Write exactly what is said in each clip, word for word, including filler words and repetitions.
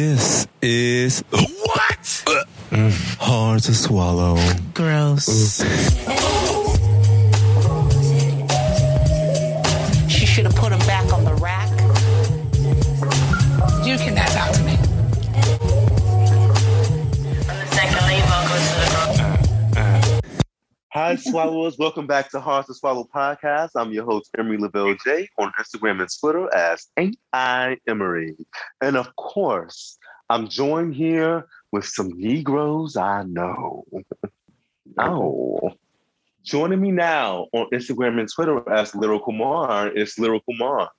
This is what? Mm. Hard to swallow. Gross. Mm. She should have put him back on the rack. You cannot talk to me. I'm the second lead vocalist. Hi, Swallowers. Welcome back to Hard to Swallow Podcast. I'm your host, Emery Lavelle J, on Instagram and Twitter as Ain't I Emery. And of course, I'm joined here with some Negroes I know. Oh. Joining me now on Instagram and Twitter as Lyrical Kumar is Lyrical Kumar.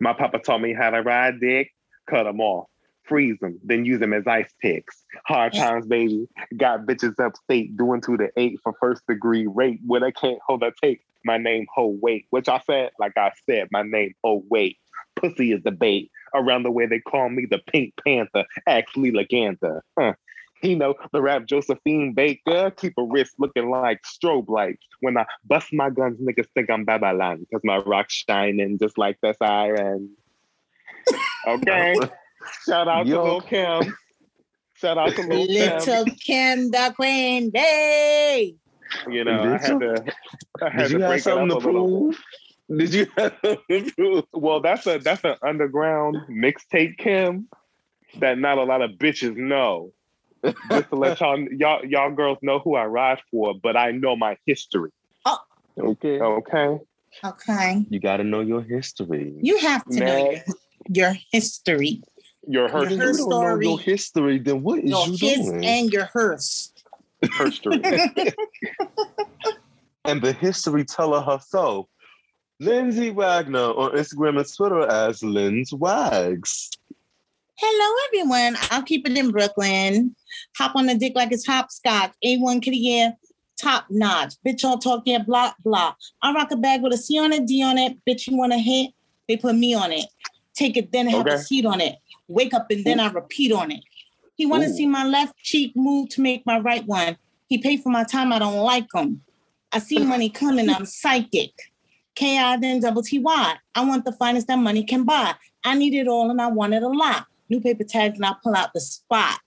My papa taught me how to ride dick, cut them off, freeze them, then use them as ice picks. Hard times, baby. Got bitches upstate doing two to eight for first degree rape. When I can't hold a tape, my name, ho, wait. Which I said, like I said, my name, ho, wait. Pussy is the bait. Around the way they call me the Pink Panther, actually Legantha. Huh. He know the rap Josephine Baker, keep a wrist looking like strobe lights. When I bust my guns, niggas think I'm Babylon, cause my rock's shining just like the siren. Okay. Shout out Yo. to Little Kim. Shout out to Little Kim. Little Kim the Queen Day. You know, I had to, I had Did to you break have something to prove? Did you have something to prove? Well, that's a that's an underground mixtape, Kim, that not a lot of bitches know. Just to let y'all y'all y'all girls know who I ride for, but I know my history. Oh. Okay. Okay. Okay. You gotta know your history. You have to now, know your, your history. Your her, your her you story. Don't know your history, then what is your you his doing? And your hearse. Her story. And the history teller herself, Lindsay Wagner, on Instagram and Twitter as Linz Wags. Hello, everyone. I'll keep it in Brooklyn. Hop on the dick like it's hopscotch. A one Kitty, top notch. Bitch, y'all talk here, blah, blah. I rock a bag with a C on it, D on it. Bitch, you want to hit? They put me on it. Take it, then have okay. a seat on it. Wake up and then Ooh. I repeat on it. He want to see my left cheek move to make my right one. He paid for my time. I don't like him. I see money coming. I'm psychic. K I then double T Y. I want the finest that money can buy. I need it all and I want it a lot. New paper tags and I pull out the spot.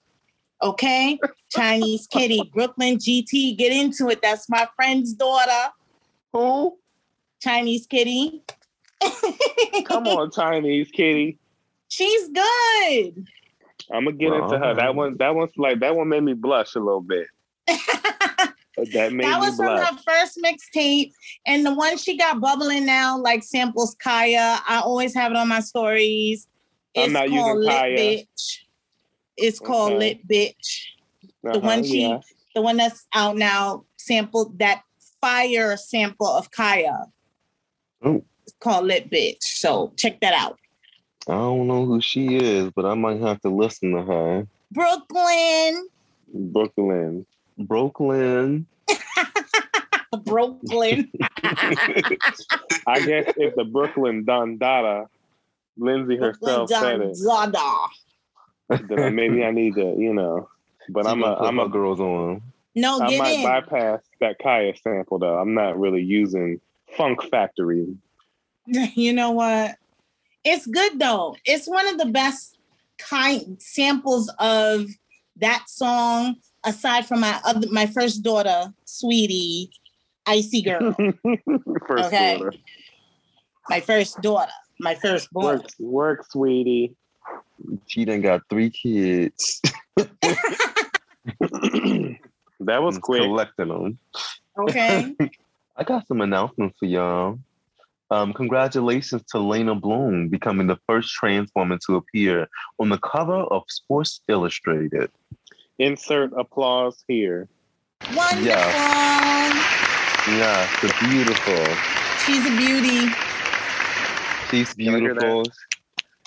Okay? Chinese Kitty, Brooklyn G T. Get into it. That's my friend's daughter. Who? Chinese Kitty. Come on, Chinese Kitty. She's good. I'm gonna get Wrong. into her. That one, that one's like that one made me blush a little bit. that made that was me blush. From her first mixtape, and the one she got bubbling now, like samples Kaya. I always have it on my stories. It's I'm not called using Lit Kaya. Bitch. It's called okay. Lit Bitch. Uh-huh, the one she, yeah. the one that's out now, sampled that fire sample of Kaya. Ooh. It's called Lit Bitch. So check that out. I don't know who she is, but I might have to listen to her. Brooklyn. Brooklyn. Brooklyn. Brooklyn. I guess if the Brooklyn Don Dada, Lindsay herself Brooklyn said Don it. Dada. Then maybe I need to, you know. But she I'm a I'm a girls on. No, I get might in. bypass that Kaya sample though. I'm not really using Funk Factory. You know what? It's good though. It's one of the best kind samples of that song, aside from my other, my first daughter, Sweetie, Icy Girl. first okay? daughter. My first daughter, my first born. Work, work, Sweetie. She done got three kids. That was quick. Collecting them. Okay. I got some announcements for y'all. Um, congratulations to Lena Bloom becoming the first trans woman to appear on the cover of Sports Illustrated. Insert applause here. Wonderful. Yeah, yeah it's beautiful. She's a beauty. She's beautiful.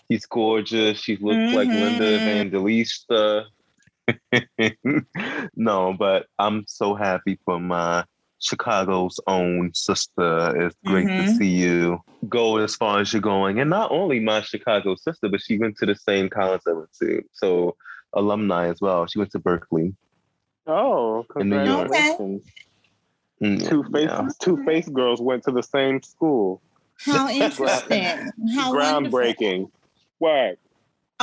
She's gorgeous. She looks mm-hmm. like Linda Evangelista. No, but I'm so happy for my Chicago's own sister. It's great mm-hmm. to see you go as far as you're going. And not only my Chicago sister, but she went to the same college I went to. So alumni as well. She went to Berkeley. Oh, congratulations. Okay. Two face yeah. two face girls went to the same school. How interesting. How groundbreaking. Wonderful. What?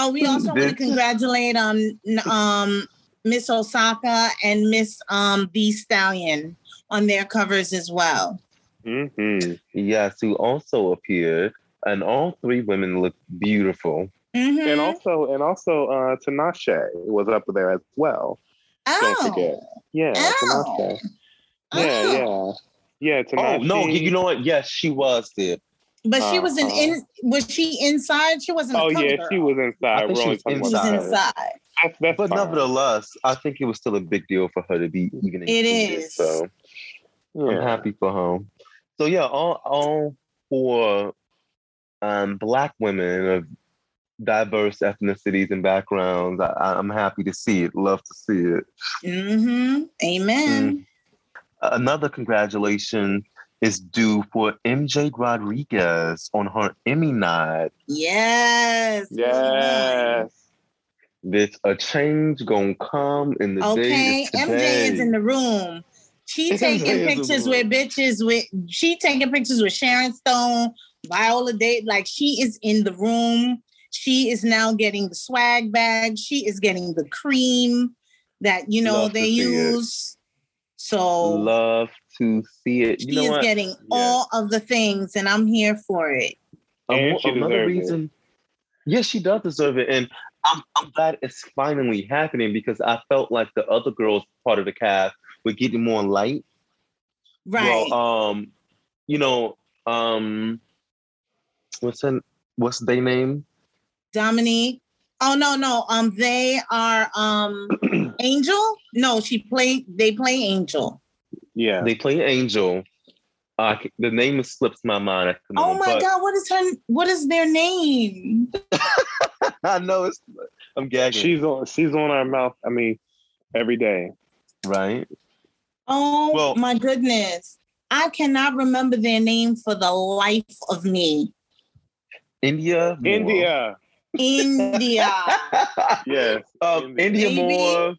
Oh, we also want to congratulate um um Miss Osaka and Miss um B Stallion on their covers as well. Mm-hmm. Yes, who also appeared, and all three women looked beautiful. Mm-hmm. And also, and also, uh, Tinashe was up there as well. Oh, don't forget. Yeah, oh. Tinashe. Yeah, oh. yeah, yeah. Tinashe. Oh no, you know what? Yes, she was there. But uh, she was an in. Was she inside? She wasn't. Oh a yeah, girl. She was inside. I think she was inside. inside. That's, that's but fine. Nevertheless, I think it was still a big deal for her to be even. It is. So yeah. I'm happy for her. So yeah, all all four um, Black women of diverse ethnicities and backgrounds. I, I'm happy to see it. Love to see it. Mm-hmm. Amen. Mm. Another congratulation is due for M J Rodriguez on her Emmy nod. Yes. Yes. Bitch, a change gonna come in the okay. day. Okay, M J is in the room. She taking pictures with bitches with. She taking pictures with Sharon Stone, Viola Davis. Like she is in the room. She is now getting the swag bag. She is getting the cream that, you know, Love they use. It. So Love to see it. You she know is what? Getting yeah. all of the things, and I'm here for it. And um, she another reason. It. Yeah, she does deserve it. And I'm, I'm glad it's finally happening because I felt like the other girls part of the cast were getting more light. Right. Well, um, you know, um, what's her, what's their name? Dominique. Oh no, no. Um, they are um Angel. No, she played. They play Angel. Yeah, they play Angel. Uh, the name slips my mind. At the moment, oh my but... God, what is her? What is their name? I know it's. I'm gagging. She's on. She's on our mouth. I mean, every day. Right. Oh well, my goodness! I cannot remember their name for the life of me. India Moore. India. India. Yes. Um, India, India Moore.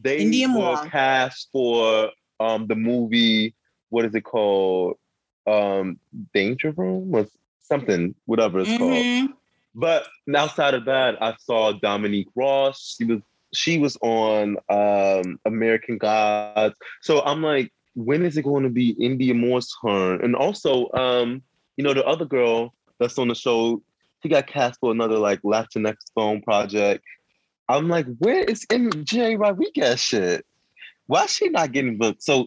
They India Moore. Were cast for um, the movie, what is it called? Um, Danger Room or something, whatever it's mm-hmm. called. But outside of that, I saw Dominique Ross. She was she was on um, American Gods. So I'm like, when is it going to be India Moore's turn? And also, um, you know, the other girl that's on the show, he got cast for another like Latinx film project. I'm like, where is M J Rodriguez shit? Why is she not getting booked? So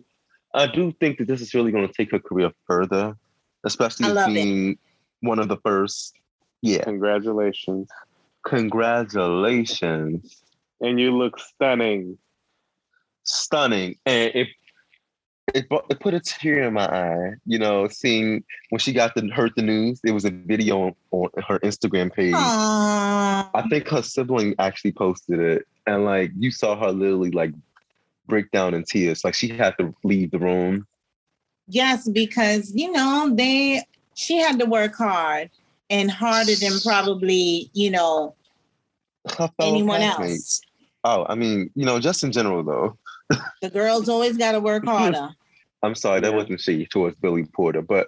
I do think that this is really going to take her career further, especially being it. one of the first. Yeah. Congratulations. Congratulations. And you look stunning. Stunning. And if It, brought, it put a tear in my eye, you know, seeing when she got the heard the news, there was a video on, on her Instagram page. Aww. I think her sibling actually posted it. And like, you saw her literally like break down in tears. Like she had to leave the room. Yes, because, you know, they, she had to work hard and harder than probably, you know, anyone else. Oh, I mean, you know, just in general though. The girls always got to work harder. I'm sorry, that yeah. wasn't shady towards Billy Porter. But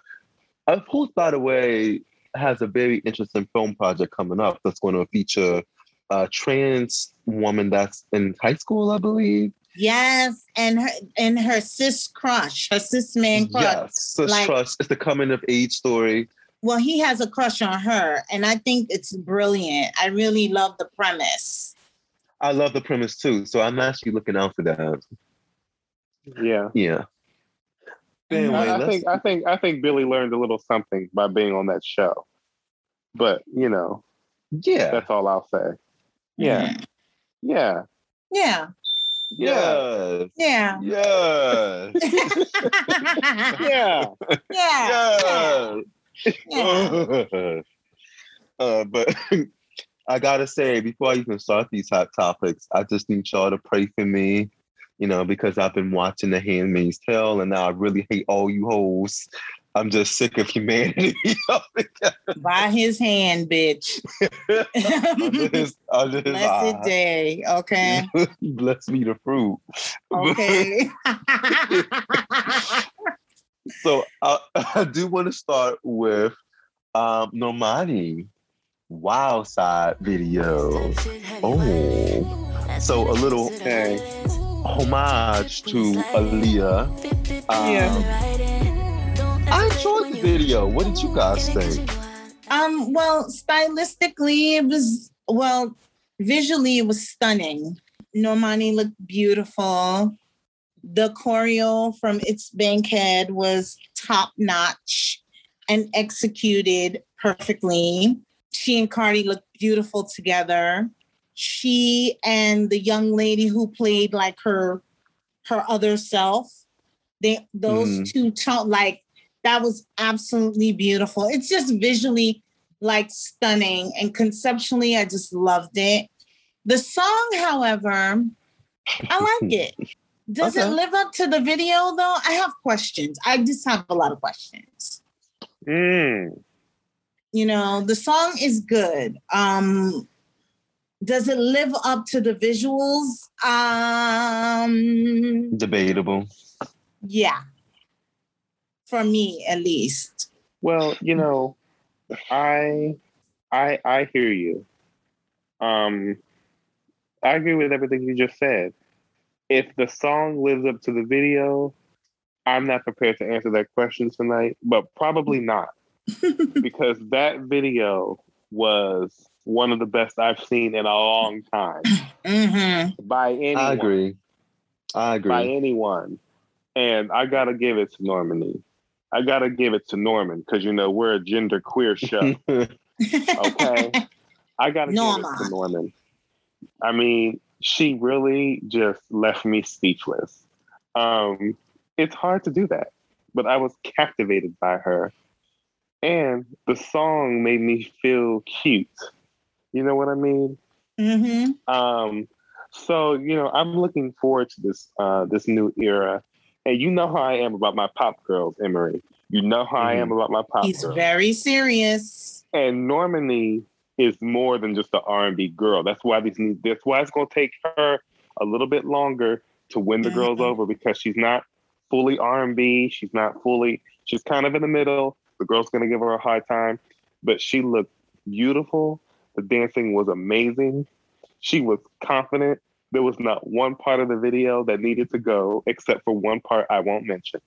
of course, by the way, has a very interesting film project coming up that's going to feature a trans woman that's in high school, I believe. Yes, and her and her cis crush, her cis man crush. Yes, cis like, crush. It's the coming of age story. Well, he has a crush on her, and I think it's brilliant. I really love the premise. I love the premise too, so I'm actually looking out for that. Yeah, yeah. Anyway, I, I think I think I think Billy learned a little something by being on that show, but you know, yeah, that's all I'll say. Yeah, yeah, yeah, yeah, yeah, yeah, yeah, yeah, yeah. yeah. Uh, but. I gotta say, before I even start these hot topics, I just need y'all to pray for me, you know, because I've been watching The Handmaid's Tale, and now I really hate all you hoes. I'm just sick of humanity. By his hand, bitch. under his, under his Blessed eye. Day, okay? Bless me the fruit. Okay. So I, I do want to start with um, Normani. Wild Side video. Oh, so a little okay. homage to Aaliyah. Um, yeah. I enjoyed the video. What did you guys think? Um, well, stylistically, it was, well, visually, it was stunning. Normani looked beautiful. The choreo from It's Bankhead was top-notch and executed perfectly. She and Cardi looked beautiful together. She and the young lady who played like her her other self, they those mm. two t- like that was absolutely beautiful. It's just visually like stunning, and conceptually I just loved it. The song, however, I like it. Does okay. it live up to the video, though? I have questions. I just have a lot of questions. Mm. You know, the song is good. Um, does it live up to the visuals? Um, Debatable. Yeah. For me, at least. Well, you know, I I, I hear you. Um, I agree with everything you just said. If the song lives up to the video, I'm not prepared to answer that question tonight, but probably not. Because that video was one of the best I've seen in a long time. Mm-hmm. By anyone. I agree. I agree. By anyone. And I gotta give it to Normani. I gotta give it to Norman, because, you know, we're a gender queer show. Okay? I gotta Norma. give it to Norman. I mean... She really just left me speechless. Um, it's hard to do that, but I was captivated by her. And the song made me feel cute. You know what I mean? Mm-hmm. Um, so, you know, I'm looking forward to this uh, this new era. And you know how I am about my pop girls, Emery. You know how mm-hmm. I am about my pop He's girls. He's very serious. And Normani... is more than just the R and B girl. That's why these. That's why it's going to take her a little bit longer to win the mm-hmm. girls over, because she's not fully R and B. She's not fully. She's kind of in the middle. The girl's going to give her a hard time, but she looked beautiful. The dancing was amazing. She was confident. There was not one part of the video that needed to go, except for one part I won't mention.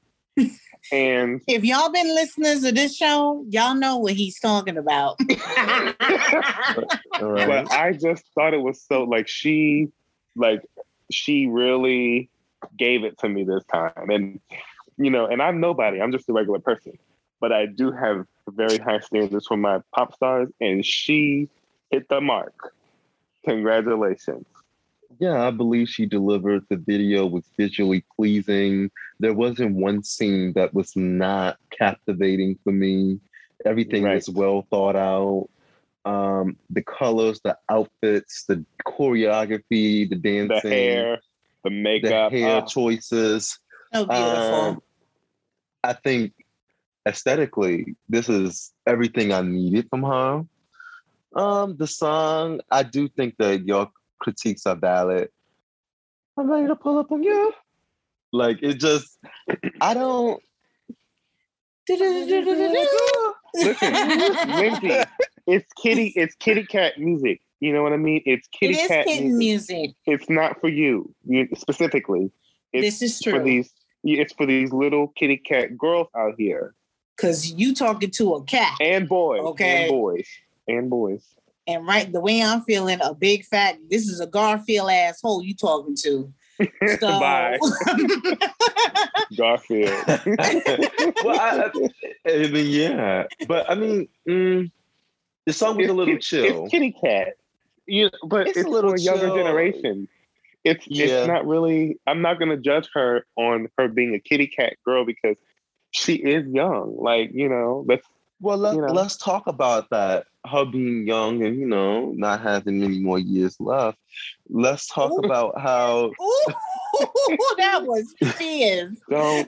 And if y'all been listeners of this show, y'all know what he's talking about. All right. But I just thought it was so like she, like she really gave it to me this time. And you know, and I'm nobody. I'm just a regular person, but I do have very high standards for my pop stars, and she hit the mark. Congratulations. Yeah, I believe she delivered. The video was visually pleasing. There wasn't one scene that was not captivating for me. Everything right. was well thought out. Um, the colors, the outfits, the choreography, the dancing. The hair, the makeup. The hair oh. choices. Oh, beautiful. Um, I think aesthetically, this is everything I needed from her. Um, the song, I do think that y'all... critiques are valid. I'm ready to pull up on you. Like, it just, I don't. Listen, Minji, it's kitty, it's kitty cat music. You know what I mean? It's kitty it cat music. music. It's not for you, you specifically. It's this is true. For these, it's for these little kitty cat girls out here. Because you talking to a cat. And boys. Okay. And boys. And boys. And right the way I'm feeling, a big fat, this is a Garfield asshole you talking to. So. Bye. Garfield. Well, I, I mean, yeah. But I mean, mm, the song was a little it's, chill. It's kitty cat. You, but it's, it's a little younger generation. It's, yeah. it's not really, I'm not going to judge her on her being a kitty cat girl because she is young. Like, you know, that's. Well, let, you know. let's talk about that. Her being young and, you know, not having many more years left. Let's talk Ooh. about how... Ooh, that was fierce. So,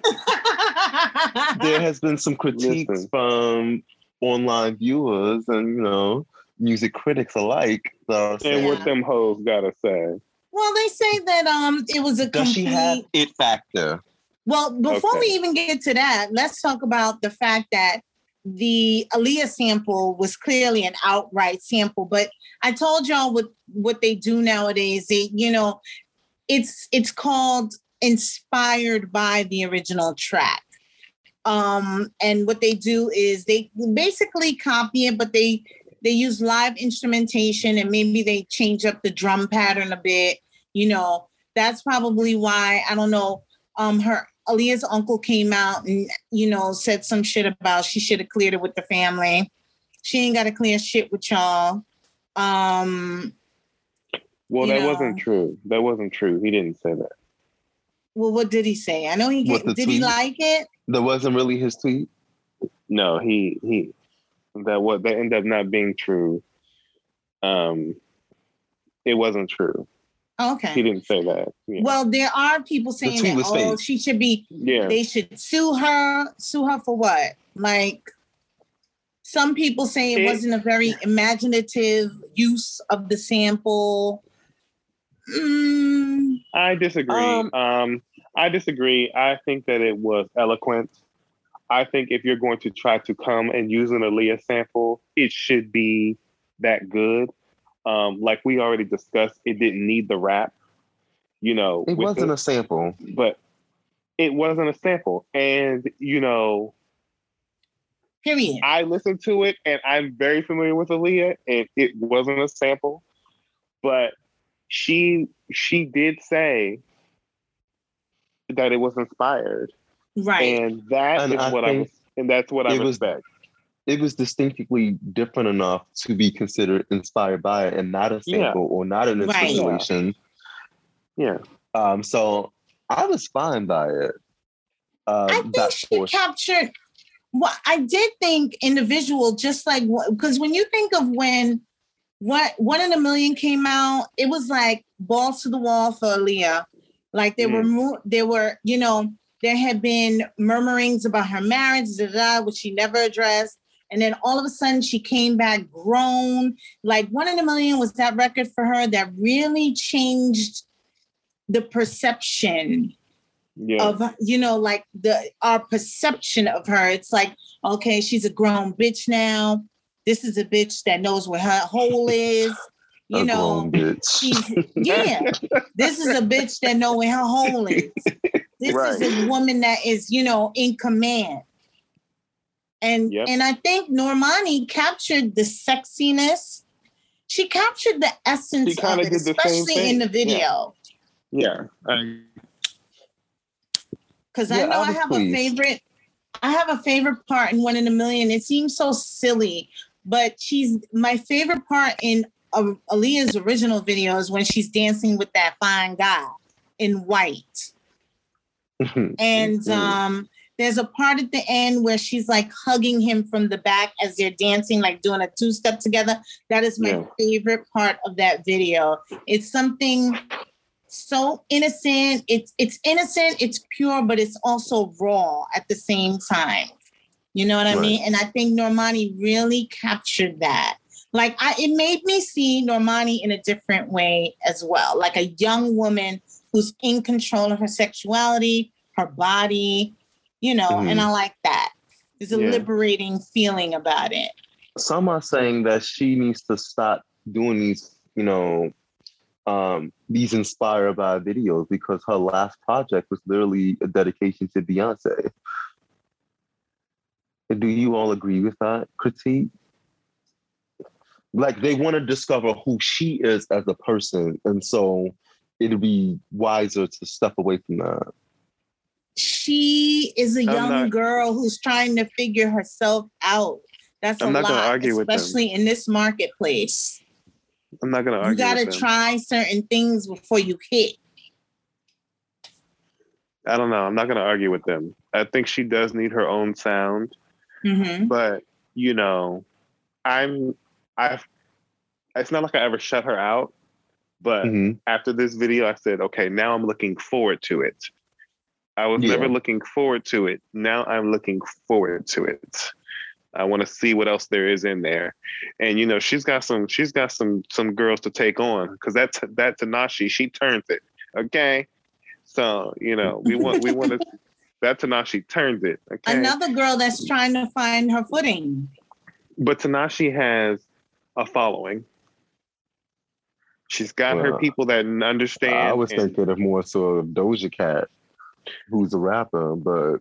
there has been some critiques Listen. from online viewers and, you know, music critics alike. So and yeah. what them hoes gotta say. Well, they say that um, it was a Does complete... Does she have it factor? Well, before okay. we even get to that, let's talk about the fact that the Aaliyah sample was clearly an outright sample, but I told y'all what, what they do nowadays. They, you know, it's it's called inspired by the original track. Um, and what they do is they basically copy it, but they they use live instrumentation and maybe they change up the drum pattern a bit. You know, that's probably why, I don't know, um, her Aaliyah's uncle came out and, you know, said some shit about she should have cleared it with the family. She ain't got to clear shit with y'all. Um, well, that know. wasn't true. That wasn't true. He didn't say that. Well, what did he say? I know he did. Did tweet? He like it? That wasn't really his tweet. No, he he. That what that ended up not being true. Um, it wasn't true. Okay. He didn't say that. Yeah. Well, there are people saying that, oh, fake. she should be. Yeah. They should sue her. Sue her for what? Like, some people say it, it wasn't a very imaginative use of the sample. Mm. I disagree. Um, um, I disagree. I think that it was eloquent. I think if you're going to try to come and use an Aaliyah sample, it should be that good. Um, like we already discussed, it didn't need the rap. You know, it wasn't the, a sample, but it wasn't a sample. And you know, period. I listened to it, and I'm very familiar with Aaliyah, and it wasn't a sample, but. She she did say that it was inspired, right? And that and is I what I was, and that's what I respect. It was distinctly different enough to be considered inspired by it, and not a sample yeah. or not an inspiration. Right. Yeah. Um. So I was fine by it. Uh, I think she portion. captured. Well, I did think individual, just like because when you think of when. What One in a Million came out, it was like balls to the wall for Aaliyah. Like there mm. were, there were, you know, there had been murmurings about her marriage, da, da, which she never addressed. And then all of a sudden she came back grown. Like One in a Million was that record for her that really changed the perception yeah. of, you know, like the our perception of her. It's like, okay, she's a grown bitch now. This is a bitch that knows where her hole is. You a know, bitch. She's, yeah. This is a bitch that knows where her hole is. This right. is a woman that is, you know, in command. And yep. and I think Normani captured the sexiness. She captured the essence of it, especially in the video. Yeah. Because yeah. I, yeah, I know I, I have pleased. a favorite. I have a favorite part in One in a Million. It seems so silly. But she's my favorite part in uh, Aaliyah's original video is when she's dancing with that fine guy in white. and um, there's a part at the end where she's like hugging him from the back as they're dancing, like doing a two-step together. That is my yeah. favorite part of that video. It's something so innocent. It's it's innocent. It's pure, but it's also raw at the same time. You know what I right. mean? And I think Normani really captured that. Like, I, it made me see Normani in a different way as well. Like a young woman who's in control of her sexuality, her body, you know, mm. and I like that. There's a yeah. liberating feeling about it. Some are saying that she needs to stop doing these, you know, um, these inspired by videos because her last project was literally a dedication to Beyonce. Do you all agree with that critique? Like, they want to discover who she is as a person, and so it'd be wiser to step away from that. She is a I'm young not, girl who's trying to figure herself out. That's I'm a not lot, gonna argue especially with in this marketplace. I'm not going to argue. You got to try certain things before you hit. I don't know. I'm not going to argue with them. I think she does need her own sound. Mm-hmm. But, you know, I'm, I've, it's not like I ever shut her out, but mm-hmm. after this video, I said, okay, now I'm looking forward to it. I was yeah. never looking forward to it. Now I'm looking forward to it. I want to see what else there is in there. And, you know, she's got some, she's got some, some girls to take on because that's, that Tinashe, she turns it. Okay. So, you know, we want, we want to, That Tinashe turns it. Okay? Another girl that's trying to find her footing. But Tinashe has a following. She's got well, her people that understand. I was and- thinking of more so of Doja Cat, who's a rapper, but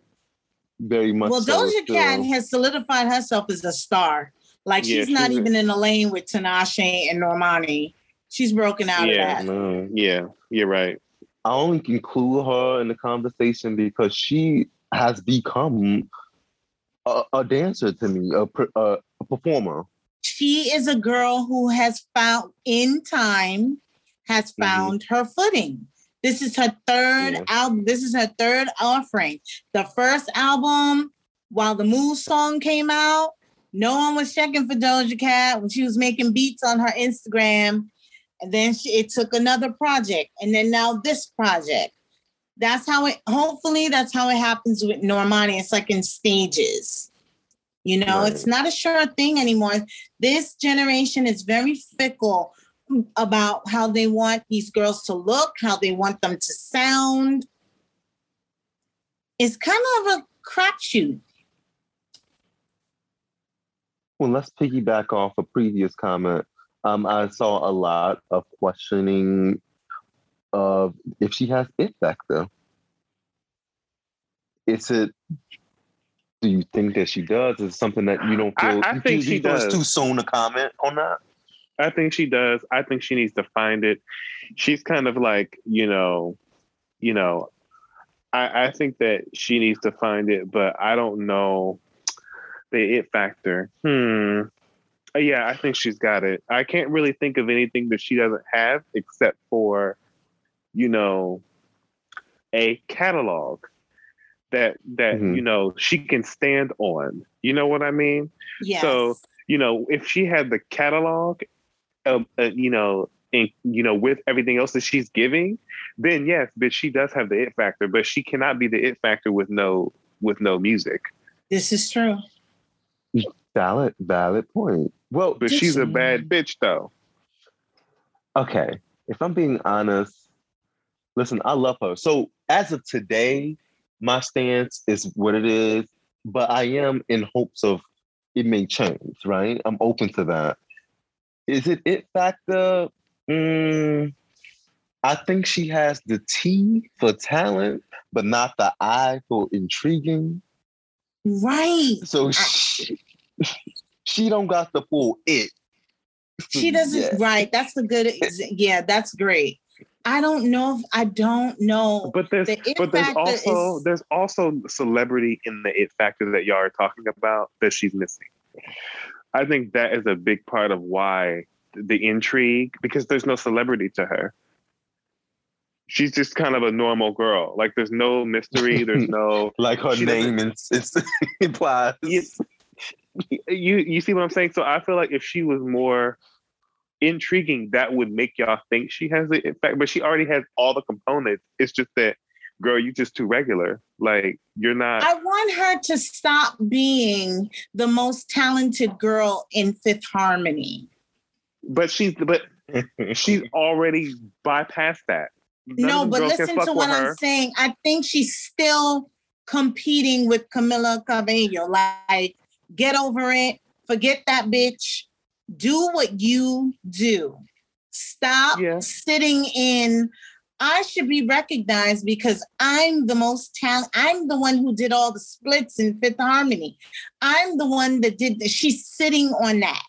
very much. Well, so Doja still- Cat has solidified herself as a star. Like yeah, she's not she's even a- in the lane with Tinashe and Normani. She's broken out yeah, of that. Man. Yeah, you're right. I only include her in the conversation because she has become a, a dancer to me, a, a, a performer. She is a girl who has found, in time, has found mm-hmm. her footing. This is her third yeah. album. This is her third offering. The first album, while the Mood song came out, no one was checking for Doja Cat when she was making beats on her Instagram. And then she, it took another project, and then now this project. That's how it, hopefully that's how it happens with Normani. It's like in stages. You know, right. It's not a sure thing anymore. This generation is very fickle about how they want these girls to look, how they want them to sound. It's kind of a crapshoot. Well, let's piggyback off a previous comment. Um, I saw a lot of questioning of if she has it factor. Is it? Do you think that she does? Is it something that you don't feel? I, I you think she does. It's too soon to comment on that. I think she does. I think she needs to find it. She's kind of like you know, you know. I, I think that she needs to find it, but I don't know the it factor. Hmm. Yeah, I think she's got it. I can't really think of anything that she doesn't have except for, you know, a catalog that that mm-hmm. you know she can stand on. You know what I mean? Yes. So you know, if she had the catalog, uh, uh, you know, in you know, with everything else that she's giving, then yes, but she does have the it factor. But she cannot be the it factor with no with no music. This is true. Valid, valid point. Well, but she's a bad bitch, though. Okay, if I'm being honest, listen, I love her. So as of today, my stance is what it is, but I am in hopes of it may change, right? I'm open to that. Is it it factor? Mm, I think she has the T for talent, but not the I for intriguing. Right. So she... She don't got the full it. She doesn't, yeah. Right. That's the good, yeah, that's great. I don't know if, I don't know. But there's, the but there's also, is, there's also celebrity in the it factor that y'all are talking about that she's missing. I think that is a big part of why the intrigue, because there's no celebrity to her. She's just kind of a normal girl. Like there's no mystery, there's no... like her name is, is implies. Yes. You you see what I'm saying? So I feel like if she was more intriguing, that would make y'all think she has it. In fact, but she already has all the components. It's just that, girl, you're just too regular. Like, you're not... I want her to stop being the most talented girl in Fifth Harmony. But she's but she's already bypassed that. None no, but listen to what I'm her. saying. I think she's still competing with Camila Cabello. Like... Get over it. Forget that bitch. Do what you do. Stop yeah. sitting in. I should be recognized because I'm the most talented. I'm the one who did all the splits in Fifth Harmony. I'm the one that did this. She's sitting on that.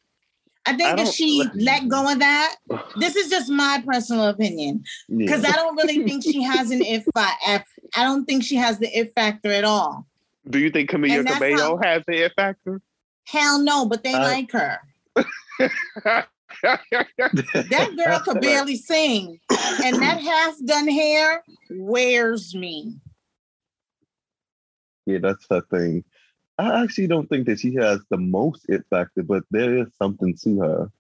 I think I if she let, let go of that, this is just my personal opinion. Because yeah. I don't really think she has an if I, I don't think she has the if factor at all. Do you think Camila Cabello how, has the it factor? Hell no, but they uh, like her. That girl could barely sing. And that half-done hair wears me. Yeah, that's her thing. I actually don't think that she has the most it factor, but there is something to her.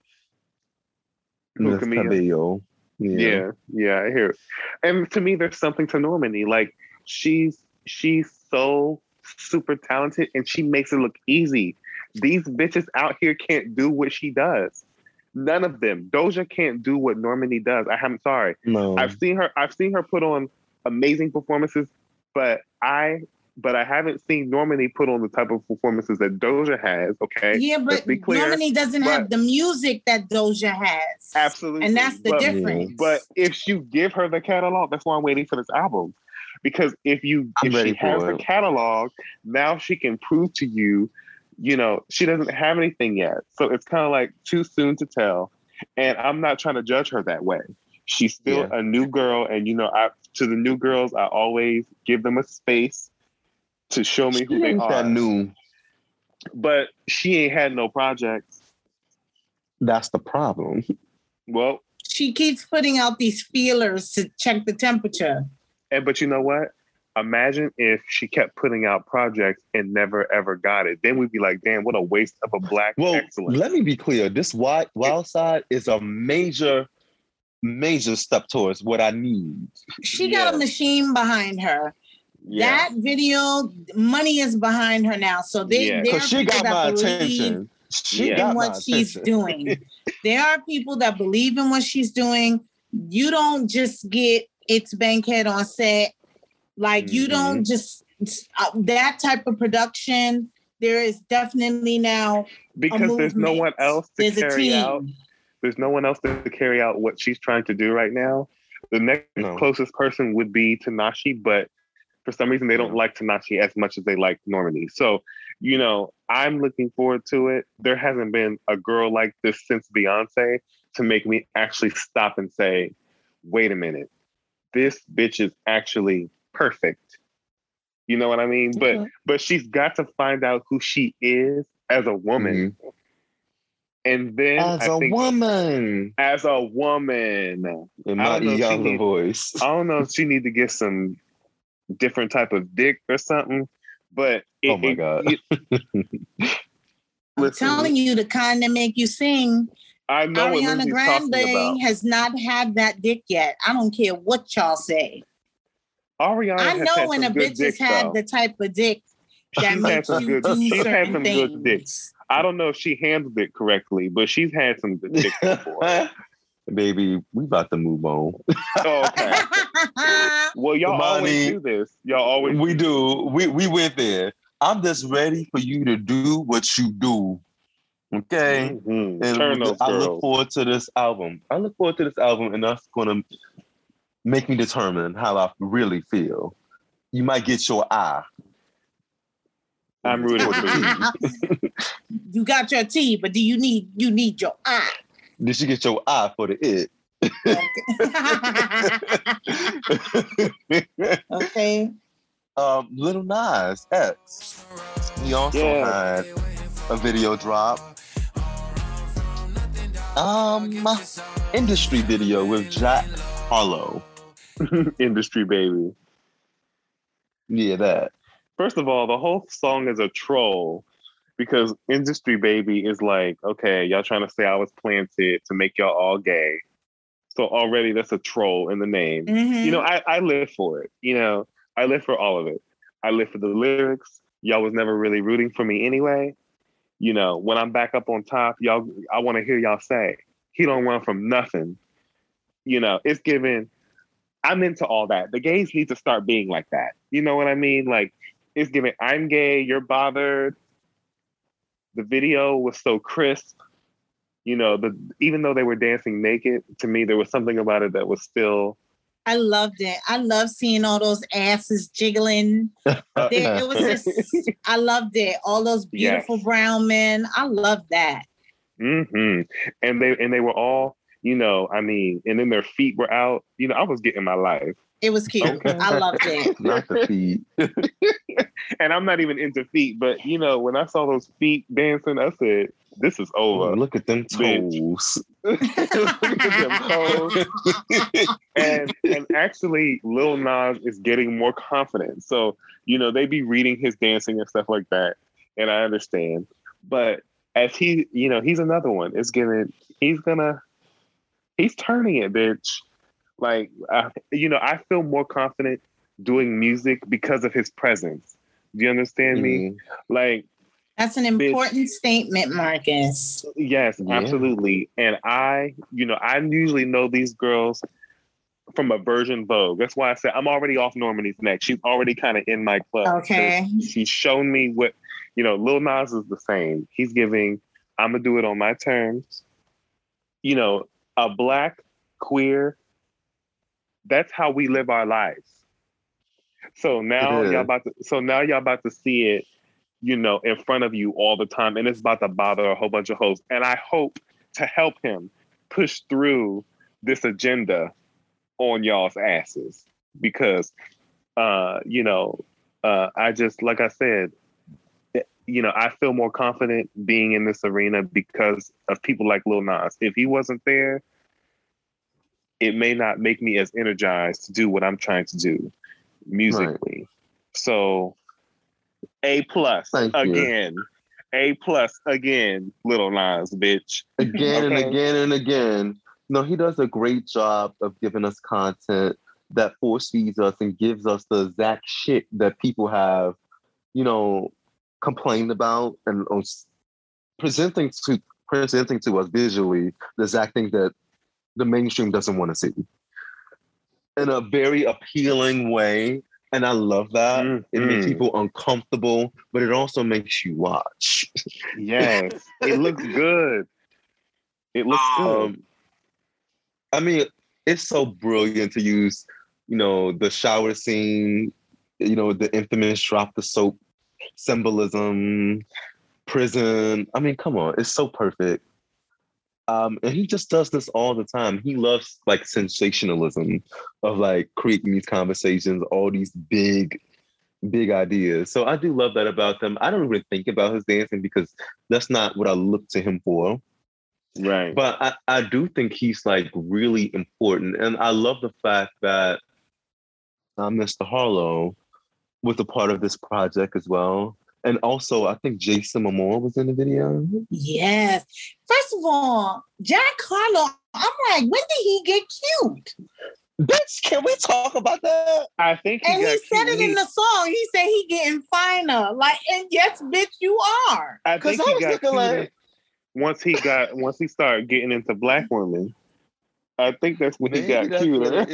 Miz Cabello. Yeah. yeah, yeah, I hear it. And to me, there's something to Normani. Like, she's she's so... super talented, and she makes it look easy. These bitches out here can't do what she does. None of them. Doja can't do what Normani does. I, I'm sorry. No. I've seen her. I've seen her put on amazing performances, but I but I haven't seen Normani put on the type of performances that Doja has, okay? Yeah, but Normani doesn't but, have the music that Doja has. Absolutely. And that's the but, difference. But if you give her the catalog, that's why I'm waiting for this album. Because if you if she has it. the catalog, now she can prove to you, you know, she doesn't have anything yet. So it's kind of like too soon to tell. And I'm not trying to judge her that way. She's still yeah. a new girl. And, you know, I to the new girls, I always give them a space to show me she who they are. That new. But she ain't had no projects. That's the problem. Well, she keeps putting out these feelers to check the temperature. And, but you know what? Imagine if she kept putting out projects and never, ever got it. Then we'd be like, damn, what a waste of a black well, excellence. Let me be clear. This wild, wild Side is a major, major step towards what I need. She yeah. got a machine behind her. Yeah. That video, money is behind her now. So they, yeah. there are she people got my that attention. She yeah. got in what my she's attention. doing. There are people that believe in what she's doing. You don't just get It's Bankhead on set. Like, you don't just, uh, that type of production, there is definitely now because there's no one else to there's carry out. There's no one else to carry out what she's trying to do right now. The next no. closest person would be Tinashe, but for some reason, they don't no. like Tinashe as much as they like Normani. So, you know, I'm looking forward to it. There hasn't been a girl like this since Beyonce to make me actually stop and say, wait a minute, this bitch is actually perfect. You know what I mean? But yeah. but she's got to find out who she is as a woman. Mm-hmm. And then as I a think, woman. As a woman. In my young voice. I don't know if she need to get some different type of dick or something. But it, oh my God. It, it, I'm telling you, the kind that make you sing. I know Ariana Grande has not had that dick yet. I don't care what y'all say. Ariana I know when a bitch has had the type of dick that makes you do certain things. She's had some good dicks. I don't know if she handled it correctly, but she's had some good dicks before. Baby, we about to move on. Oh, okay. Well, y'all Money, always do this. Y'all always we do. We we went there. I'm just ready for you to do what you do. Okay. Mm-hmm. And Turn those I girls. look forward to this album. I look forward to this album, and that's gonna make me determine how I really feel. You might get your eye. I'm rooting for you. You got your T, but do you need you need your eye? Did you get your eye for the it? Okay. Um, Lil Nas X. He also yeah. had a video drop. Um, industry video with Jack Harlow. Industry Baby. Yeah, that. First of all, the whole song is a troll because Industry Baby is like, okay, y'all trying to say I was planted to make y'all all gay. So already that's a troll in the name. Mm-hmm. You know, I, I live for it. You know, I live for all of it. I live for the lyrics. Y'all was never really rooting for me anyway. You know, when I'm back up on top, y'all, I want to hear y'all say, he don't run from nothing. You know, it's given, I'm into all that. The gays need to start being like that. You know what I mean? Like, it's given, I'm gay, you're bothered. The video was so crisp. You know, the even though they were dancing naked, to me, there was something about it that was still... I loved it. I loved seeing all those asses jiggling. There, it was just, I loved it. All those beautiful yes. brown men. I loved that. Mm-hmm. And they, and they were all... You know, I mean, and then their feet were out. You know, I was getting my life. It was cute. Okay. I loved it. Not the feet. And I'm not even into feet, but you know, when I saw those feet dancing, I said, this is over. Oh, look at them toes. Look at them toes. and, and actually, Lil Nas is getting more confident. So, you know, they be reading his dancing and stuff like that. And I understand. But as he, you know, he's another one. It's gonna, he's gonna, He's turning it, bitch. Like, uh, you know, I feel more confident doing music because of his presence. Do you understand mm-hmm. me? Like, that's an important bitch. statement, Marcus. Yes, yeah. absolutely. And I, you know, I usually know these girls from a version Vogue. That's why I said I'm already off Normani's neck. She's already kind of in my club. Okay. She's shown me what, you know, Lil Nas is the same. He's giving, I'm going to do it on my terms. You know, a black, queer, that's how we live our lives. So now yeah. y'all about to, so now y'all about to see it, you know, in front of you all the time. And it's about to bother a whole bunch of hoes. And I hope to help him push through this agenda on y'all's asses, because, uh, you know, uh, I just, like I said, you know, I feel more confident being in this arena because of people like Lil Nas. If he wasn't there, it may not make me as energized to do what I'm trying to do musically. Right. So A plus Thank again. You. A plus again, Lil Nas, bitch. Again okay. and again and again. No, he does a great job of giving us content that force feeds us and gives us the exact shit that people have, you know, complained about and uh, presenting to presenting to us visually the exact thing that the mainstream doesn't want to see in a very appealing way. And I love that. Mm-hmm. It makes people uncomfortable, but it also makes you watch. Yes. It looks good. It looks um, good. I mean, it's so brilliant to use, you know, the shower scene, you know, the infamous drop the soap symbolism, prison. I mean, come on. It's so perfect. Um, and he just does this all the time. He loves like sensationalism of like creating these conversations, all these big, big ideas. So I do love that about them. I don't even think about his dancing because that's not what I look to him for. Right. But I, I do think he's like really important. And I love the fact that uh, Mister Harlow was a part of this project as well. And also, I think Jason Momoa was in the video. Yes. First of all, Jack Harlow, I'm like, when did he get cute? Bitch, can we talk about that? I think he And got he cute. said it in the song. He said he getting finer. Like, and yes, bitch, you are. I think I he got cuter like... once he got once he started getting into black women. I think that's when Maybe he got cuter.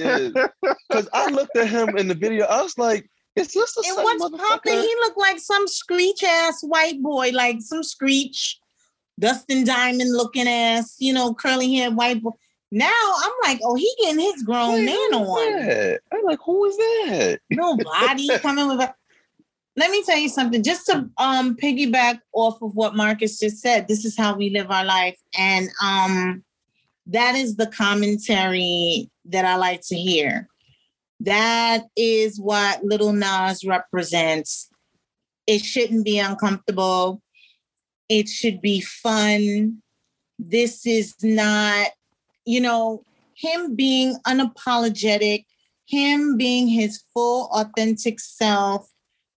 Because I looked at him in the video. I was like, It's just a. And what's popping? He looked like some screech ass white boy, like some screech, Dustin Diamond looking ass, you know, curly haired white boy. Now I'm like, oh, he getting his grown Wait, man on. That? I'm like, who is that? Nobody coming with a. Let me tell you something. Just to um piggyback off of what Marcus just said, this is how we live our life, and um, that is the commentary that I like to hear. That is what Lil Nas represents. It shouldn't be uncomfortable. It should be fun. This is not, you know, him being unapologetic, him being his full authentic self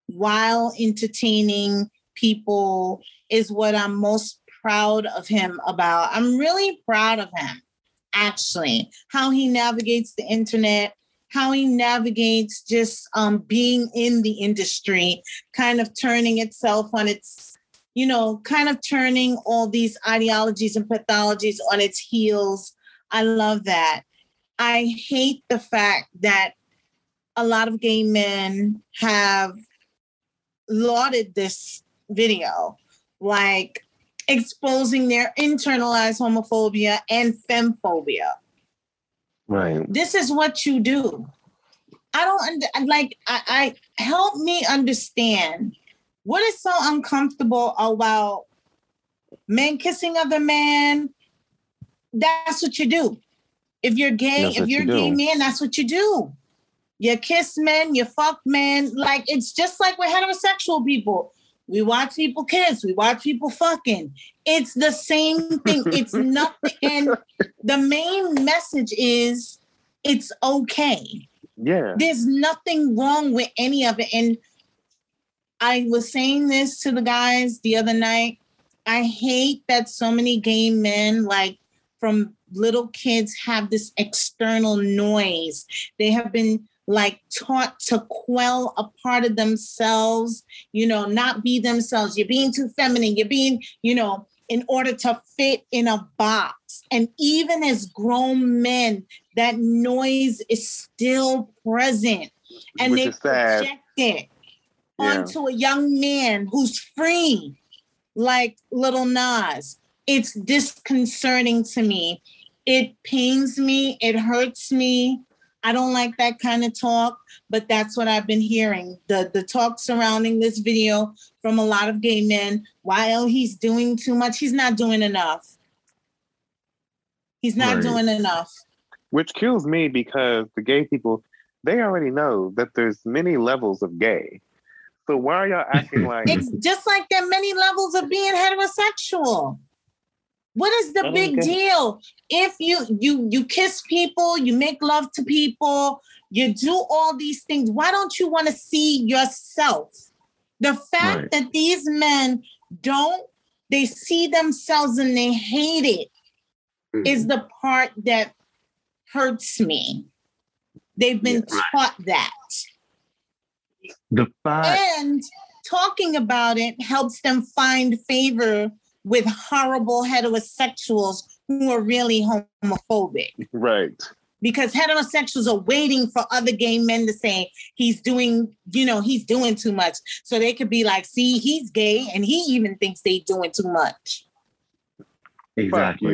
while entertaining people is what I'm most proud of him about. I'm really proud of him, actually, how he navigates the internet, how he navigates just um, being in the industry, kind of turning itself on its, you know, kind of turning all these ideologies and pathologies on its heels. I love that. I hate the fact that a lot of gay men have lauded this video, like exposing their internalized homophobia and femphobia. Right. This is what you do. I don't under, like. I, I help me understand what is so uncomfortable about men kissing other men. That's what you do. If you're gay, that's if you're you a gay do. man, that's what you do. You kiss men, you fuck men. Like it's just like with heterosexual people. We watch people kiss. We watch people fucking. It's the same thing. It's nothing. And the main message is it's okay. Yeah. There's nothing wrong with any of it. And I was saying this to the guys the other night. I hate that so many gay men, like from little kids, have this external noise. They have been like taught to quell a part of themselves, you know, not be themselves. You're being too feminine. You're being, you know, in order to fit in a box. And even as grown men, that noise is still present. And which they project it yeah. onto a young man who's free, like Lil Nas. It's disconcerting to me. It pains me. It hurts me. I don't like that kind of talk, but that's what I've been hearing. The the talk surrounding this video from a lot of gay men. While he's doing too much, he's not doing enough. He's not right. doing enough. Which kills me because the gay people, they already know that there's many levels of gay. So why are y'all acting like... It's just like there are many levels of being heterosexual. What is the big deal? If you you you kiss people, you make love to people, you do all these things, why don't you want to see yourself? The fact right. that these men don't, they see themselves and they hate it mm-hmm. is the part that hurts me. They've been yeah. taught that. The fact. And talking about it helps them find favor with horrible heterosexuals who are really homophobic. Right. Because heterosexuals are waiting for other gay men to say, he's doing, you know, he's doing too much. So they could be like, see, he's gay and he even thinks they doing too much. Exactly.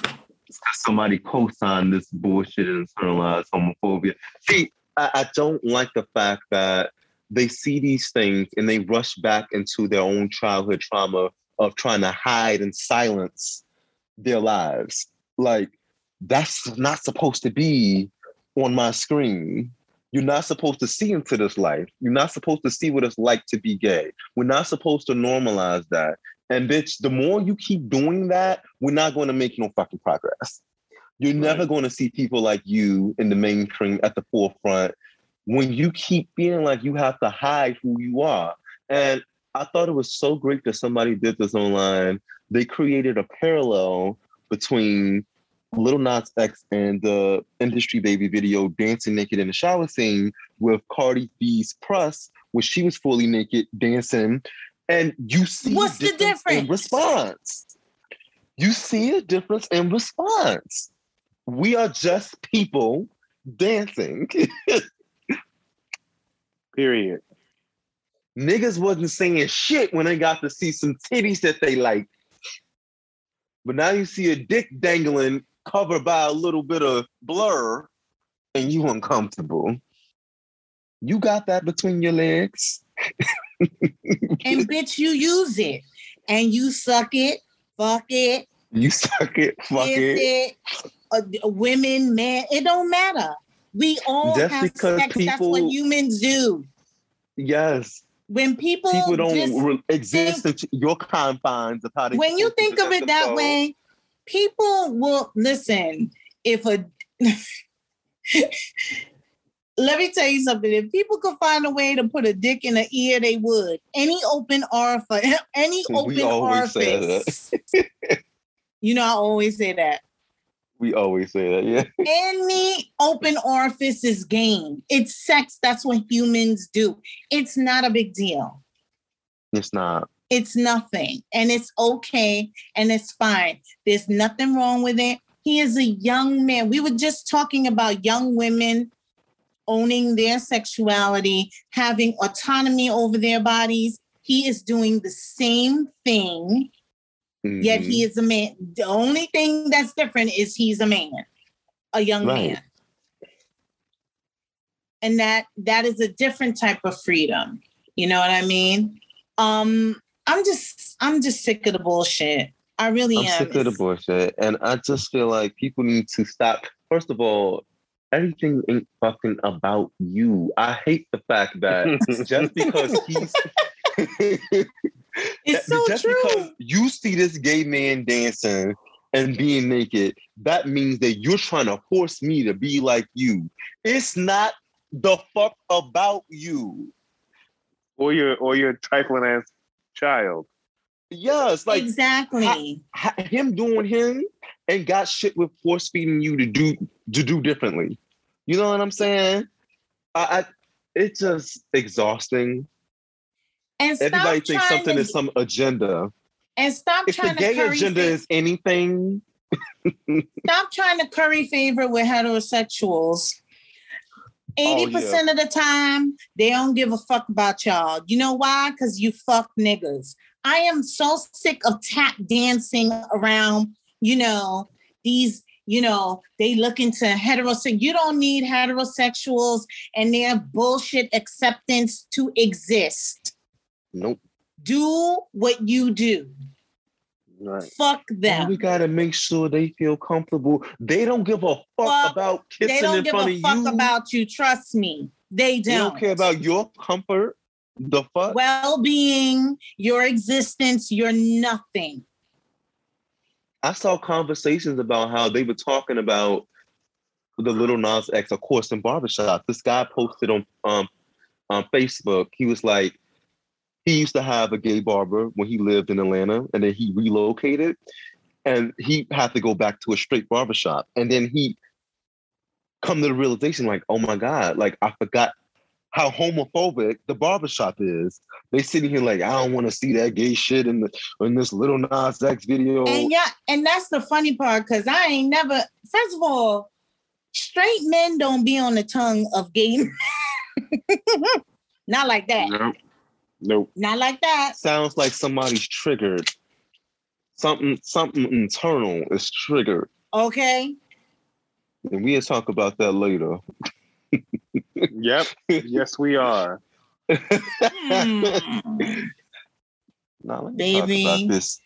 It's because somebody co-signed this bullshit and internalized homophobia. See, I, I don't like the fact that they see these things and they rush back into their own childhood trauma of trying to hide and silence their lives. Like, that's not supposed to be on my screen. You're not supposed to see into this life. You're not supposed to see what it's like to be gay. We're not supposed to normalize that. And bitch, the more you keep doing that, we're not going to make no fucking progress. You're right. never going to see people like you in the mainstream at the forefront when you keep feeling like you have to hide who you are. And I thought it was so great that somebody did this online. They created a parallel between Lil Nas X and the Industry Baby video dancing naked in the shower scene with Cardi B's press, where she was fully naked dancing. And you see What's the difference in response. You see a difference in response. We are just people dancing. Period. Niggas wasn't saying shit when they got to see some titties that they like. But now you see a dick dangling covered by a little bit of blur and you uncomfortable. You got that between your legs. And bitch, you use it. And you suck it, fuck it. You suck it, fuck it. it. Uh, women, men, it don't matter. We all Just have sex. People, that's what humans do. Yes. When people, people don't just re- exist think, in your confines of how they when you think of it that way, people will listen. If a let me tell you something, if people could find a way to put a dick in an ear, they would. Any open orifice, any open orifice. You know, I always say that. We always say that, yeah. Any open orifice is game. It's sex. That's what humans do. It's not a big deal. It's not. It's nothing. And it's okay. And it's fine. There's nothing wrong with it. He is a young man. We were just talking about young women owning their sexuality, having autonomy over their bodies. He is doing the same thing. Mm-hmm. Yet he is a man. The only thing that's different is he's a man, a young right. man. And that that is a different type of freedom. You know what I mean? Um, I'm just I'm just sick of the bullshit. I really I'm am. Sick of the bullshit. And I just feel like people need to stop. First of all, everything ain't fucking about you. I hate the fact that just because he's it's so just true. Because you see this gay man dancing and being naked, that means that you're trying to force me to be like you. It's not the fuck about you. Or your or your trifling ass child. Yes, like exactly. I, I, him doing him and got shit with force feeding you to do to do differently. You know what I'm saying? I, I it's just exhausting. And everybody thinks something to, is some agenda. And stop if trying the to gay agenda is anything. Stop trying to curry favor with heterosexuals. eighty percent oh, yeah. of the time, they don't give a fuck about y'all. You know why? Because you fuck niggas. I am so sick of tap dancing around, you know, these, you know, they look into heterosexual. You don't need heterosexuals and their bullshit acceptance to exist. Nope. Do what you do. Right. Fuck them. And we gotta make sure they feel comfortable. They don't give a fuck, fuck about kissing in front of you. They don't give a fuck you. about you. Trust me, they don't. They don't care about your comfort, the fuck, well-being, your existence, your nothing. I saw conversations about how they were talking about the Lil Nas X, of course, in barbershops. This guy posted on um on Facebook. He was like, he used to have a gay barber when he lived in Atlanta, and then he relocated and he had to go back to a straight barbershop. And then he come to the realization like, oh my God, like I forgot how homophobic the barbershop is. They sitting here like, I don't want to see that gay shit in the in this Lil Nas X video. And yeah, and that's the funny part, because I ain't never, first of all, straight men don't be on the tongue of gay men. Not like that. Nope. Nope. Not like that. Sounds like somebody's triggered. Something something internal is triggered. Okay. And we'll talk about that later. Yep. Yes, we are. Mm. Now, let me Baby. talk about this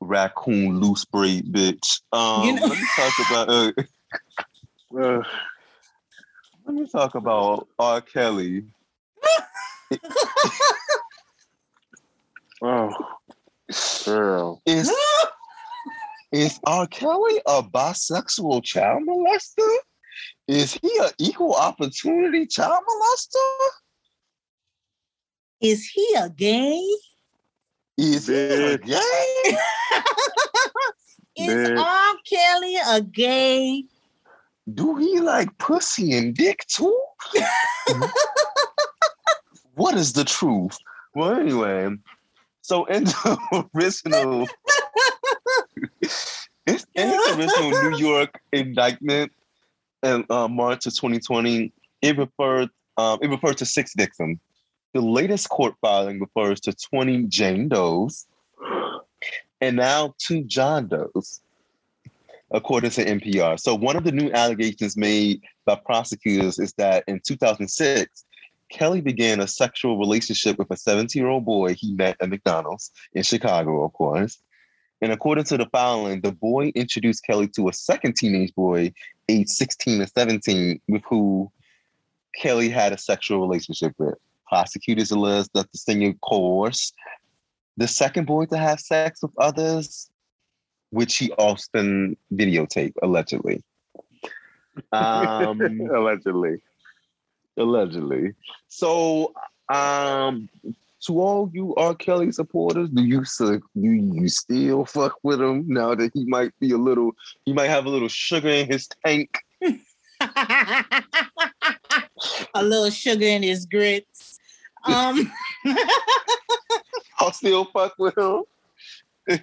raccoon loose braid bitch. Um, you know- let me talk about... Uh, uh, let me talk about R. Kelly. Oh, girl. Is, is R. Kelly a bisexual child molester? Is he an equal opportunity child molester? Is he a gay? Is he a gay? Is R. Kelly a gay? Do he like pussy and dick too? What is the truth? Well, anyway... So in the original, in the original New York indictment in uh, March of twenty twenty, it referred um, it referred to six victims. The latest court filing refers to twenty Jane Does, and now two John Does, according to N P R. So one of the new allegations made by prosecutors is that in two thousand six. Kelly began a sexual relationship with a seventeen-year-old boy he met at McDonald's in Chicago, of course. And according to the filing, the boy introduced Kelly to a second teenage boy, age sixteen or seventeen, with who Kelly had a sexual relationship with. Prosecutors allege that the senior coerced the second boy to have sex with others, which he often videotaped, allegedly. Um, allegedly. Allegedly. So, um, to all you R. Kelly supporters, do you do you still fuck with him now that he might be a little, he might have a little sugar in his tank, a little sugar in his grits? Um, I'll still fuck with him.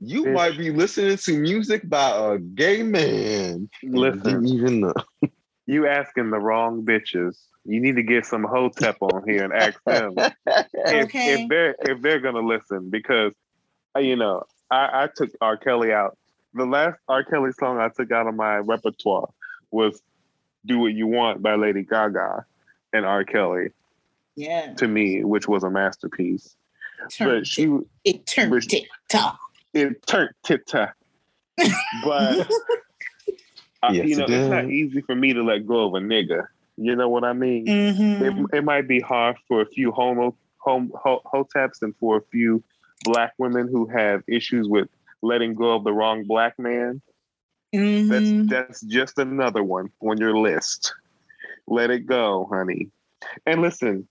You might be listening to music by a gay man. Listen, even know. You asking the wrong bitches. You need to get some hotep on here and ask them if, okay. if they're if they're gonna listen, because you know I, I took R. Kelly out. The last R. Kelly song I took out of my repertoire was "Do What You Want" by Lady Gaga and R. Kelly. Yeah, to me, which was a masterpiece. Turned but she it, it turned tit top. It turned tit top, but. Uh, yes, you know, it it's not easy for me to let go of a nigga. You know what I mean? Mm-hmm. It, it might be hard for a few homo, hom, ho, hotaps and for a few black women who have issues with letting go of the wrong black man. Mm-hmm. That's, that's just another one on your list. Let it go, honey. And listen,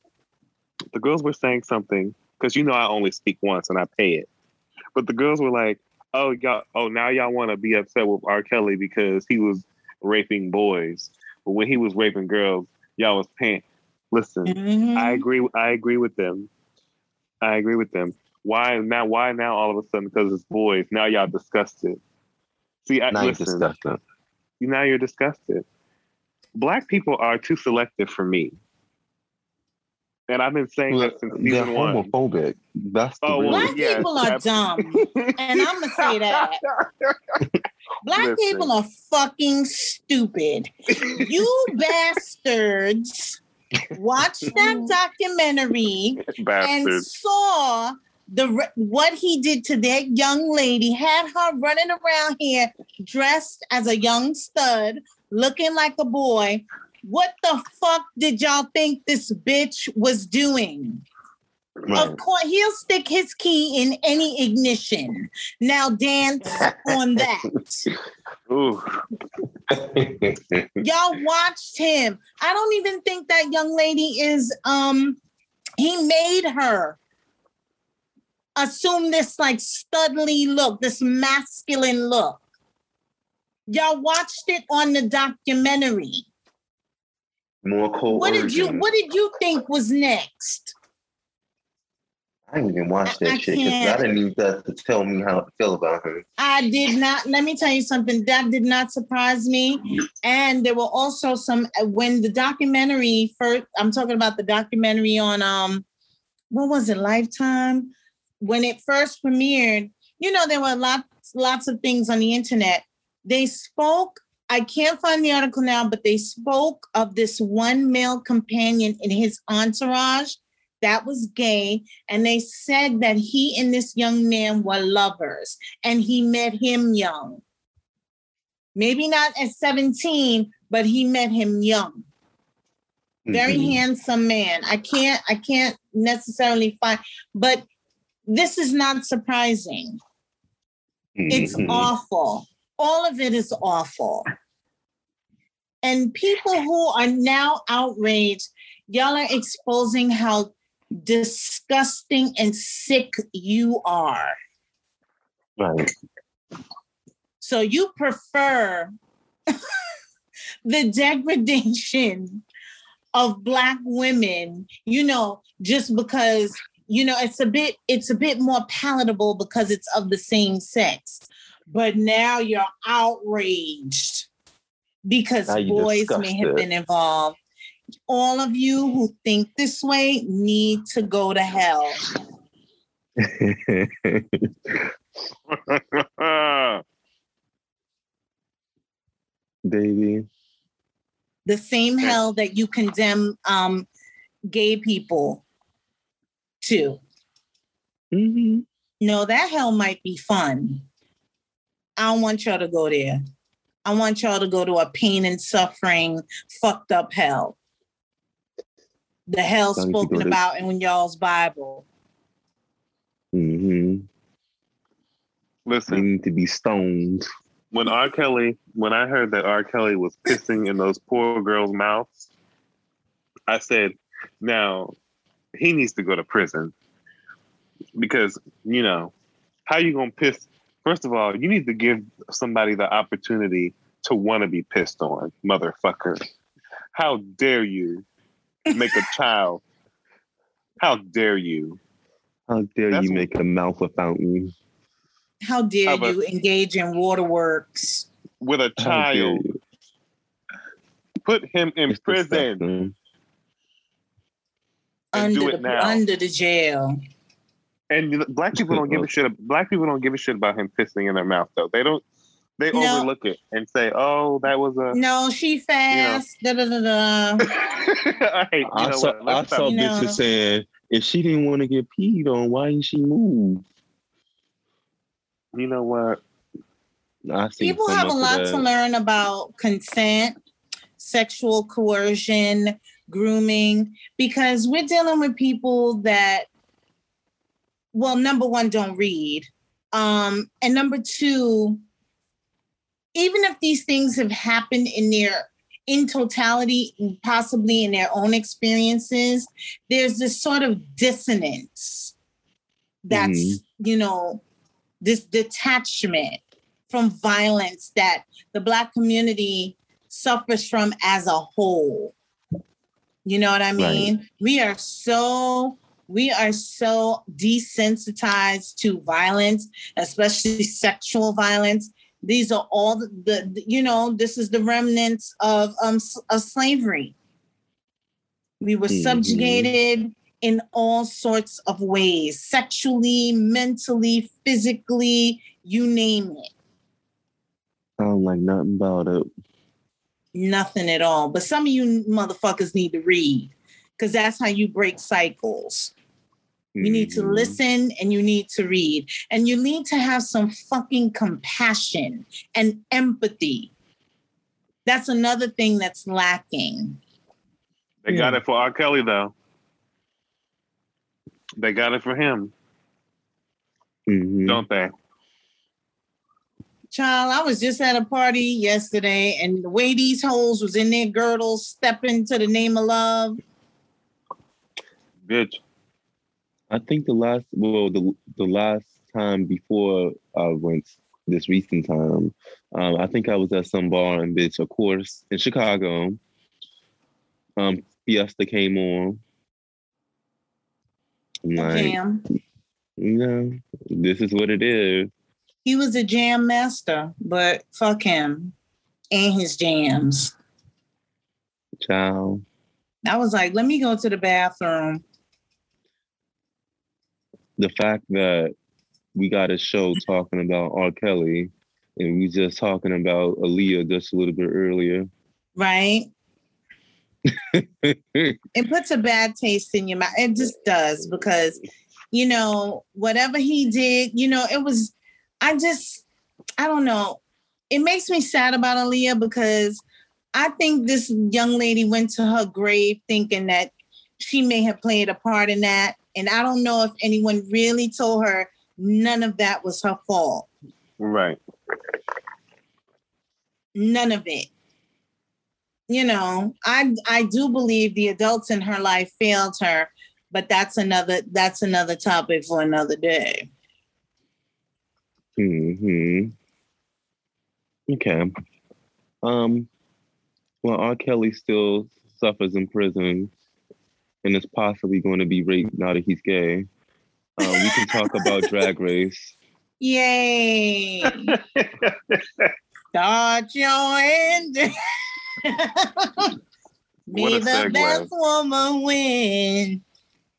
the girls were saying something, because you know I only speak once and I pay it. But the girls were like, Oh y'all! Oh, now y'all want to be upset with R. Kelly because he was raping boys, but when he was raping girls, y'all was pant. Listen, mm-hmm. I agree. I agree with them. I agree with them. Why now? Why now? All of a sudden, because it's boys. Now y'all disgusted. See, I, now listen, you're disgusted. Now you're disgusted. Black people are too selective for me, and I've been saying Look, that since season they're one. Homophobic. That's the oh, black yes, people are that's... dumb, and I'm gonna say that. Black listen. people are fucking stupid. You bastards. Watched that documentary Bastard. and saw the what he did to that young lady. Had her running around here dressed as a young stud, looking like a boy. What the fuck did y'all think this bitch was doing? Right. Of course, he'll stick his key in any ignition. Now dance on that. Ooh. Y'all watched him. I don't even think that young lady is, um, he made her assume this like studly look, this masculine look. Y'all watched it on the documentary. More cold. What did you, what did you think was next? I didn't even watch that I shit because I didn't need that to tell me how I feel about her. I did not. Let me tell you something. That did not surprise me. And there were also some, when the documentary first, I'm talking about the documentary on, um, what was it, Lifetime? When it first premiered, you know, there were lots, lots of things on the internet. They spoke, I can't find the article now, but they spoke of this one male companion in his entourage that was gay, and they said that he and this young man were lovers, and he met him young. Maybe not at seventeen, but he met him young. Very mm-hmm. handsome man. I can't, I can't necessarily find, but this is not surprising. Mm-hmm. It's awful. All of it is awful. And people who are now outraged, y'all are exposing how disgusting and sick you are. Right. So you prefer the degradation of Black women, you know, just because, you know, it's a bit, it's a bit more palatable because it's of the same sex. But now you're outraged because now you boys may have it. been involved. All of you who think this way need to go to hell. Baby. The same hell that you condemn um, gay people to. Mm-hmm. No, that hell might be fun. I don't want y'all to go there. I want y'all to go to a pain and suffering, fucked up hell. The hell spoken about in y'all's Bible. Mm-hmm. Listen, we need to be stoned. When R. Kelly, when I heard that R. Kelly was pissing in those poor girls' mouths, I said, now, he needs to go to prison. Because, you know, how you gonna piss? First of all, you need to give somebody the opportunity to want to be pissed on, motherfucker. How dare you? Make a child. How dare you? How dare That's you make a mouth a fountain? How dare How you engage in waterworks? With a child. Put him in it's prison. Under do the, it now. Under the jail. And Black people don't give a shit. Black people don't give a shit about him pissing in their mouth, though. They don't. They no. overlook it and say, "Oh, that was a no." She fast. You know. da, da, da, da. I, hate, I know saw, I saw you bitches know. saying, "If she didn't want to get peed on, why didn't she move?" You know what? I People so have a lot to learn about consent, sexual coercion, grooming, because we're dealing with people that, well, number one, don't read, um, and number two. Even if these things have happened in their, in totality, possibly in their own experiences, there's this sort of dissonance that's, mm-hmm. you know, this detachment from violence that the Black community suffers from as a whole. You know what I mean? Right. We are so we are so desensitized to violence, especially sexual violence. These are all the, the you know, this is the remnants of, um, of slavery. We were mm-hmm. subjugated in all sorts of ways, sexually, mentally, physically, you name it. I don't like nothing about it. Nothing at all. But some of you motherfuckers need to read, because that's how you break cycles. You mm-hmm. need to listen and you need to read. And you need to have some fucking compassion and empathy. That's another thing that's lacking. They yeah. got it for R. Kelly, though. They got it for him. Mm-hmm. Don't they? Child, I was just at a party yesterday, and the way these hoes was in their girdles, stepping to the name of love. Bitch. I think the last, well, the the last time before I went, this recent time, um, I think I was at some bar and bitch, of course, in Chicago. Um, Fiesta came on. Like, jam. You know, this is what it is. He was a jam master, but fuck him and his jams. Ciao. I was like, let me go to the bathroom. The fact that we got a show talking about R. Kelly, and we just talking about Aaliyah just a little bit earlier. Right. It puts a bad taste in your mouth. It just does, because, you know, whatever he did, you know, it was, I just, I don't know. It makes me sad about Aaliyah, because I think this young lady went to her grave thinking that she may have played a part in that. And I don't know if anyone really told her none of that was her fault. Right. None of it. You know, I I do believe the adults in her life failed her, but that's another that's another topic for another day. Hmm. Okay. Um. Well, R. Kelly still suffers in prison, and is possibly going to be raped now that he's gay. Uh, we can talk about Drag Race. Yay! Start your ending. Be the best woman win.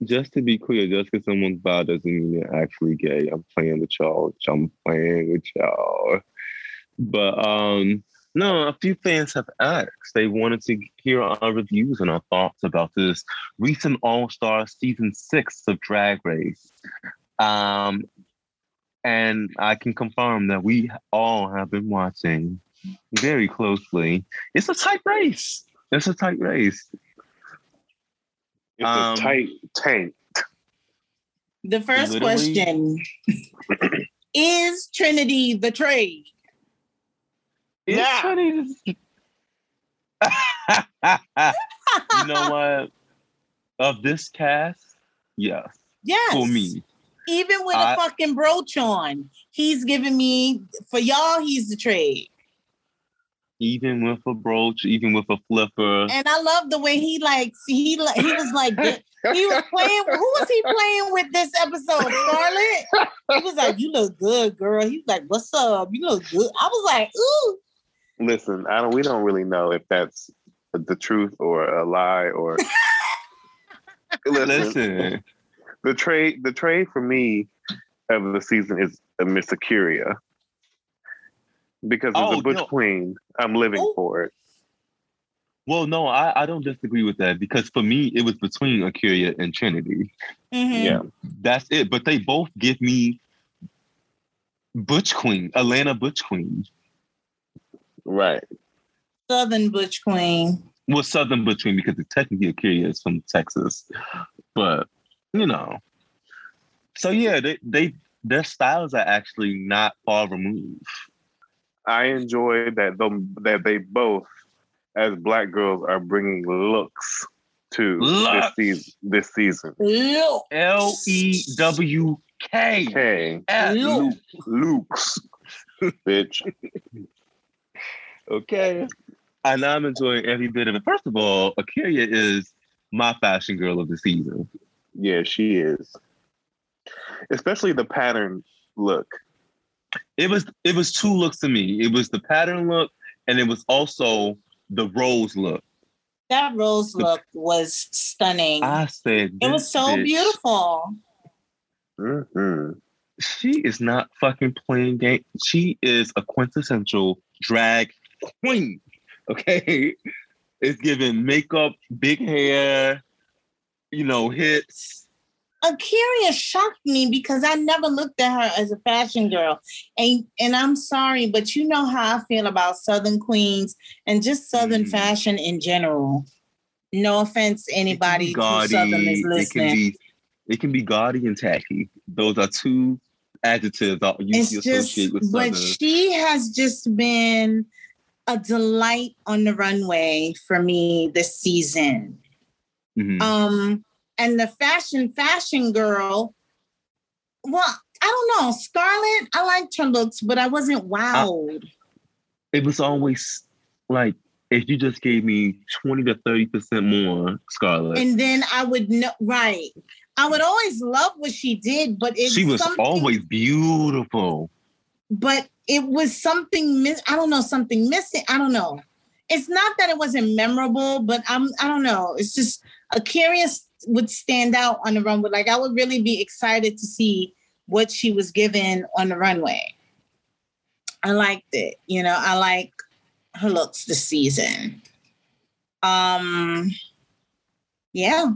Just to be clear, just because someone's bi doesn't mean they're actually gay. I'm playing with y'all. I'm playing with y'all. But um, no, a few fans have asked. They wanted to hear our reviews and our thoughts about this recent All-Star Season six of Drag Race. Um, and I can confirm that we all have been watching very closely. It's a tight race. It's a tight race. It's um, a tight tank. The first Literally. question is Trinity betrayed? Is yeah. Trinity the... You know what? Of this cast, yes. Yes. For me. Even with I... a fucking brooch on, he's giving me, for y'all, he's the trade. Even with a brooch, even with a flipper. And I love the way he like he like he was like he was playing. Who was he playing with this episode? Scarlet. He was like, "You look good, girl." He was like, "What's up? You look good." I was like, "Ooh." Listen, I don't. We don't really know if that's the truth or a lie or. Listen, Listen, the trade the trade for me of the season is a Miss Akeria. Because as oh, a butch no. queen, I'm living oh. for it. Well, no, I, I don't disagree with that, because for me, it was between Akeria and Trinity. Mm-hmm. Yeah, that's it. But they both give me butch queen, Atlanta butch queen. Right. Southern butch queen. Well, Southern butch queen, because technically Akeria is from Texas. But, you know. So, yeah, they, they their styles are actually not far removed. I enjoy that them, that they both, as black girls, are bringing looks to looks. this season. This season, L E W K K L Luke's bitch. Okay, and I'm enjoying every bit of it. First of all, Akeria is my fashion girl of the season. Yeah, she is. Especially the pattern look. It was it was two looks to me. It was the pattern look, and it was also the rose look. That rose the, look was stunning. I said, it was so bitch. beautiful. Mm-hmm. She is not fucking playing game. She is a quintessential drag queen. Okay, it's giving makeup, big hair, you know, hits. Akeria shocked me because I never looked at her as a fashion girl. And and I'm sorry, but you know how I feel about Southern queens and just Southern mm. fashion in general. No offense to anybody who Southern is listening. It can be, it can be gaudy and tacky. Those are two adjectives that you it's associate just, with Southern. But she has just been a delight on the runway for me this season. Mm-hmm. Um... And the fashion, fashion girl, well, I don't know. Scarlet, I liked her looks, but I wasn't wowed. I, it was always like, if you just gave me twenty to thirty percent more, Scarlet. And then I would know, right. I would always love what she did, but it's She was always beautiful. But it was something, mis- I don't know, something missing. I don't know. It's not that it wasn't memorable, but I'm, I don't know. It's just a curious... would stand out on the runway. Like, I would really be excited to see what she was given on the runway. I liked it. You know, I like her looks this season. Um, yeah.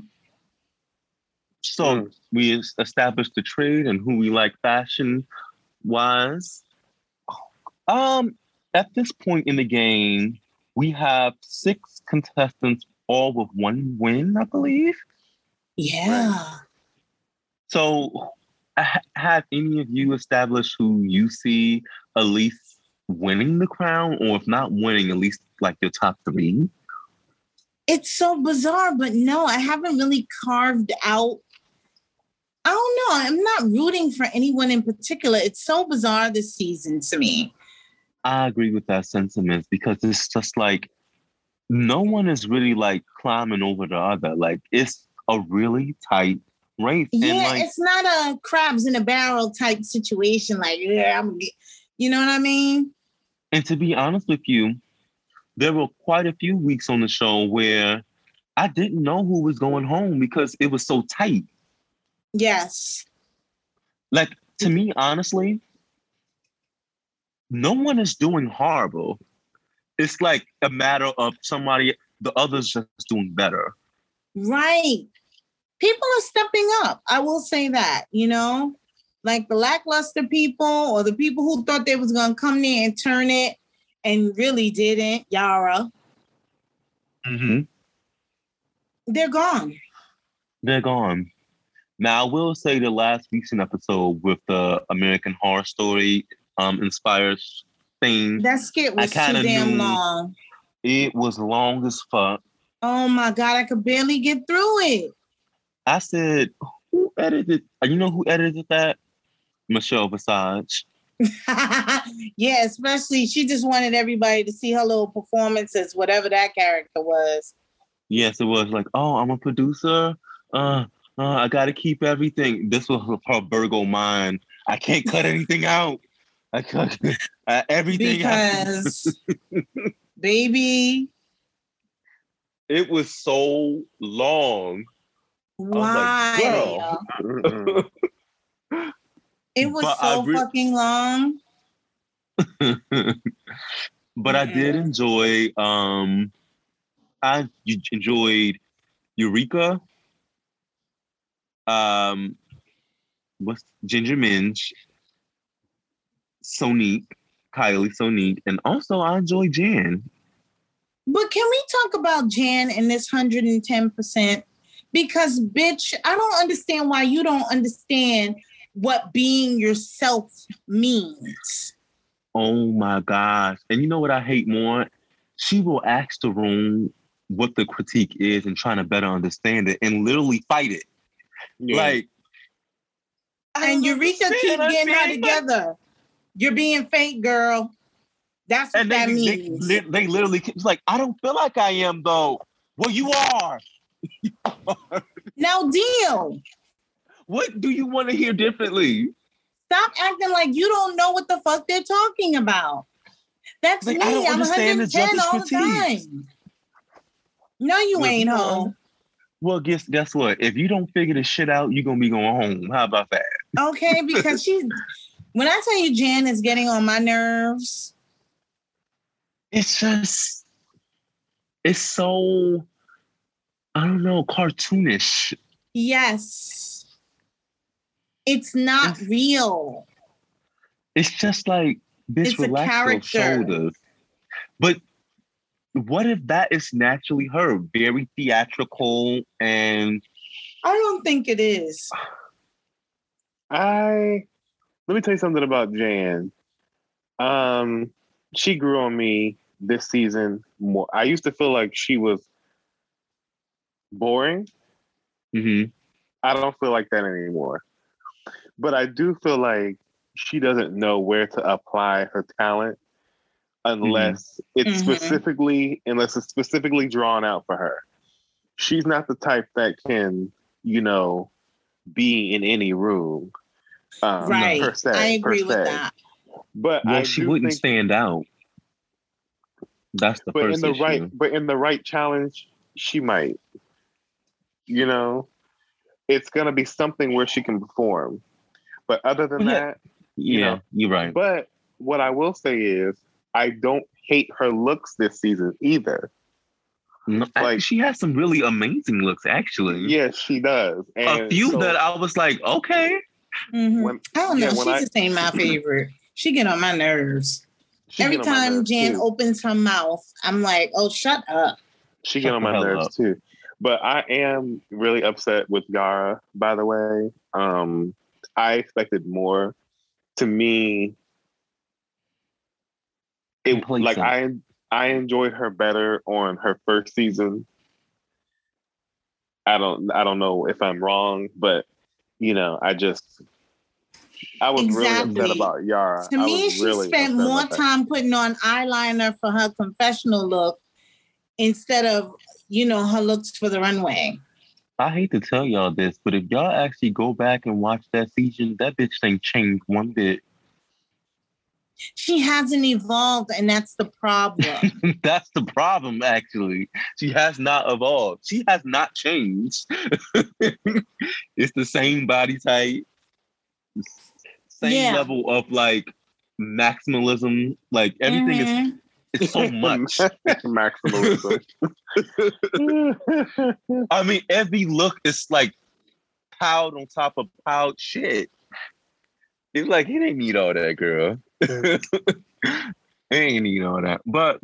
So we established the trade and who we like fashion-wise. Um, at this point in the game, we have six contestants, all with one win, I believe. Yeah. Right. So, have any of you established who you see at least winning the crown, or if not winning, at least like your top three? It's so bizarre, but no, I haven't really carved out. I don't know. I'm not rooting for anyone in particular. It's so bizarre this season to me. I agree with that sentiment because it's just like no one is really like climbing over the other. Like it's a really tight race. Yeah, and like, it's not a crabs in a barrel type situation. Like, yeah, I'm, you know what I mean? And to be honest with you, there were quite a few weeks on the show where I didn't know who was going home because it was so tight. Yes. Like, to me, honestly, no one is doing horrible. It's like a matter of somebody, the other's just doing better. Right. People are stepping up. I will say that, you know, like the lackluster people or the people who thought they was going to come there and turn it and really didn't, Yara. Mm-hmm. They're gone. They're gone. Now, I will say the last recent episode with the American Horror Story um, inspired thing. That skit was too damn long. It was long as fuck. Oh my God, I could barely get through it. I said, who edited? You know who edited that? Michelle Visage. Yeah, especially she just wanted everybody to see her little performances, whatever that character was. Yes, it was like, oh, I'm a producer. Uh, uh, I got to keep everything. This was her Virgo mind. I can't cut anything out. I cut uh, everything because, out. Because, baby... It was so long. Why? I was like, girl. It was but so re- fucking long. But yeah. I did enjoy. Um, I enjoyed Eureka. Um, what's Ginger Minj, Sonique, Kylie, Sonique, and also I enjoyed Jan. But can we talk about Jan and this one hundred ten percent? Because, bitch, I don't understand why you don't understand what being yourself means. Oh, my gosh. And you know what I hate more? She will ask the room what the critique is and trying to better understand it and literally fight it. Yeah. Like, and Eureka keep getting her together. You're being fake, girl. That's what and that they, means. They, they literally, it's like, I don't feel like I am, though. Well, you are. You are. Now deal. What do you want to hear differently? Stop acting like you don't know what the fuck they're talking about. That's like, me. I'm one hundred ten all the time. No, you well, ain't home. Well, guess guess what? If you don't figure this shit out, you're going to be going home. How about that? Okay, because she's... When I tell you Jan is getting on my nerves... It's just... It's so... I don't know, cartoonish. Yes. It's not it's, real. It's just like... Bitch, it's relax your shoulders. But what if that is naturally her? Very theatrical and... I don't think it is. I... Let me tell you something about Jan. Um, she grew on me this season more. I used to feel like she was boring. Mm-hmm. I don't feel like that anymore. But I do feel like she doesn't know where to apply her talent unless mm-hmm. it's mm-hmm. specifically unless it's specifically drawn out for her. She's not the type that can, you know, be in any room. Um, right. Per se, I agree with that. But yeah, I she wouldn't think, stand out. That's the but first in the issue. Right, but in the right challenge, she might. You know, it's gonna be something where she can perform. But other than yeah. that, You yeah, know. You're right. But what I will say is, I don't hate her looks this season either. No, like she has some really amazing looks, actually. Yes, she does. And a few so, that I was like, okay. Mm-hmm. When, I don't know. Yeah, she just I, ain't my favorite. She get on my nerves. Every time nerves Jan too. opens her mouth, I'm like, oh, shut up. She get on my nerves up. too. But I am really upset with Yara, by the way. Um, I expected more. To me, it like I I enjoyed her better on her first season. I don't I don't know if I'm wrong, but you know, I just I was exactly. really upset about Yara. To I me, she really spent more time putting on eyeliner for her confessional look instead of, you know, her looks for the runway. I hate to tell y'all this, but if y'all actually go back and watch that season, that bitch ain't changed one bit. She hasn't evolved, and that's the problem. That's the problem, actually. She has not evolved. She has not changed. It's the same body type, same yeah. level of, like, maximalism. Like, everything mm-hmm. is... It's so much. Maximalism. I mean, every look is like piled on top of piled shit. It's like, he didn't need all that, girl. He ain't need all that. But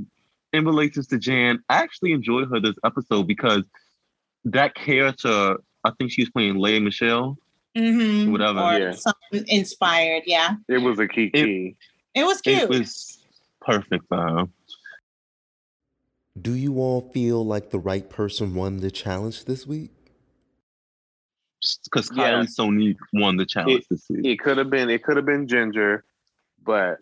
in relation to Jan, I actually enjoyed her this episode because that character, I think she was playing Lea Michele. Mm-hmm. Whatever. Or yeah. something inspired, yeah. It was a kiki. It, it was cute. It was perfect for her. Do you all feel like the right person won the challenge this week? Because Kylie yeah. and Sonique won the challenge it, this week. It could have been. It could have been Ginger, but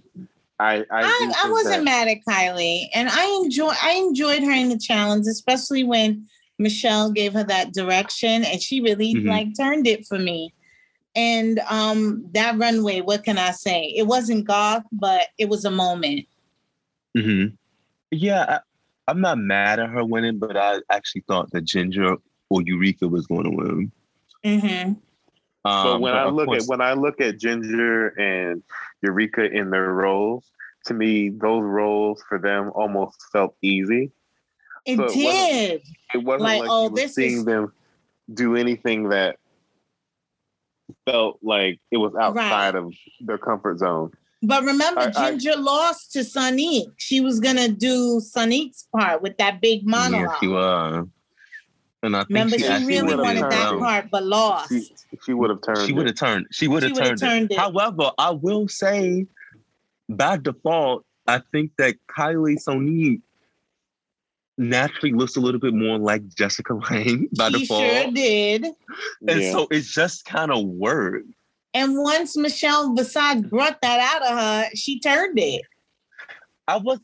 I. I, I, I wasn't that. mad at Kylie, and I enjoy. I enjoyed her in the challenge, especially when Michelle gave her that direction, and she really mm-hmm. like turned it for me. And um, that runway. What can I say? It wasn't goth, but it was a moment. Mm-hmm. Yeah. I, I'm not mad at her winning, but I actually thought that Ginger or Eureka was going to win. Mm-hmm. Um, so when I look course- at when I look at Ginger and Eureka in their roles, to me, those roles for them almost felt easy. It so did. It wasn't, it wasn't like, like oh, you this seeing is- them do anything that felt like it was outside right. of their comfort zone. But remember, I, Ginger I, lost to Sonique. She was going to do Sonique's part with that big monologue. Yeah, she was. And I think remember, she, she really wanted that out. part, but lost. She, she would have turned She would have turned She would have turned, turned it. However, I will say, by default, I think that Kylie Sonique naturally looks a little bit more like Jessica Lange by she default. She sure did. And yeah. so it just kind of worked. And once Michelle Visage brought that out of her, she turned it. I was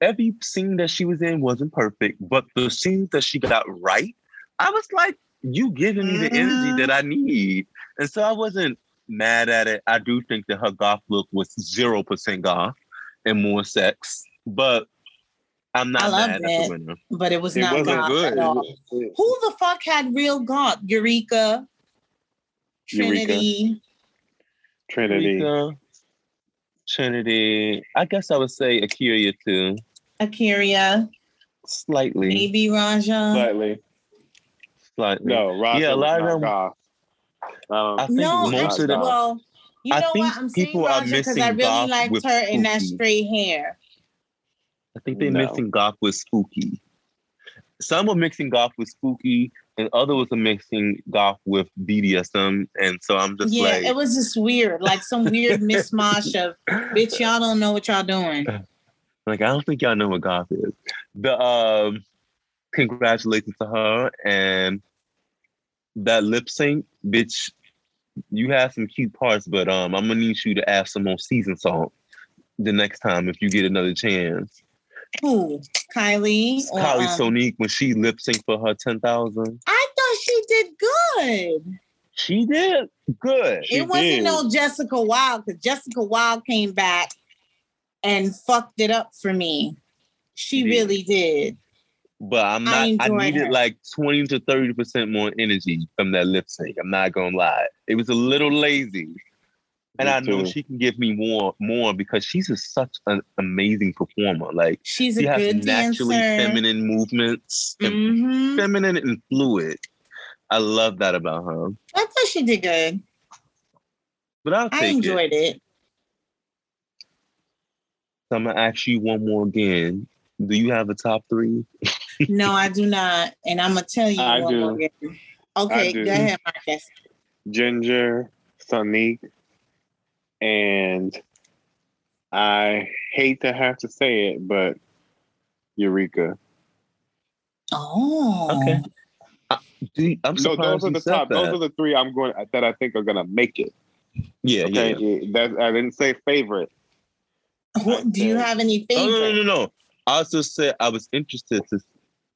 every scene that she was in wasn't perfect, but the scenes that she got right, I was like, you giving me the energy that I need. And so I wasn't mad at it. I do think that her goth look was zero percent goth and more sex, but I'm not mad it, at the winner. But it was it not goth good. At all. Who the fuck had real goth? Eureka, Trinity, Eureka. Trinity, Eureka. Trinity. I guess I would say Akeria too. Akeria, slightly. Maybe Raja, slightly. Slightly. No, Raja. Yeah, a lot of them. Goth. Um, I think no, most of them. Well, you know I think what? I'm people Raja are missing I really goth liked with her in that straight hair. I think they're no. mixing goth with spooky. Some were mixing goth with spooky, and others were mixing goth with B D S M. And so I'm just yeah, like, yeah, it was just weird, like some weird mismatch of bitch. Y'all don't know what y'all doing. Like I don't think y'all know what goth is. The um, congratulations to her and that lip sync, bitch. You have some cute parts, but um, I'm gonna need you to add some more season salt the next time if you get another chance. Who? Kylie? Or, Kylie um, Sonique when she lip synced for her ten thousand. I thought she did good. She did good. She it wasn't did. no Jessica Wilde because Jessica Wilde came back and fucked it up for me. She, she did. really did. But I'm not, I, I needed her. like twenty to thirty percent more energy from that lip sync. I'm not going to lie. It was a little lazy. And me I know too. She can give me more, more because she's a, such an amazing performer. Like she's she a has good naturally dancer. Feminine movements, mm-hmm. and feminine and fluid. I love that about her. I thought she did good, but I'll take I enjoyed it. it. So I'm gonna ask you one more again. Do you have a top three? No, I do not, and I'm gonna tell you I one do. more again. Okay, go ahead, Marcus. Ginger, Sonique. And I hate to have to say it, but Eureka. Oh, okay. I, dude, I'm so those are the top. That. Those are the three I'm going that I think are going to make it. Yeah, okay? yeah. That I didn't say favorite. What, do you have any favorites? Oh, no, no, no, no. I also said I was interested to.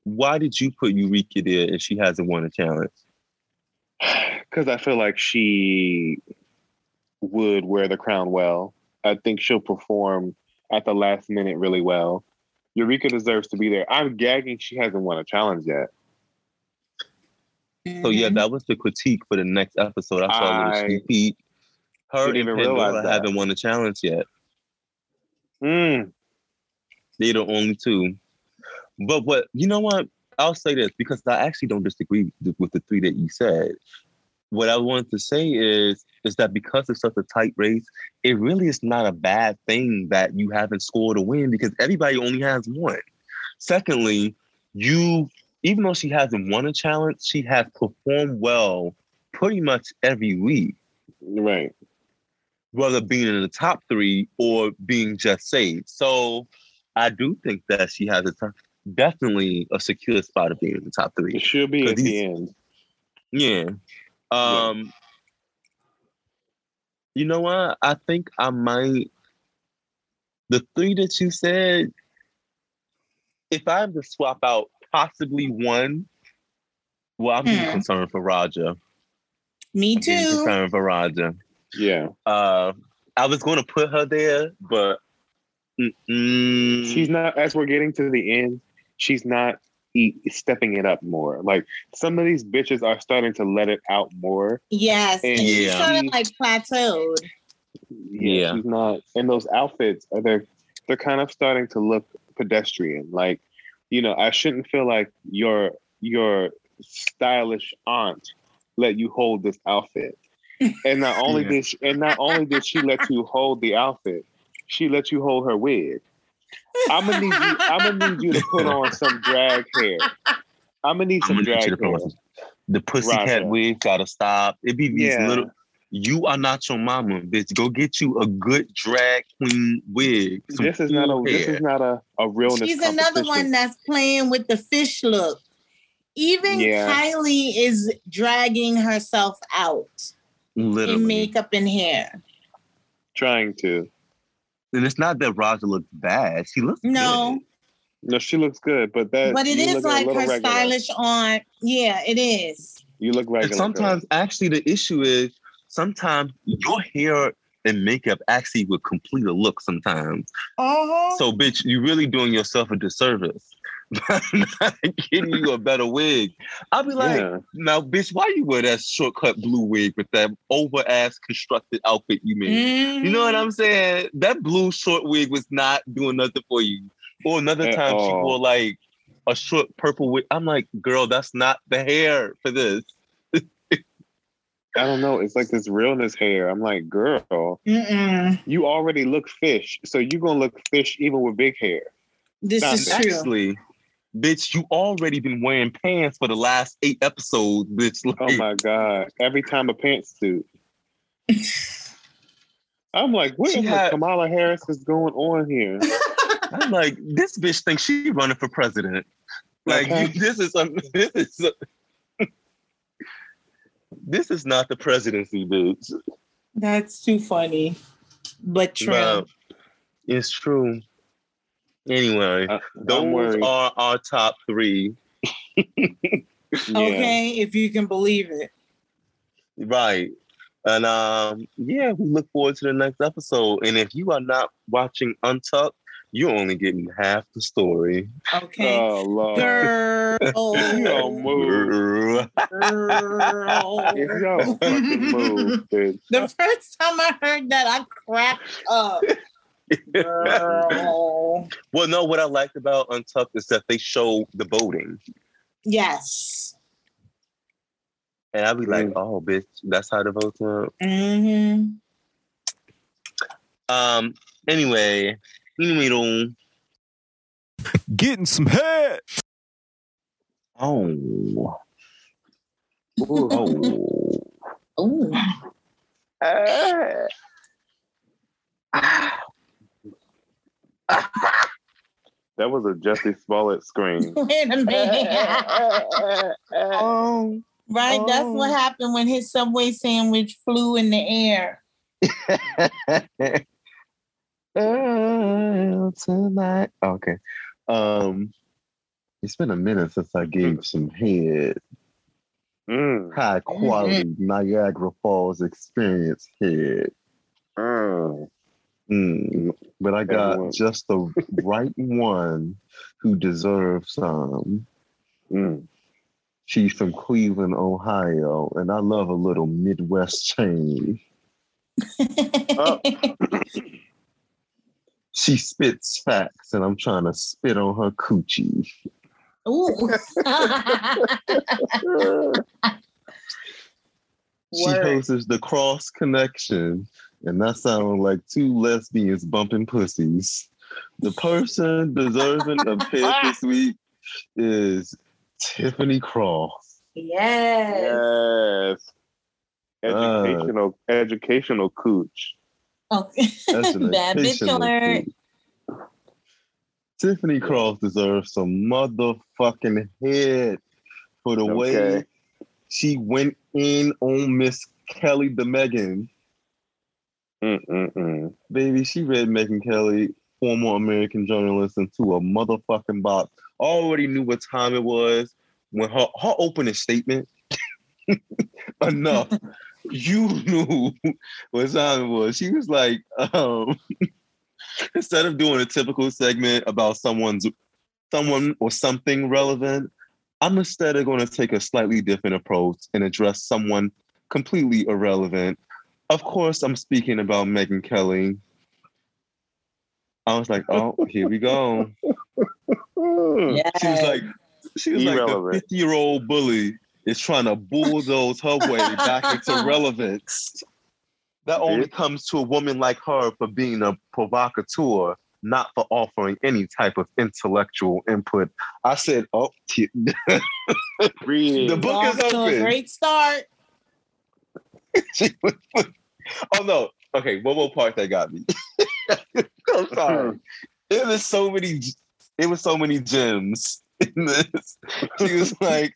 Why did you put Eureka there if she hasn't won a challenge? Because I feel like she would wear the crown well. I think she'll perform at the last minute really well. Eureka deserves to be there. I'm gagging she hasn't won a challenge yet. So yeah, that was the critique for the next episode. I saw I a little sneak Her didn't even realize that. Haven't won a challenge yet. Mm. They're the only two. But what you know what? I'll say this because I actually don't disagree with the three that you said. What I wanted to say is is that because it's such a tight race, it really is not a bad thing that you haven't scored a win because everybody only has one. Secondly, you, even though she hasn't won a challenge, she has performed well pretty much every week. Right. Whether being in the top three or being just saved. So I do think that she has a t- definitely a secure spot of being in the top three. It should be at these, the end. Yeah. Um, yeah. You know what? I think I might. The three that you said, if I have to swap out possibly one, well, I'm hmm. concerned for Raja. Me too. I'm concerned for Raja. Yeah. Uh, I was going to put her there, but mm-mm. she's not. As we're getting to the end, she's not stepping it up more. Like some of these bitches are starting to let it out more. Yes, and she yeah. sort of like plateaued. Yeah, yeah, she's not. And those outfits are they're they're kind of starting to look pedestrian. Like, you know, I shouldn't feel like your your stylish aunt let you hold this outfit. And not only yeah. did she, and not only did she let you hold the outfit, she let you hold her wig. I'm gonna need you. I'm gonna need you to put on some drag hair. I'm gonna need some gonna drag need hair. Some, the pussycat wig gotta stop. It be these yeah. little. You are not your mama, bitch. Go get you a good drag queen wig. This is not a. Hair. This is not a a realness. She's another one that's playing with the fish look. Even yeah. Kylie is dragging herself out. Literally, in makeup and hair. Trying to. And it's not that Raja looks bad. She looks no, good. no, she looks good. But that, but it is like her regular. stylish aunt. Yeah, it is. You look regular. And sometimes, girl. Actually, the issue is sometimes your hair and makeup actually would complete a look sometimes. Uh-huh. So, bitch, you really doing yourself a disservice. I'm not getting you a better wig. I'll be like, yeah. Now, bitch, why you wear that shortcut blue wig with that over-ass constructed outfit you made? Mm. You know what I'm saying? That blue short wig was not doing nothing for you. Or another At time all. She wore, like, a short purple wig. I'm like, girl, that's not the hair for this. I don't know. It's like this realness hair. I'm like, girl, Mm-mm. you already look fish. So you're going to look fish even with big hair. This now, is actually, true. Bitch, you already been wearing pants for the last eight episodes, bitch. Like, oh my God. Every time a pantsuit. I'm like, what is had... Kamala Harris is going on here? I'm like, this bitch thinks she running for president. Like, okay. you, this is um, this is uh, this is not the presidency, bitch. That's too funny, but true. No, it's true. Anyway, uh, those are our top three. Yeah. Okay, if you can believe it. Right. And um, yeah, we look forward to the next episode. And if you are not watching Untucked, you're only getting half the story. Okay. Oh, Lord. Girl. You don't move. Girl. You don't fucking move, bitch. The first time I heard that, I cracked up. Girl. Well, no, what I liked about Untucked is that they show the voting. Yes. And I'd be like, mm. oh, bitch, that's how the votes went. Mm-hmm. Um, anyway, anyway, getting some head. Oh. Oh. Ooh. Uh. Ah. That was a Jussie Smollett scream. Wait a minute. oh, right, oh. That's what happened when his Subway sandwich flew in the air. oh, tonight. Okay. Um, it's been a minute since I gave mm. some head. Mm. High quality mm-hmm. Niagara Falls experience head. Mm. Mm, but I got just the right one who deserves some. Mm. She's from Cleveland, Ohio, and I love a little Midwest change. oh. She spits facts, and I'm trying to spit on her coochie. Ooh. She hosts the Cross Connection. And that sounds like two lesbians bumping pussies. The person deserving of head this week is Tiffany Cross. Yes. Yes. Educational, uh, educational cooch. Okay. That's an bad bitch alert. Tiffany Cross deserves some motherfucking head for the okay. way she went in on Miss Kelly the Megyn. Mm-mm-mm. Baby, she read Megyn Kelly, former American journalist, into a motherfucking box. Already knew what time it was when her, her opening statement enough. You knew what time it was. She was like, um, instead of doing a typical segment about someone's someone or something relevant, I'm instead of going to take a slightly different approach and address someone completely irrelevant. Of course, I'm speaking about Megyn Kelly. I was like, oh, here we go. Yes. She was like, she was Irrelevant. Like the fifty-year-old bully is trying to bulldoze her way back into relevance. That only comes to a woman like her for being a provocateur, not for offering any type of intellectual input. I said, oh, the book is open. Great start. She was, oh no! Okay, one more part that got me. I'm sorry. It was so many. It was so many gems in this. She was like,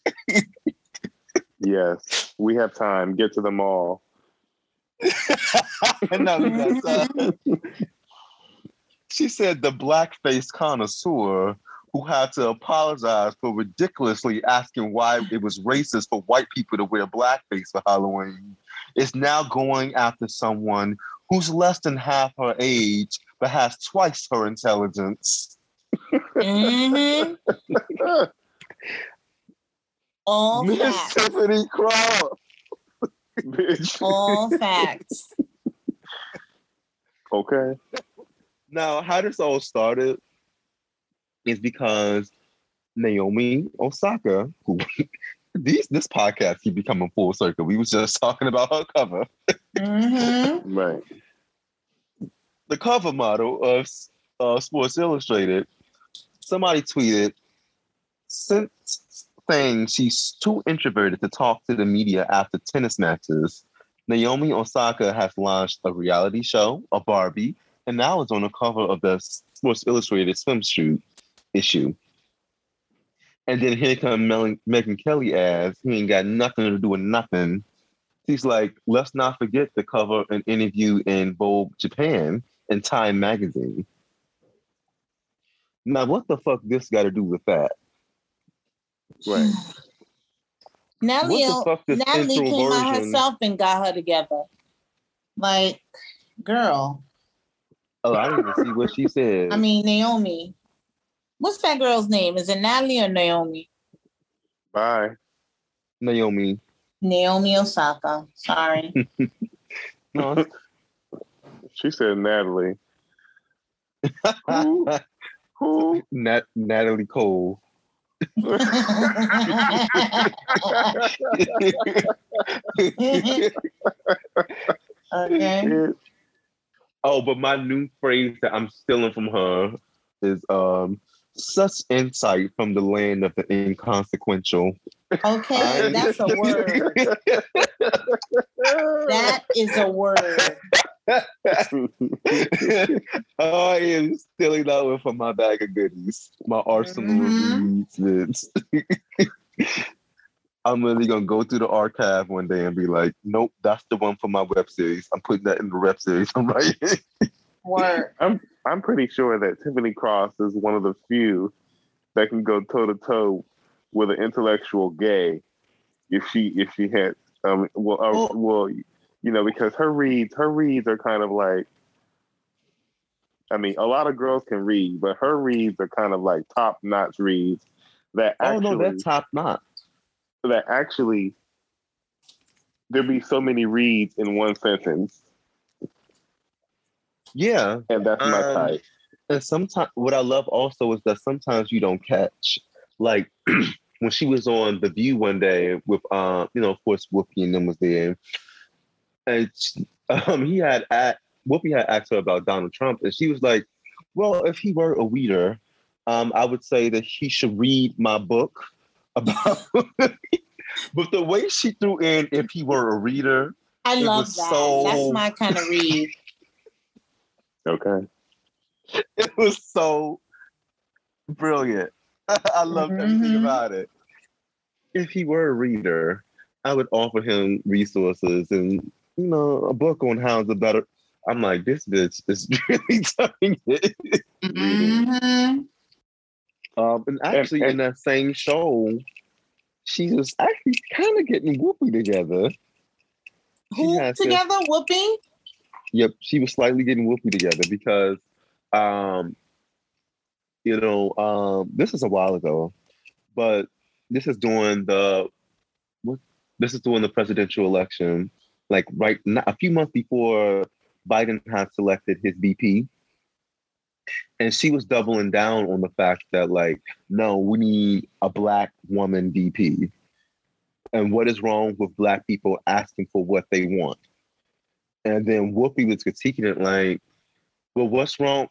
"Yes, we have time. Get to them all." No, we got time. She said, "The blackface connoisseur who had to apologize for ridiculously asking why it was racist for white people to wear blackface for Halloween, is now going after someone who's less than half her age but has twice her intelligence. Mm-hmm. All Miss facts. Tiffany Cross. All facts. Okay. Now, how this all started is because Naomi Osaka, who these this podcast keep becoming full circle. We was just talking about her cover. Mm-hmm. Right. The cover model of uh, Sports Illustrated, somebody tweeted, since saying she's too introverted to talk to the media after tennis matches, Naomi Osaka has launched a reality show, a Barbie, and now is on the cover of the Sports Illustrated swimsuit issue. And then here comes Mel- Megyn Kelly as, he ain't got nothing to do with nothing. She's like, let's not forget to cover an interview in Vogue Japan and Time magazine. Now, what the fuck this got to do with that? Right. Natalie, Natalie came out herself and got her together. Like, girl. Oh, I didn't even see what she said. I mean, Naomi. What's that girl's name? Is it Natalie or Naomi? Bye. Naomi. Naomi Osaka. Sorry. No. She said Natalie. Who? Who? Nat- Natalie Cole. Okay. Oh, but my new phrase that I'm stealing from her is um, such insight from the land of the inconsequential. Okay, that's a word. That is a word. Oh, I am stealing that one from my bag of goodies. My arsenal mm-hmm. of goodies. I'm really gonna go through the archive one day and be like, nope, that's the one for my web series. I'm putting that in the web series I'm writing. Word. I'm I'm pretty sure that Tiffany Cross is one of the few that can go toe to toe with an intellectual gay if she if she had um well uh, well you know, because her reads her reads are kind of like, I mean, a lot of girls can read, but her reads are kind of like top notch reads that actually oh no that's top notch. That actually there'd be so many reads in one sentence. Yeah. And that's my um, type. And sometimes what I love also is that sometimes you don't catch. Like when she was on The View one day with, um, you know, of course, Whoopi and them was there. And she, um, he had at, Whoopi had asked her about Donald Trump. And she was like, well, if he were a reader, um, I would say that he should read my book. About, but the way she threw in, if he were a reader, I love that. So... That's my kind of read. Okay. It was so brilliant. I loved mm-hmm. everything about it. If he were a reader, I would offer him resources and, you know, a book on how to better. I'm like, this bitch is really doing it. Mm-hmm. Um, and actually, and, and, in that same show, she was actually kind of getting Whoopi together. Who together? This, Whoopi? Yep, she was slightly getting Whoopi together because, um, you know, um, this is a while ago, but this is during the what? This is during the presidential election, like right now, a few months before Biden had selected his V P. And she was doubling down on the fact that, like, no, we need a Black woman V P. And what is wrong with Black people asking for what they want? And then Whoopi was critiquing it like, well, what's wrong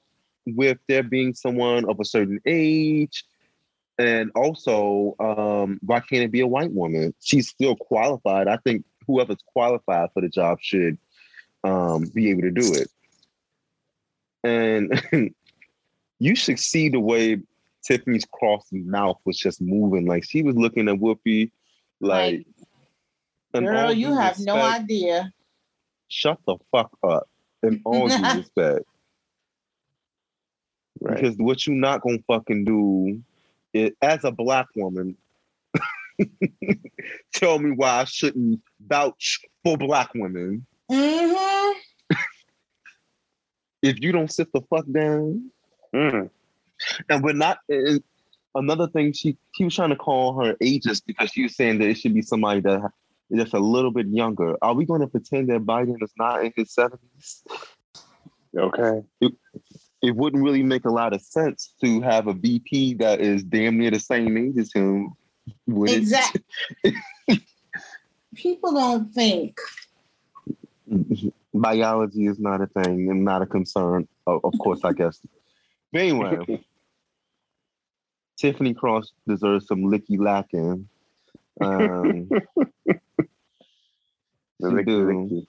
with there being someone of a certain age? And also, um, why can't it be a white woman? She's still qualified. I think whoever's qualified for the job should um, be able to do it. And... You should see the way Tiffany's Cross mouth was just moving. Like she was looking at Whoopi, like, like girl, you have respect, no idea. Shut the fuck up. In all due respect. Right. Because what you not gonna fucking do it, as a Black woman, tell me why I shouldn't vouch for Black women. Mm-hmm. If you don't sit the fuck down. Mm. And we're not... Uh, another thing, she, she was trying to call her ageist because she was saying that it should be somebody that is just a little bit younger. Are we going to pretend that Biden is not in his seventies? Okay. It, it wouldn't really make a lot of sense to have a V P that is damn near the same age as him. Would exactly. People don't think. Biology is not a thing and not a concern. Oh, of course, I guess. But anyway, Tiffany Cross deserves some licky lacking. Um, licky, licky.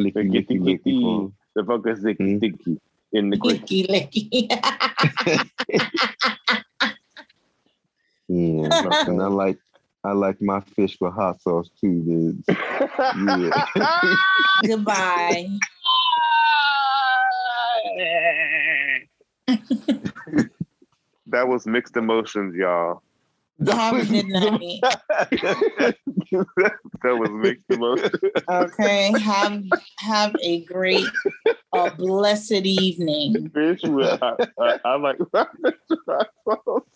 Licky, licky, licky, licky, licky. The fuck is licky, mm-hmm. licky in the licky, licky. Yeah, and I like I like my fish with hot sauce too, dude. Yeah. Goodbye. That was mixed emotions, y'all. That was That was mixed emotions. Okay, have have a great, a blessed evening. Fish with hot, I, I like my fish with hot sauce.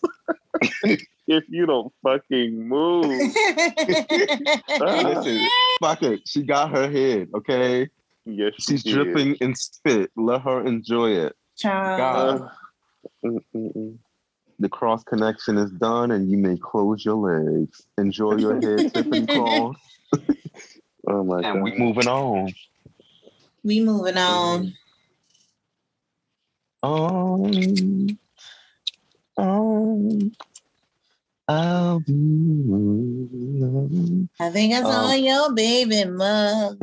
If you don't fucking move, listen, fuck it. She got her head. Okay. Yes, she she's did. Dripping in spit. Let her enjoy it. Child. God. The Cross connection is done, and you may close your legs. Enjoy your head, Tiffany Cross. Oh my and God. And we moving on. We moving on. Um, um, I'll be moving on. I think I saw um, your baby mother.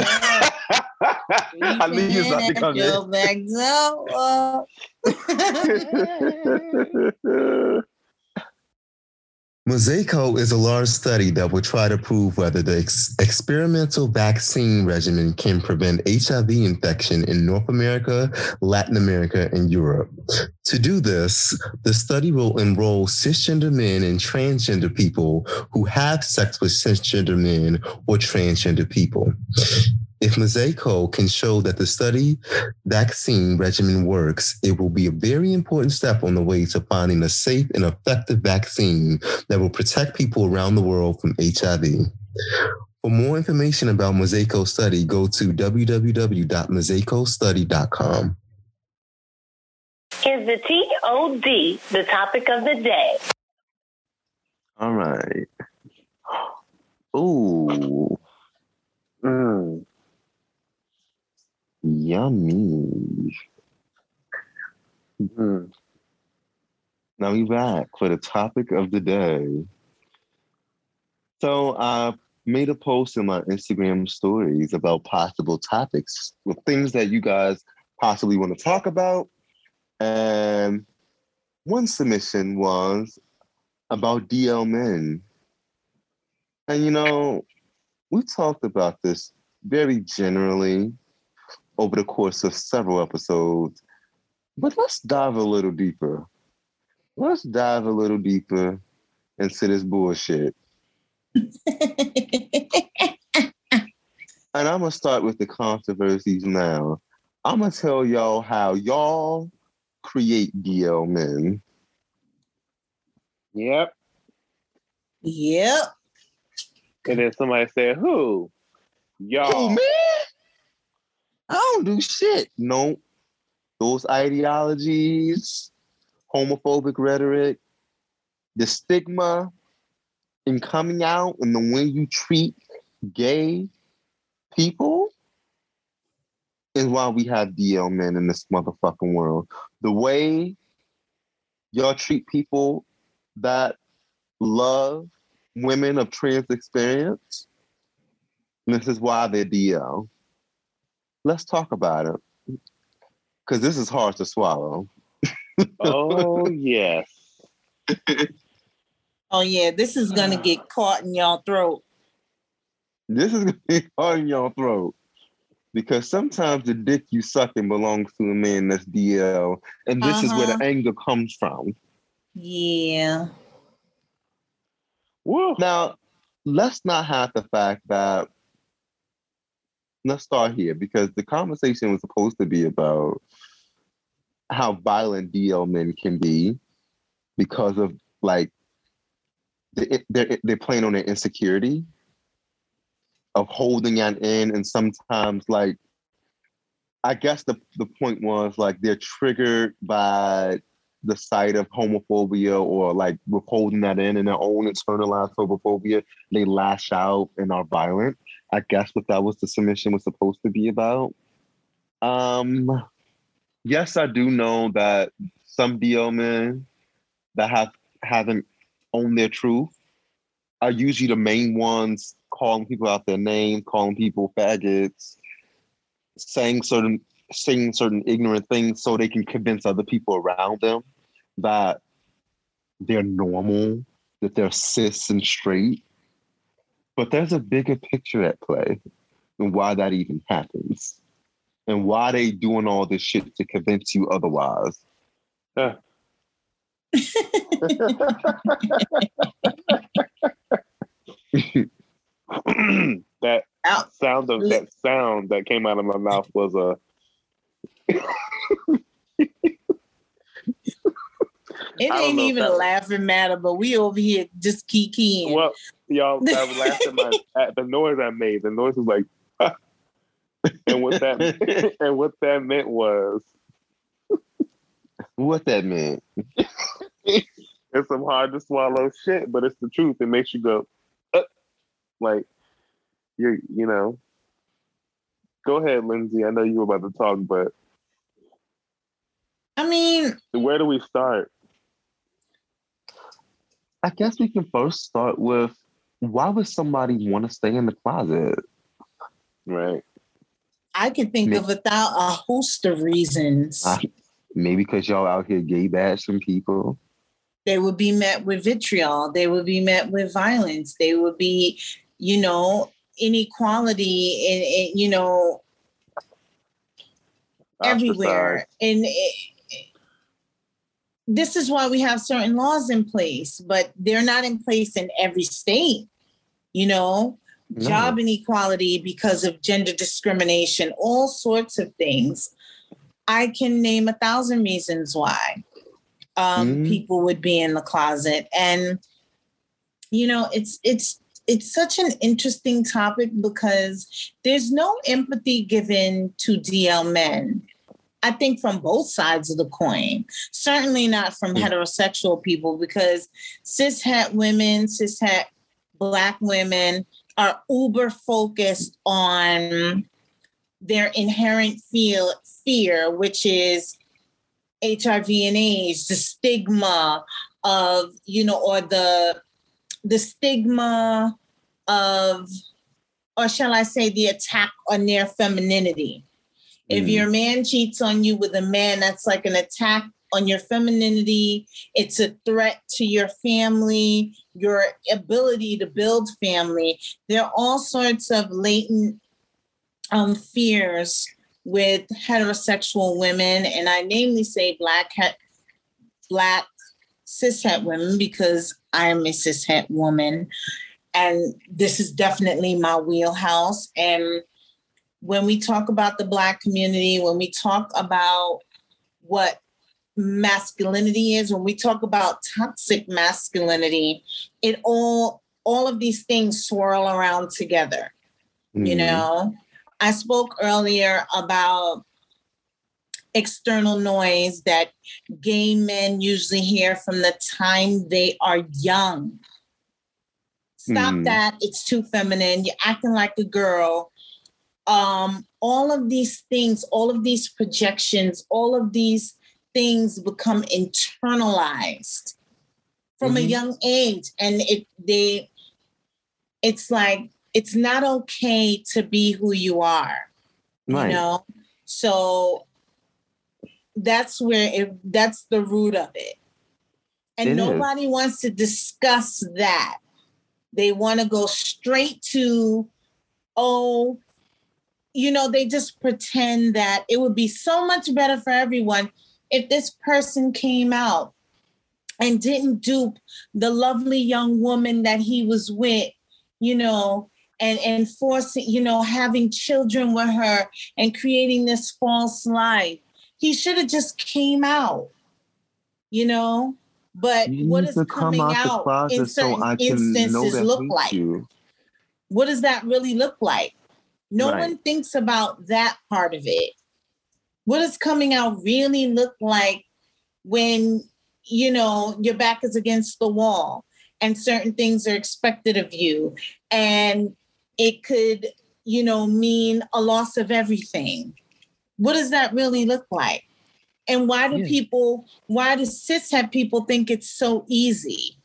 I knew you was about to come in. Mosaico is a large study that will try to prove whether the ex- experimental vaccine regimen can prevent H I V infection in North America, Latin America, and Europe. To do this, the study will enroll cisgender men and transgender people who have sex with cisgender men or transgender people. If Mosaico can show that the study vaccine regimen works, it will be a very important step on the way to finding a safe and effective vaccine that will protect people around the world from H I V. For more information about Mosaico study, go to w w w dot mosaico study dot com. Is the T O D the topic of the day? All right. Ooh. Mmm. Yummy. Mm. Now we back for the topic of the day. So I made a post in my Instagram stories about possible topics with things that you guys possibly want to talk about. And one submission was about D L men. And you know, we talked about this very generally over the course of several episodes, but let's dive a little deeper. Let's dive a little deeper into this bullshit. And I'm gonna start with the controversies now. I'm gonna tell y'all how y'all create D L men. Yep. Yep. And then somebody said, who? Y'all. Who, me? I don't do shit. No, those ideologies, homophobic rhetoric, the stigma in coming out and the way you treat gay people is why we have D L men in this motherfucking world. The way y'all treat people that love women of trans experience, this is why they're D L. Let's talk about it, because this is hard to swallow. Oh, yes. Oh, yeah, this is going to get caught in y'all throat. This is going to get caught in y'all throat, because sometimes the dick you sucking belongs to a man that's D L, and this uh-huh. is where the anger comes from. Yeah. Woo. Now, let's not hide the fact that, let's start here, because the conversation was supposed to be about how violent D L men can be because of, like, the, they're, they're playing on their insecurity of holding an in, and sometimes, like, I guess the, the point was, like, they're triggered by the sight of homophobia or, like, withholding that in in their own internalized homophobia. They lash out and are violent. I guess what that was the submission was supposed to be about. Um, yes, I do know that some D L men that have, haven't owned their truth are usually the main ones calling people out their name, calling people faggots, saying certain saying certain ignorant things so they can convince other people around them that they're normal, that they're cis and straight. But there's a bigger picture at play and why that even happens and why they doing all this shit to convince you otherwise. Huh. that Ow. sound of that sound that came out of my mouth was a It ain't even a laughing matter, but we over here just kikiing. Well, y'all, I was laughing at the noise I made. The noise was like, ah. and what that and what that meant was, what that meant. It's some hard to swallow shit, but it's the truth. It makes you go, uh, like, you you know. Go ahead, Lindsay. I know you were about to talk, but I mean, where do we start? I guess we can first start with, why would somebody want to stay in the closet? Right. I can think maybe, of a, thou- a host of reasons. Uh, maybe because y'all out here gay bashing people. They would be met with vitriol. They would be met with violence. They would be, you know, inequality and, and you know, everywhere. And it, this is why we have certain laws in place, but they're not in place in every state, you know, no. Job inequality because of gender discrimination, all sorts of things. I can name a thousand reasons why um, mm-hmm. people would be in the closet. And, you know, it's, it's, it's such an interesting topic because there's no empathy given to D L men. I think from both sides of the coin, certainly not from mm. heterosexual people, because cishet women, cishet Black women are uber focused on their inherent feel, fear, which is H I V and AIDS, the stigma of, you know, or the the stigma of, or shall I say, the attack on their femininity. If your man cheats on you with a man, that's like an attack on your femininity. It's a threat to your family, your ability to build family. There are all sorts of latent um, fears with heterosexual women. And I namely say Black, Black cishet women because I am a cishet woman. And this is definitely my wheelhouse. And when we talk about the Black community, when we talk about what masculinity is, when we talk about toxic masculinity, it all, all of these things swirl around together. Mm-hmm. You know, I spoke earlier about external noise that gay men usually hear from the time they are young. Stop mm-hmm. that. It's too feminine. You're acting like a girl. Um, all of these things, all of these projections, all of these things become internalized from mm-hmm. a young age. And it they, it's like, it's not okay to be who you are, right. You know? So that's where, it, that's the root of it. And it nobody is. wants to discuss that. They want to go straight to, oh, you know, they just pretend that it would be so much better for everyone if this person came out and didn't dupe the lovely young woman that he was with, you know, and, and forcing, you know, having children with her and creating this false life. He should have just came out, you know, but you what is coming out, out in certain so instances look like? You. What does that really look like? No right. one thinks about that part of it. What does coming out really look like when, you know, your back is against the wall and certain things are expected of you? And it could, you know, mean a loss of everything. What does that really look like? And why do yeah. people, why do cis have people think it's so easy?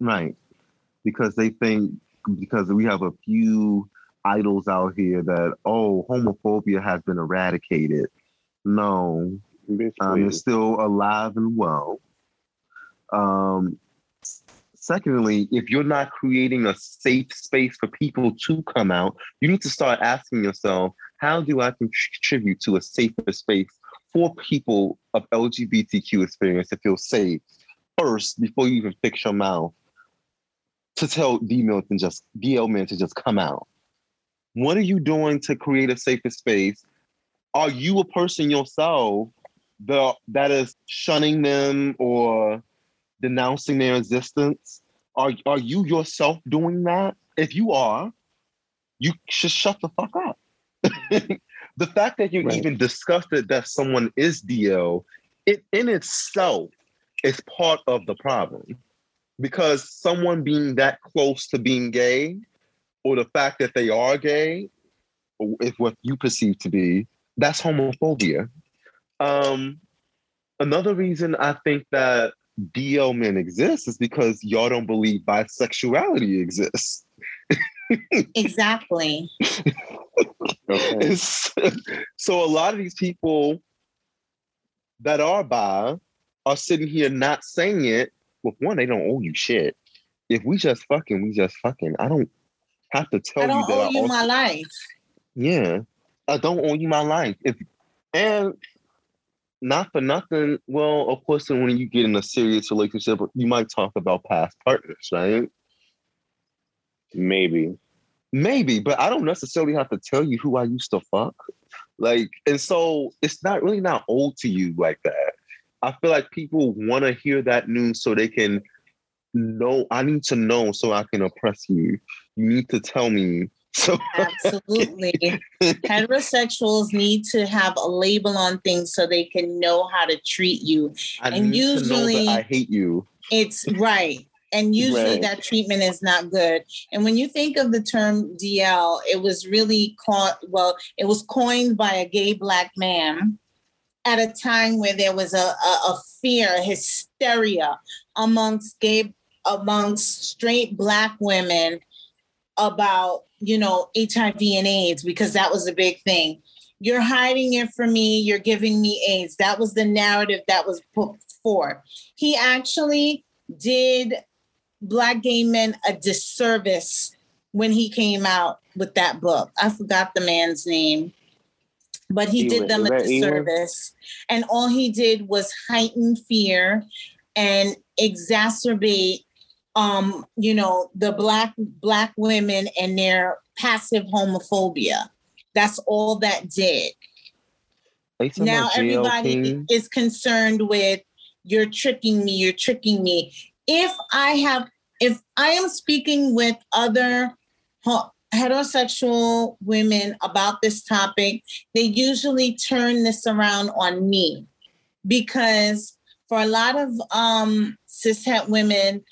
Right. Because they think, because we have a few idols out here that, oh, homophobia has been eradicated. No, um, it's still alive and well. Um, secondly, if you're not creating a safe space for people to come out, you need to start asking yourself, how do I contribute to a safer space for people of L G B T Q experience to feel safe first before you even fix your mouth to tell D L men to just come out? What are you doing to create a safer space? Are you a person yourself that, that is shunning them or denouncing their existence? Are, are you yourself doing that? If you are, you should shut the fuck up. The fact that you right. even discussed it, that someone is D L, it in itself is part of the problem. Because someone being that close to being gay, or the fact that they are gay, or if what you perceive to be, that's homophobia. Um, another reason I think that D L men exist is because y'all don't believe bisexuality exists. Exactly. Okay. So, so a lot of these people that are bi are sitting here not saying it. Well, one, they don't owe you shit. If we just fucking, we just fucking. I don't have to tell you that. I don't owe you my life. Yeah. I don't owe you my life. If, and not for nothing, well, of course, when you get in a serious relationship, you might talk about past partners, right? Maybe. Maybe, but I don't necessarily have to tell you who I used to fuck. Like, and so it's not really not old to you like that. I feel like people want to hear that news so they can know, I need to know so I can oppress you. You need to tell me. So absolutely. Heterosexuals need to have a label on things so they can know how to treat you. I and need usually to know that I hate you. It's right. And usually right. that treatment is not good. And when you think of the term D L, it was really called, well, it was coined by a gay Black man at a time where there was a, a, a fear, hysteria amongst gay, amongst straight Black women about, you know, H I V and AIDS, because that was a big thing. You're hiding it from me. You're giving me AIDS. That was the narrative that was put forth. He actually did Black gay men a disservice when he came out with that book. I forgot the man's name, but he did them a disservice. And all he did was heighten fear and exacerbate, um, you know, the black black women and their passive homophobia. That's all that did. Now everybody is concerned with, you're tricking me, you're tricking me. If I have, if I am speaking with other heterosexual women about this topic, they usually turn this around on me, because for a lot of um, cishet women,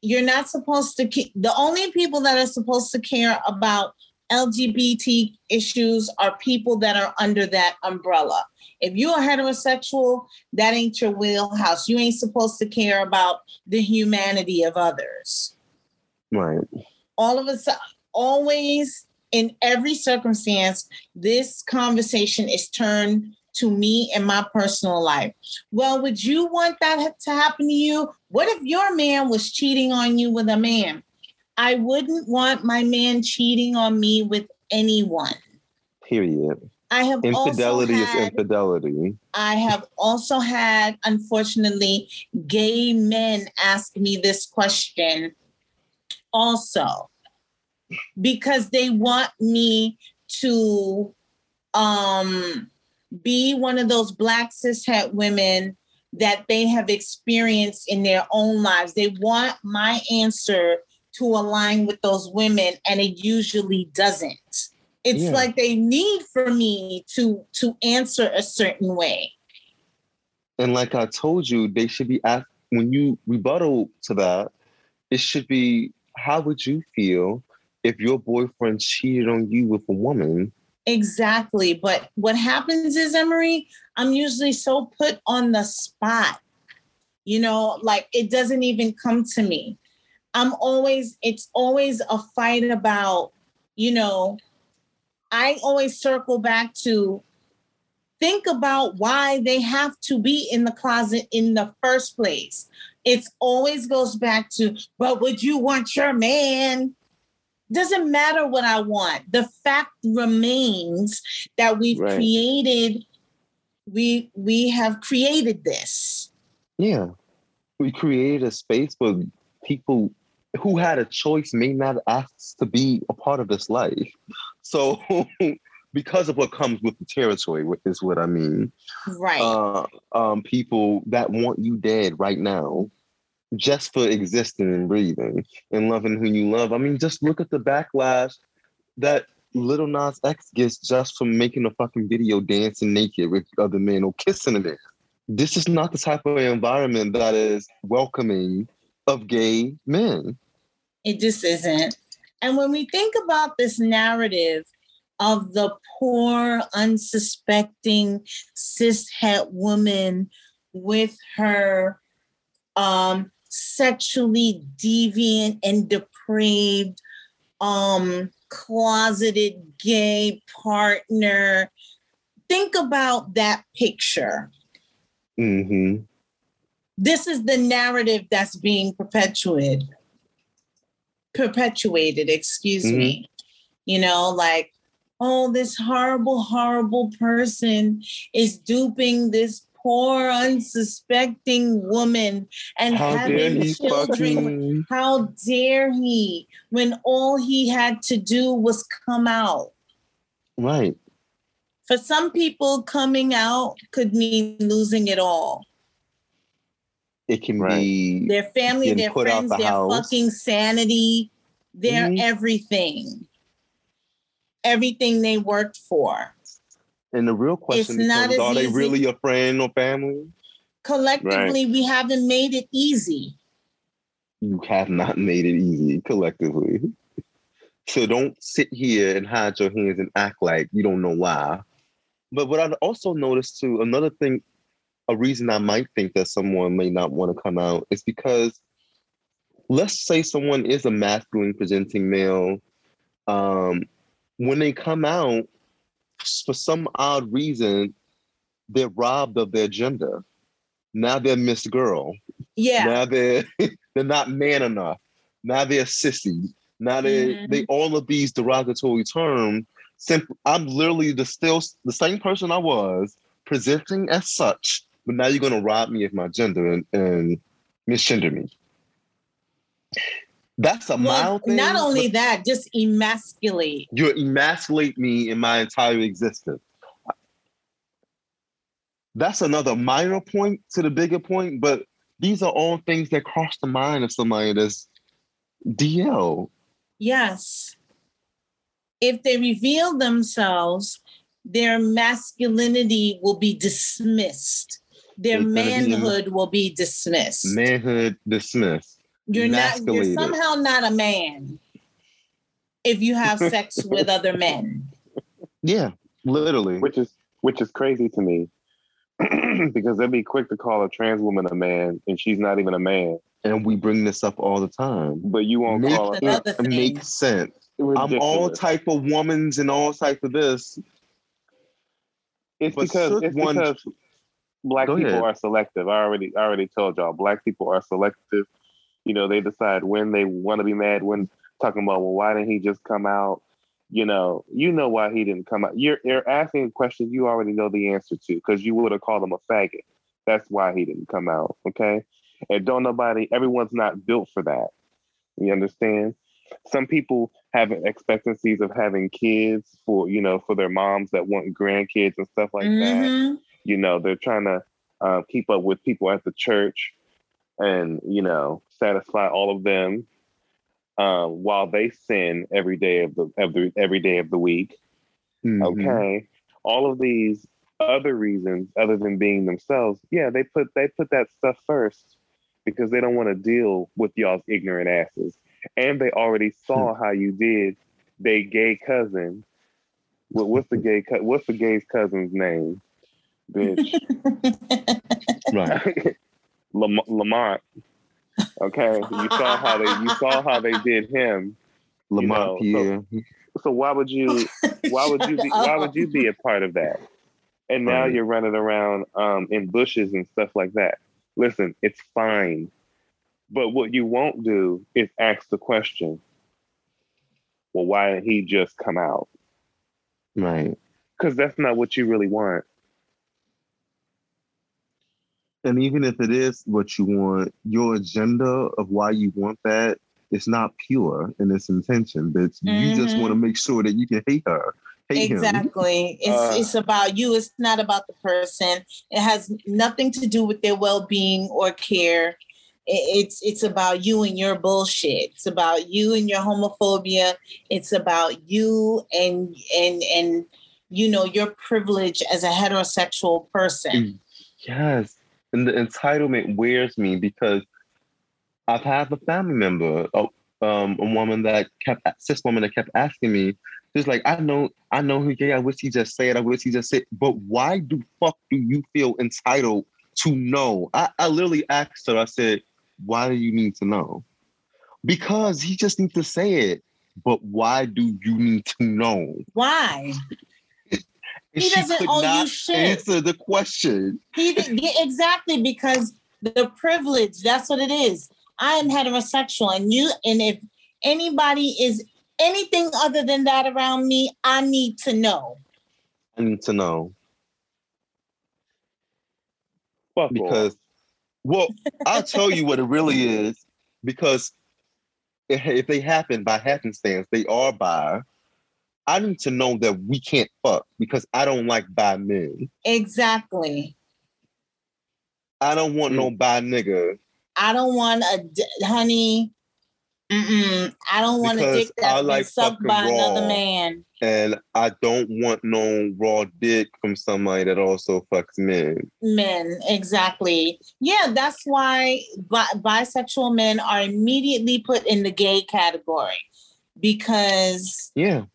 you're not supposed to, ke- the only people that are supposed to care about L G B T issues are people that are under that umbrella. If you're a heterosexual, that ain't your wheelhouse. You ain't supposed to care about the humanity of others. Right. All of us, always, in every circumstance, this conversation is turned to me and my personal life. Well, would you want that to happen to you? What if your man was cheating on you with a man? I wouldn't want my man cheating on me with anyone. Period. I have infidelity also had, is infidelity. I have also had, unfortunately, gay men ask me this question also, because they want me to um, be one of those Black cishet women that they have experienced in their own lives. They want my answer to align with those women, and it usually doesn't. It's yeah. like they need for me to to answer a certain way. And like I told you, they should be asked, when you rebuttal to that, it should be, how would you feel if your boyfriend cheated on you with a woman? Exactly. But what happens is, Emery, I'm usually so put on the spot. You know, like it doesn't even come to me. I'm always, it's always a fight about, you know, I always circle back to think about why they have to be in the closet in the first place. It always goes back to, but would you want your man? Doesn't matter what I want. The fact remains that we've right. created, we we have created this. Yeah. We created a space where people who had a choice may not ask to be a part of this life. So because of what comes with the territory is what I mean. Right. Uh, um, people that want you dead right now just for existing and breathing and loving who you love. I mean, just look at the backlash that Lil Nas X gets just from making a fucking video dancing naked with other men or kissing a man. This is not the type of environment that is welcoming of gay men. It just isn't. And when we think about this narrative of the poor, unsuspecting cishet woman with her um, sexually deviant and depraved, um, closeted gay partner, think about that picture. Mm-hmm. This is the narrative that's being perpetuated. Perpetuated, excuse mm-hmm. me. You know, like, oh, this horrible, horrible person is duping this poor, unsuspecting woman and how having children. Fucking... How dare he? When all he had to do was come out. Right. For some people, coming out could mean losing it all. It can right. be their family, their friends, the their house. Fucking sanity, their mm-hmm. everything, everything they worked for. And the real question is, are they easy. Really a friend or family? Collectively, right. we haven't made it easy. You have not made it easy collectively. So don't sit here and hide your hands and act like you don't know why. But what I've also noticed too, another thing, a reason I might think that someone may not want to come out is because, let's say someone is a masculine presenting male. Um, when they come out, for some odd reason, they're robbed of their gender. Now they're Miss Girl. Yeah. Now they're, they're not man enough. Now they're sissy. Now they mm. they all of these derogatory terms. Simple, I'm literally the still the same person I was presenting as such, but now you're going to rob me of my gender and, and misgender me. That's a well, mild thing. Not only that, just emasculate. You emasculate me in my entire existence. That's another minor point to the bigger point, but these are all things that cross the mind of somebody that's D L. Yes. If they reveal themselves, their masculinity will be dismissed. Their manhood will be dismissed. Manhood dismissed. You're not, you're somehow not a man if you have sex with other men. Yeah, literally. Which is which is crazy to me because they'd be quick to call a trans woman a man and she's not even a man. And we bring this up all the time. But you won't make, call it. It makes sense. I'm all type of womans and all type of this. It's because, it's one, because Black people ahead. Are selective. I already I already told y'all, Black people are selective. You know, they decide when they want to be mad, when talking about, well, why didn't he just come out? you know, you know why he didn't come out. You're you're asking questions you already know the answer to, because you would have called him a faggot. That's why he didn't come out, okay? And don't nobody, everyone's not built for that. You understand? Some people have expectancies of having kids for, you know, for their moms that want grandkids and stuff like mm-hmm. that. You know, they're trying to uh, keep up with people at the church and, you know, satisfy all of them uh, while they sin every day of the, of the every day of the week. Mm-hmm. Okay. All of these other reasons other than being themselves. Yeah, they put they put that stuff first because they don't want to deal with y'all's ignorant asses. And they already saw how you did they gay cousin. What, what's the gay co- what's the gay's cousin's name? Bitch. Right. Lam- Lamont. Okay. You saw how they you saw how they did him. Lamont, you know? Yeah. So, so why would you why would you be why would you be a part of that? And now you're running around um, in bushes and stuff like that. Listen, it's fine. But what you won't do is ask the question, well, why didn't he just come out? Right. Because that's not what you really want. And even if it is what you want, your agenda of why you want that, it's not pure in its intention. It's, mm-hmm. You just want to make sure that you can hate her. Hate exactly. Him. It's uh, it's about you. It's not about the person. It has nothing to do with their well-being or care. It, it's it's about you and your bullshit. It's about you and your homophobia. It's about you and and and you know your privilege as a heterosexual person. Yes, and the entitlement wears me because I've had a family member, a, um, a woman that kept cis woman that kept asking me. It's like, I know, I know who gay. I wish he just said, I wish he just said, but why do fuck do you feel entitled to know? I, I literally asked her, I said, why do you need to know? Because he just needs to say it, but why do you need to know? Why? He doesn't owe you shit. Answer the question. He did, exactly, because the privilege, that's what it is. I am heterosexual, and you, and if anybody is anything other than that around me, I need to know. I need to know. Fuck because, well, I'll tell you what it really is. Because if, if they happen by happenstance, they are bi. I need to know that we can't fuck because I don't like bi men. Exactly. I don't want mm. no bi nigga. I don't want a d- honey. Mm-mm. I don't want a dick that's been like sucked by raw, another man. And I don't want no raw dick from somebody that also fucks men. Men, exactly. Yeah, that's why bi- bisexual men are immediately put in the gay category. Because... Yeah.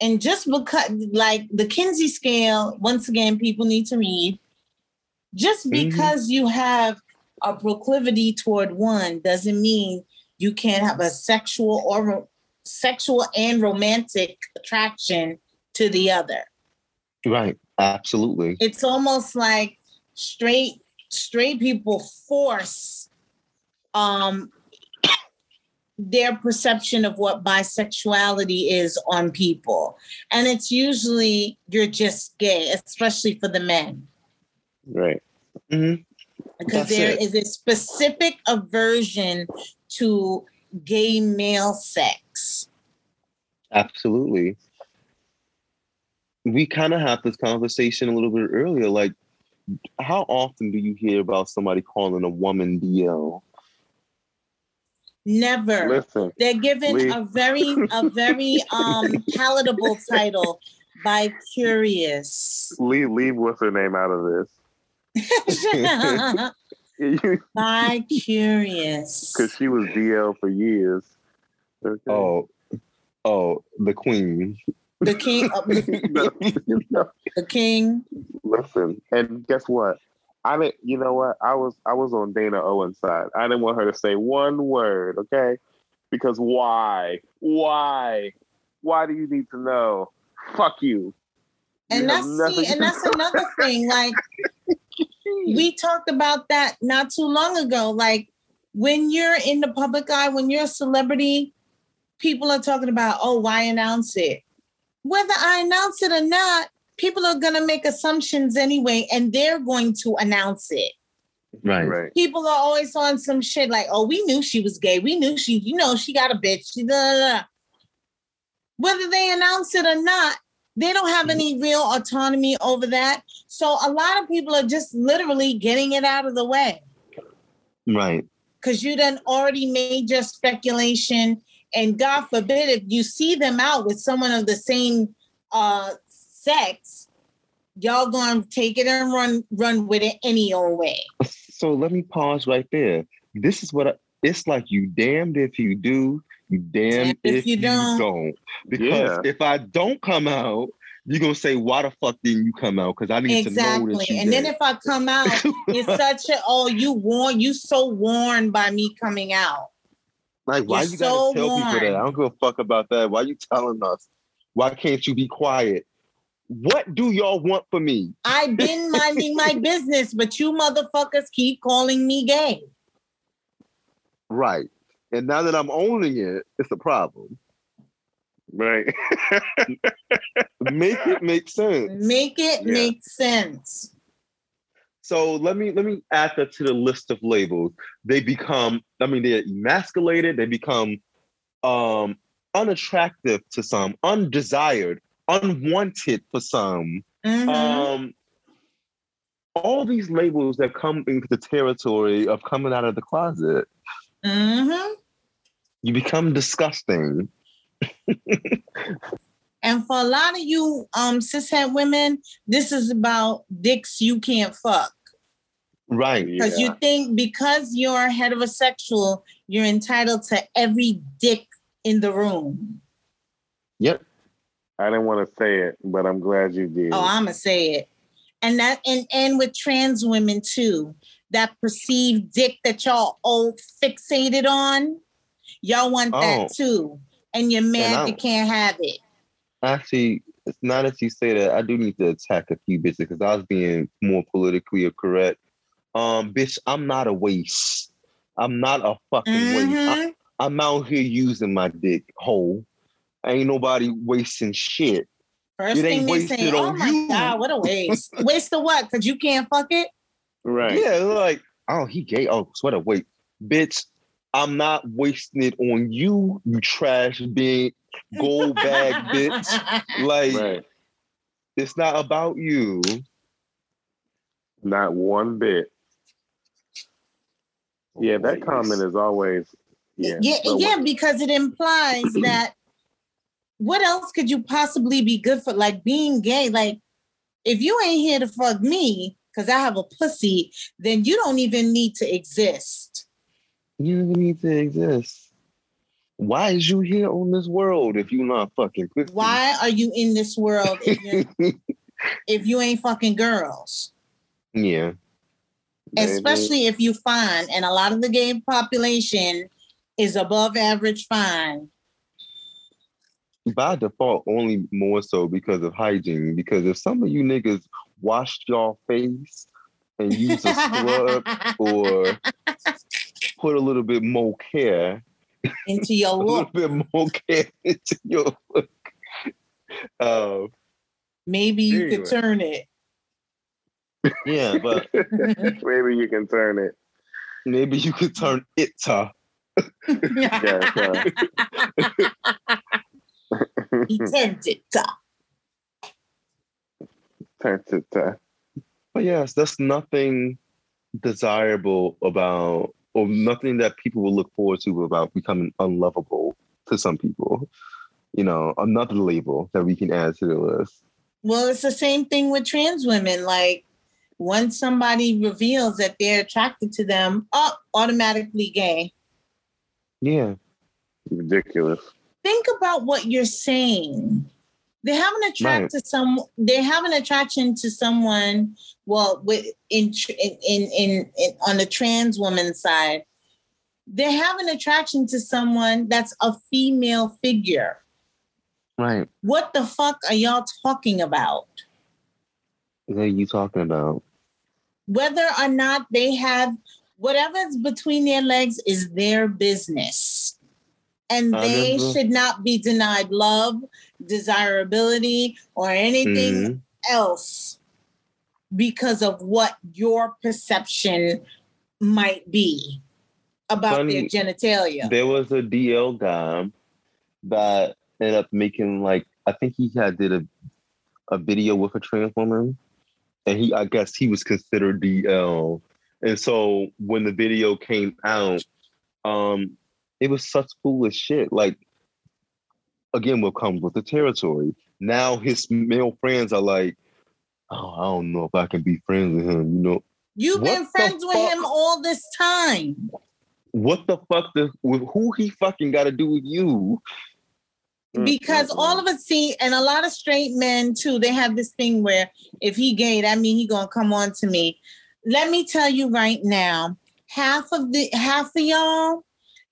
And just because, like, the Kinsey scale, once again, people need to read. Just because mm-hmm. you have a proclivity toward one doesn't mean you can't have a sexual or ro- sexual and romantic attraction to the other. Right. Absolutely. It's almost like straight straight people force um, their perception of what bisexuality is on people. And it's usually you're just gay, especially for the men. Right. Mm-hmm. Because That's there it. is a specific aversion to gay male sex. Absolutely. We kind of had this conversation a little bit earlier. Like, how often do you hear about somebody calling a woman D L? Never. Listen, they're given please. a very, a very um, palatable title by Curious. Leave, leave what's her name out of this. By Curious, because she was D L for years. Okay. Oh, oh, the queen, the king, uh, no. the king. Listen, and guess what? I didn't. You know what? I was, I was on Dana Owen's side. I didn't want her to say one word, okay? Because why, why, why do you need to know? Fuck you. And you that's see, and that's know. another thing, like. We talked about that not too long ago. Like, when you're in the public eye, when you're a celebrity, people are talking about, oh, why announce it? Whether I announce it or not, people are going to make assumptions anyway, and they're going to announce it. Right, right. People are always on some shit like, oh, we knew she was gay. We knew she, you know, she got a bitch. She, blah, blah, blah. Whether they announce it or not, they don't have any real autonomy over that. So a lot of people are just literally getting it out of the way. Right. Because you done already made your speculation. And God forbid, if you see them out with someone of the same uh, sex, y'all gonna take it and run run with it any old way. So let me pause right there. This is what I, it's like you damned if you do, you damned if, if you, you don't. don't. Because yeah. if I don't come out, you're gonna say, why the fuck didn't you come out? Because I need exactly. to know that you and did. Then if I come out, it's such a, oh, you warned, you so warned by me coming out. Like, why You're you gotta so tell warm. people that? I don't give a fuck about that. Why you telling us? Why can't you be quiet? What do y'all want for me? I've been minding my business, but you motherfuckers keep calling me gay. Right. And now that I'm owning it, it's a problem. Right. Make it make sense. Make it yeah. make sense. So let me let me add that to the list of labels. They become, I mean, they're emasculated. They become um, unattractive to some, undesired, unwanted for some. Mm-hmm. Um, all these labels that come into the territory of coming out of the closet. Mm-hmm. You become disgusting. And for a lot of you um, cishet women, this is about dicks you can't fuck. Right. Because yeah. you think because you're heterosexual, you're entitled to every dick in the room. Yep. I didn't want to say it, but I'm glad you did. Oh, I'm going to say it. And that, and, and with trans women, too, that perceived dick that y'all all fixated on, y'all want oh. that, too. And you're mad and you can't have it. Actually, it's not that you say that. I do need to attack a few bitches because I was being more politically correct. Um, bitch, I'm not a waste. I'm not a fucking mm-hmm. waste. I, I'm out here using my dick hole. Ain't nobody wasting shit. First it thing they say, oh my you. God, what a waste. Waste of what? Because you can't fuck it? Right. Yeah, like, oh, he gay. Oh, what a waste. Bitch, I'm not wasting it on you, you trash bitch. Gold bag bitch. Like, right. It's not about you. Not one bit. Yeah, that comment is always... Yeah, yeah, so yeah because it implies that what else could you possibly be good for? Like, being gay, like, if you ain't here to fuck me, because I have a pussy, then you don't even need to exist. You don't even need to exist. Why is you here on this world if you're not fucking pussy? Why are you in this world if, you're, if you ain't fucking girls? Yeah. Especially Maybe. if you fine, and a lot of the gay population is above average fine. By default, only more so because of hygiene. Because if some of you niggas washed your face and used a scrub or put a little bit more care into your look. A little bit more care into your look. Uh, Maybe you anyway. could turn it. Yeah, but... Maybe you can turn it. Maybe you could turn it, huh? Yeah, huh? He turned it, huh? Turned it, huh? But yes, that's nothing desirable about... or nothing that people will look forward to about becoming unlovable to some people. You know, another label that we can add to the list. Well, it's the same thing with trans women. Like, once somebody reveals that they're attracted to them, oh, automatically gay. Yeah. Ridiculous. Think about what you're saying. They have an attract right. to some. They have an attraction to someone. Well, with in in, in in on the trans woman side, they have an attraction to someone that's a female figure. Right. What the fuck are y'all talking about? What are you talking about? Whether or not they have whatever's between their legs is their business. and they should not be denied love, desirability, or anything mm. else because of what your perception might be about Funny, their genitalia. There was a D L guy that ended up making, like, I think he had did a a video with a trans woman, and he, I guess he was considered D L. And so when the video came out, um, it was such foolish shit. Like, again, what comes with the territory. Now his male friends are like, oh, I don't know if I can be friends with him, you know. You've what been friends with him all this time. What the fuck? The, who he fucking got to do with you? Because mm-hmm. all of us see, and a lot of straight men too, they have this thing where if he gay, that mean he gonna come on to me. Let me tell you right now, half of the half of y'all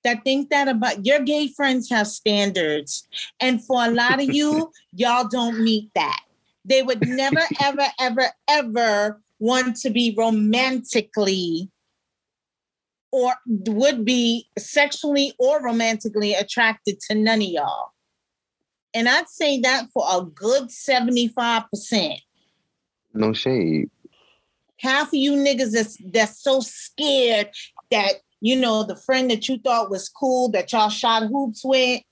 that think that about your gay friends have standards, and for a lot of you, y'all don't meet that. They would never, ever, ever, ever want to be romantically or would be sexually or romantically attracted to none of y'all. And I'd say that for a good seventy-five percent. No shade. Half of you niggas that's, that's so scared that, you know, the friend that you thought was cool, that y'all shot hoops with,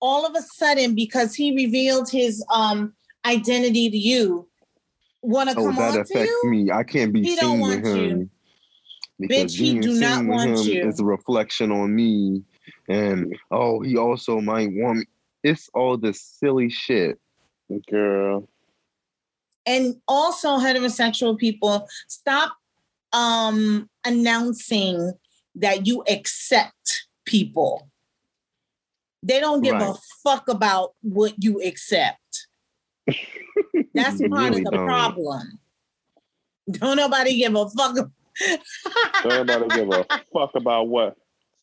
all of a sudden, because he revealed his um, identity to you, want to oh, come on to you? Oh, that affects me. I can't be he seen don't want with him. You. Because bitch, he do not want you. It's a reflection on me. And, oh, he also might want me. It's all this silly shit, girl. And also, heterosexual people, stop um, announcing that you accept people. They don't give right. a fuck about what you accept. That's part really of the don't. problem. Don't nobody give a fuck. Don't nobody give a fuck about what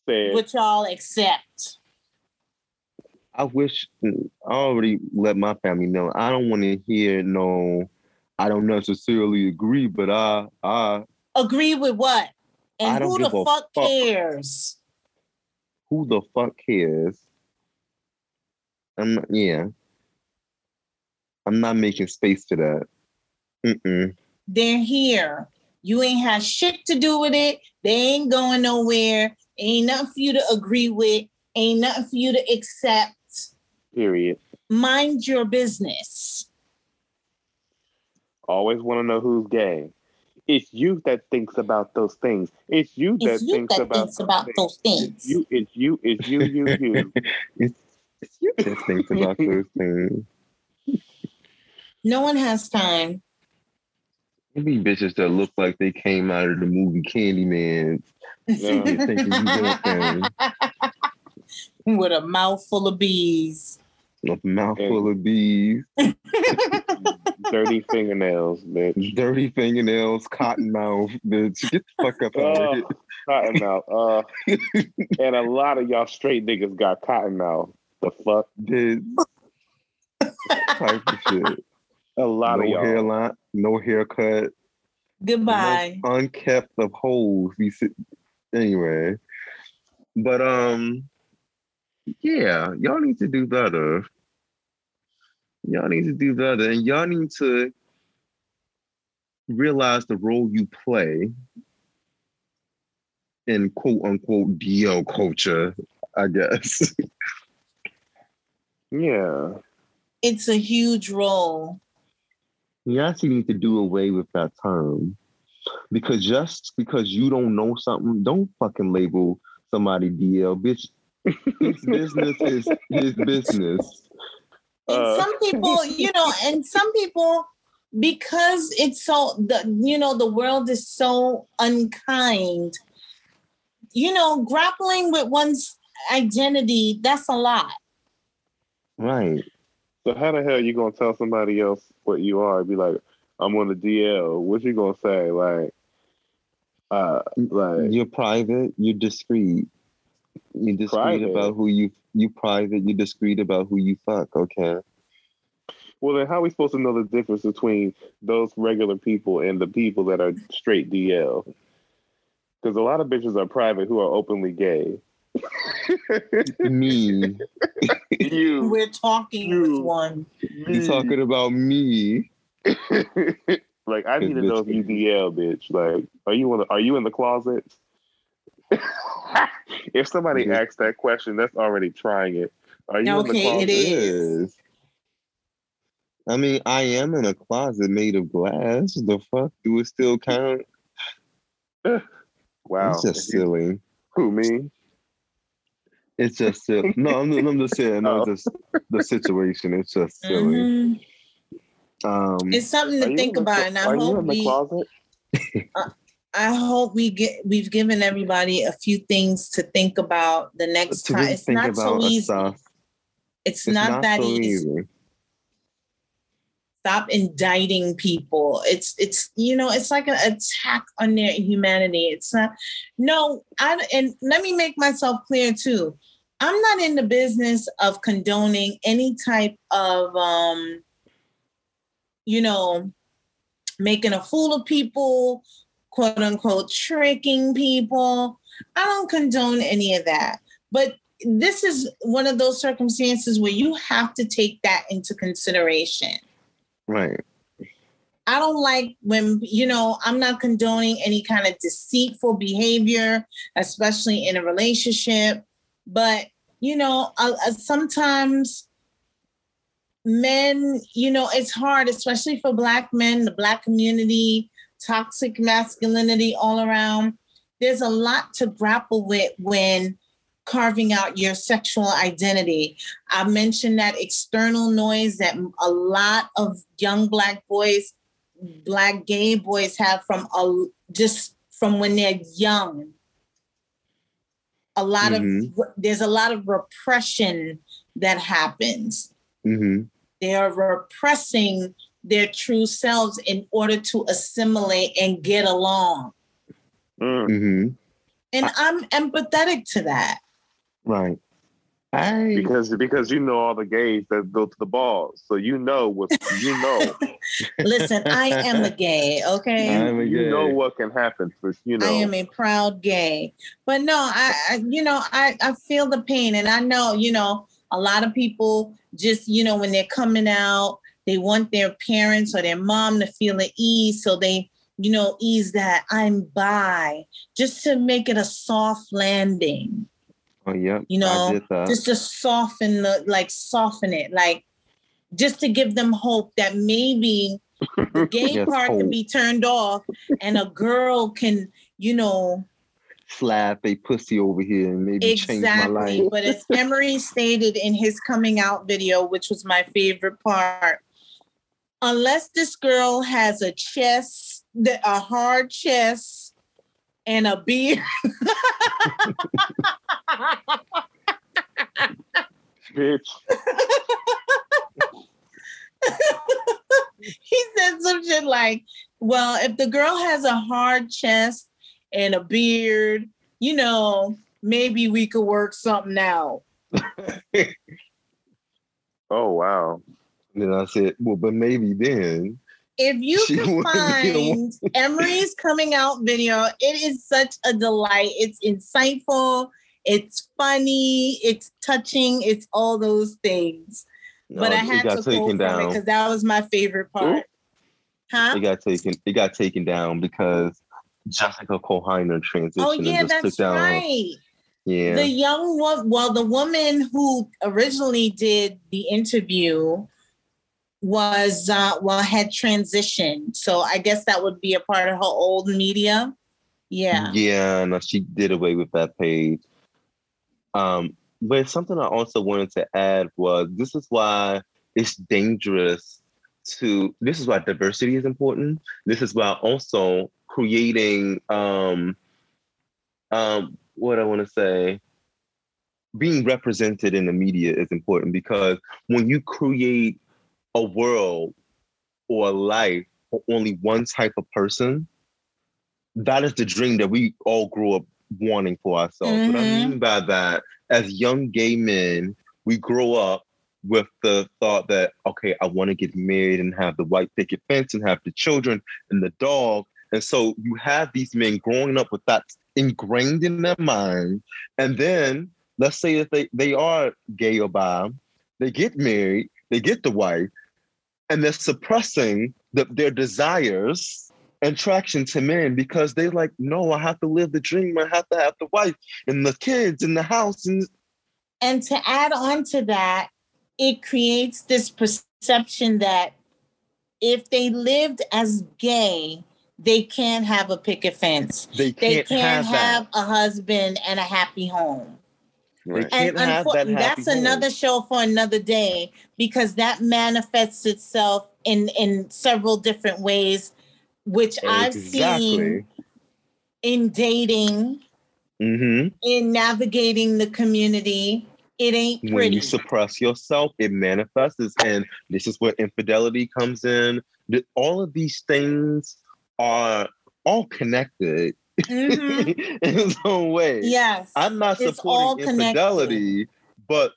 said. What y'all accept. I wish I already let my family know. I don't want to hear no, I don't necessarily agree, but I... I agree with what? And who the fuck, fuck cares? Who the fuck cares? I'm not, yeah. I'm not making space for that. Mm-mm. They're here. You ain't had shit to do with it. They ain't going nowhere. Ain't nothing for you to agree with. Ain't nothing for you to accept. Period. Mind your business. Always want to know who's gay. It's you that thinks about those things. It's you that, it's you thinks, that about thinks about those things. things. It's you, it's you, it's you, you, you. it's, it's you that thinks about those things. No one has time. Maybe bitches that look like they came out of the movie Candyman. No, you're thinking you doing things. With a mouthful of bees. A mouthful of bees. Dirty fingernails, bitch. Dirty fingernails, cotton mouth, bitch. Get the fuck up out of here. Cotton mouth. Uh, and a lot of y'all straight niggas got cotton mouth. The fuck, dude. Type of shit. A lot no of y'all. No hairline, no haircut. Goodbye. The most unkept of holes. Anyway. But, um... yeah, y'all need to do better. Y'all need to do better. And y'all need to realize the role you play in quote-unquote D L culture, I guess. Yeah. It's a huge role. You actually need to do away with that term. Because just because you don't know something, don't fucking label somebody D L, bitch. His business is his business. And uh, some people, you know, and some people, because it's so, the you know, the world is so unkind, you know, grappling with one's identity, that's a lot. Right. So how the hell are you going to tell somebody else what you are and be like, I'm on the D L? What you going to say? Like, uh, like, you're private, you're discreet. You're discreet private. about who you you private. You're discreet about who you fuck. Okay. Well, then how are we supposed to know the difference between those regular people and the people that are straight D L? Because a lot of bitches are private who are openly gay. Me. You. We're talking you. With one. You talking about me. Like, I need to know if you D L, bitch. Like, are you in the, are you in the closet? If somebody mm-hmm. asks that question, that's already trying it. Are you okay, in the closet? It is. I mean, I am in a closet made of glass. The fuck? Do it still count? Wow. It's just silly. Who, me? It's just silly. No, I'm, I'm just saying. No, oh. It's just the situation. It's just silly. Mm-hmm. Um, it's something to think about, the, and I hope we. uh, I hope we get. We've given everybody a few things to think about the next to time. It's not so easy. It's, it's not, not that so easy. easy. Stop indicting people. It's it's you know it's like an attack on their humanity. It's not. No, I and let me make myself clear too. I'm not in the business of condoning any type of. Um, you know, making a fool of people, quote unquote, tricking people. I don't condone any of that. But this is one of those circumstances where you have to take that into consideration. Right. I don't like when, you know, I'm not condoning any kind of deceitful behavior, especially in a relationship. But, you know, I, I sometimes... men, you know, it's hard, especially for Black men, the Black community, toxic masculinity all around. There's a lot to grapple with when carving out your sexual identity. I mentioned that external noise that a lot of young Black boys, Black gay boys have from a, just from when they're young. A lot mm-hmm. of, there's a lot of repression that happens. Mm-hmm. They are repressing their true selves in order to assimilate and get along. Mm-hmm. And I, I'm empathetic to that. Right. I, because because you know all the gays that go to the balls. So you know what you know. Listen, I am a gay, okay? I'm a gay. You know what can happen. You know. I am a proud gay. But no, I, I you know, I, I feel the pain, and I know, you know, a lot of people just, you know, when they're coming out, they want their parents or their mom to feel at ease. So they, you know, ease that I'm bi, just to make it a soft landing. Oh, yeah. You know, just to soften the, like soften it, like just to give them hope that maybe the gay yes, part hope. Can be turned off and a girl can, you know, slap a pussy over here and maybe exactly. change my life. But as Emery stated in his coming out video, which was my favorite part, unless this girl has a chest, a hard chest, and a beard, bitch. He said some shit like, "Well, if the girl has a hard chest." And a beard, you know, maybe we could work something out. Oh, wow. Then I said, well, but maybe then. If you can find Emery's coming out video, it is such a delight. It's insightful. It's funny. It's touching. It's all those things. No, but I had to go from it because that was my favorite part. Ooh. Huh? It got taken. It got taken down because Jessica Kohiner transition. Oh yeah, and just that's took down. Right. Yeah, the young woman. Well, the woman who originally did the interview was uh, well had transitioned, so I guess that would be a part of her old media. Yeah. Yeah, no, she did away with that page. Um, but something I also wanted to add was this is why it's dangerous to. This is why diversity is important. This is why also. Creating, um, um, what I want to say, being represented in the media is important because when you create a world or a life for only one type of person, that is the dream that we all grew up wanting for ourselves. Mm-hmm. What I mean by that, as young gay men, we grow up with the thought that, okay, I want to get married and have the white picket fence and have the children and the dog. And so you have these men growing up with that ingrained in their mind. And then let's say if they, they are gay or bi, they get married, they get the wife, and they're suppressing the, their desires and traction to men because they're like, no, I have to live the dream. I have to have the wife and the kids and the house. And, and to add on to that, it creates this perception that if they lived as gay, they can't have a picket fence. They can't, they can't have, have a husband and a happy home. Right. And unfortunately, that that's home. Another show for another day, because that manifests itself in, in several different ways, which exactly. I've seen in dating, mm-hmm. in navigating the community. It ain't pretty. When you suppress yourself, it manifests. And this is where infidelity comes in. All of these things are all connected mm-hmm. in its own way. Yes. I'm not supporting infidelity, connected. But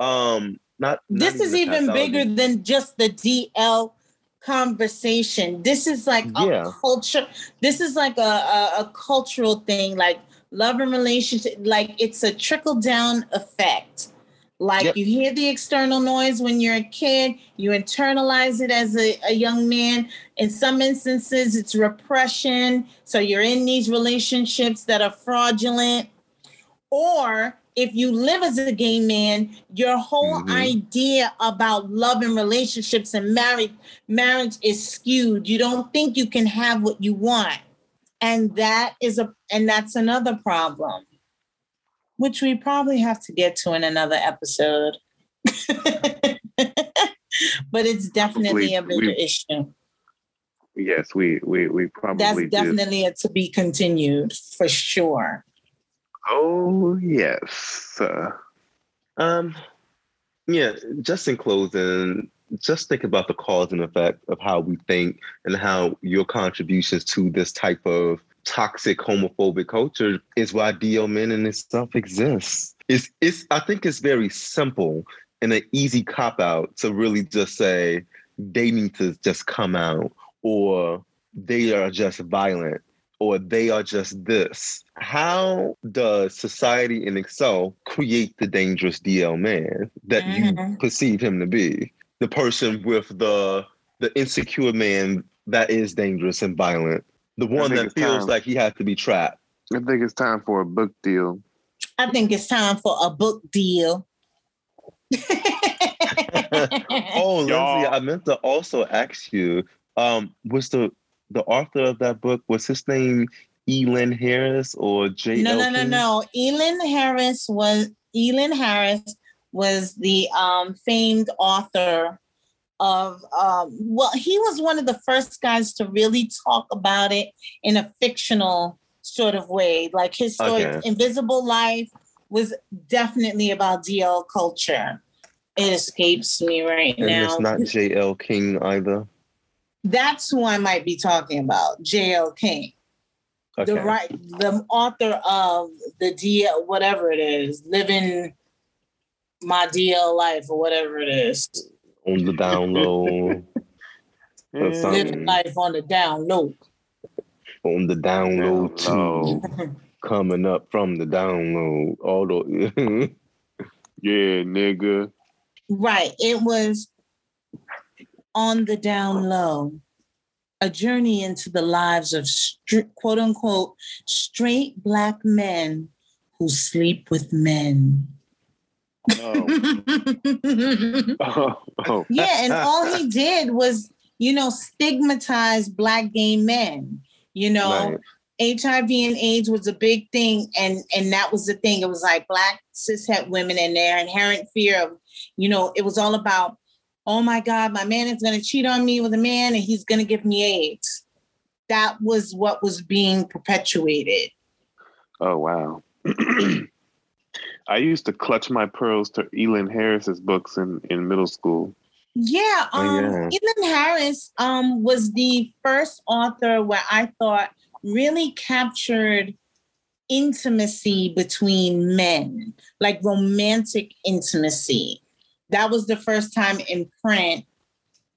the um not this not is even, even bigger than just the D L conversation. This is like yeah. a culture. This is like a, a, a cultural thing, like love and relationship, like it's a trickle down effect. Like yep. you hear the external noise when you're a kid, you internalize it as a, a young man. In some instances, it's repression. So you're in these relationships that are fraudulent. Or if you live as a gay man, your whole mm-hmm. idea about love and relationships and marriage, marriage is skewed. You don't think you can have what you want. And that is a, and that's another problem, which we probably have to get to in another episode. But it's definitely we, a bigger we, issue. Yes, we we we probably that's do. Definitely a to be continued for sure. Oh yes. Uh, um. Yeah. Just in closing. Just think about the cause and effect of how we think and how your contributions to this type of toxic homophobic culture is why D L Men in itself exists. It's, it's, I think it's very simple and an easy cop-out to really just say they need to just come out, or they are just violent, or they are just this. How does society in itself create the dangerous D L Man that mm-hmm. you perceive him to be? The person with the the insecure man that is dangerous and violent. The one that feels time. Like he has to be trapped. I think it's time for a book deal. I think it's time for a book deal. Oh, Lindsay, I meant to also ask you, um, was the, the author of that book, was his name Elin Harris or J L? No, no, no, no. Elin Harris was Elin Harris. was the um, famed author of, um, well, he was one of the first guys to really talk about it in a fictional sort of way. Like his story, okay. Invisible Life, was definitely about D L culture. It escapes me right and now. And it's not J L King either? That's who I might be talking about, J L King. Okay. The, right, the author of the D L, whatever it is, Living My D L Life or whatever it is. On the down low. Live life on the down low. On the down low too. Coming up from the down low. All the yeah, nigga. Right. It was On the Down Low. A journey into the lives of stri- quote unquote straight Black men who sleep with men. Oh. oh, oh. Yeah, and all he did was, you know, stigmatize Black gay men. You know, right. H I V and AIDS was a big thing, and and that was the thing. It was like Black cishet women and their inherent fear of, you know, it was all about, oh my God, my man is going to cheat on me with a man and he's going to give me AIDS. That was what was being perpetuated. Oh, wow. I used to clutch my pearls to Elin Harris's books in, in middle school. Yeah, um, oh, yeah. Elin Harris um, was the first author where I thought really captured intimacy between men, like romantic intimacy. That was the first time in print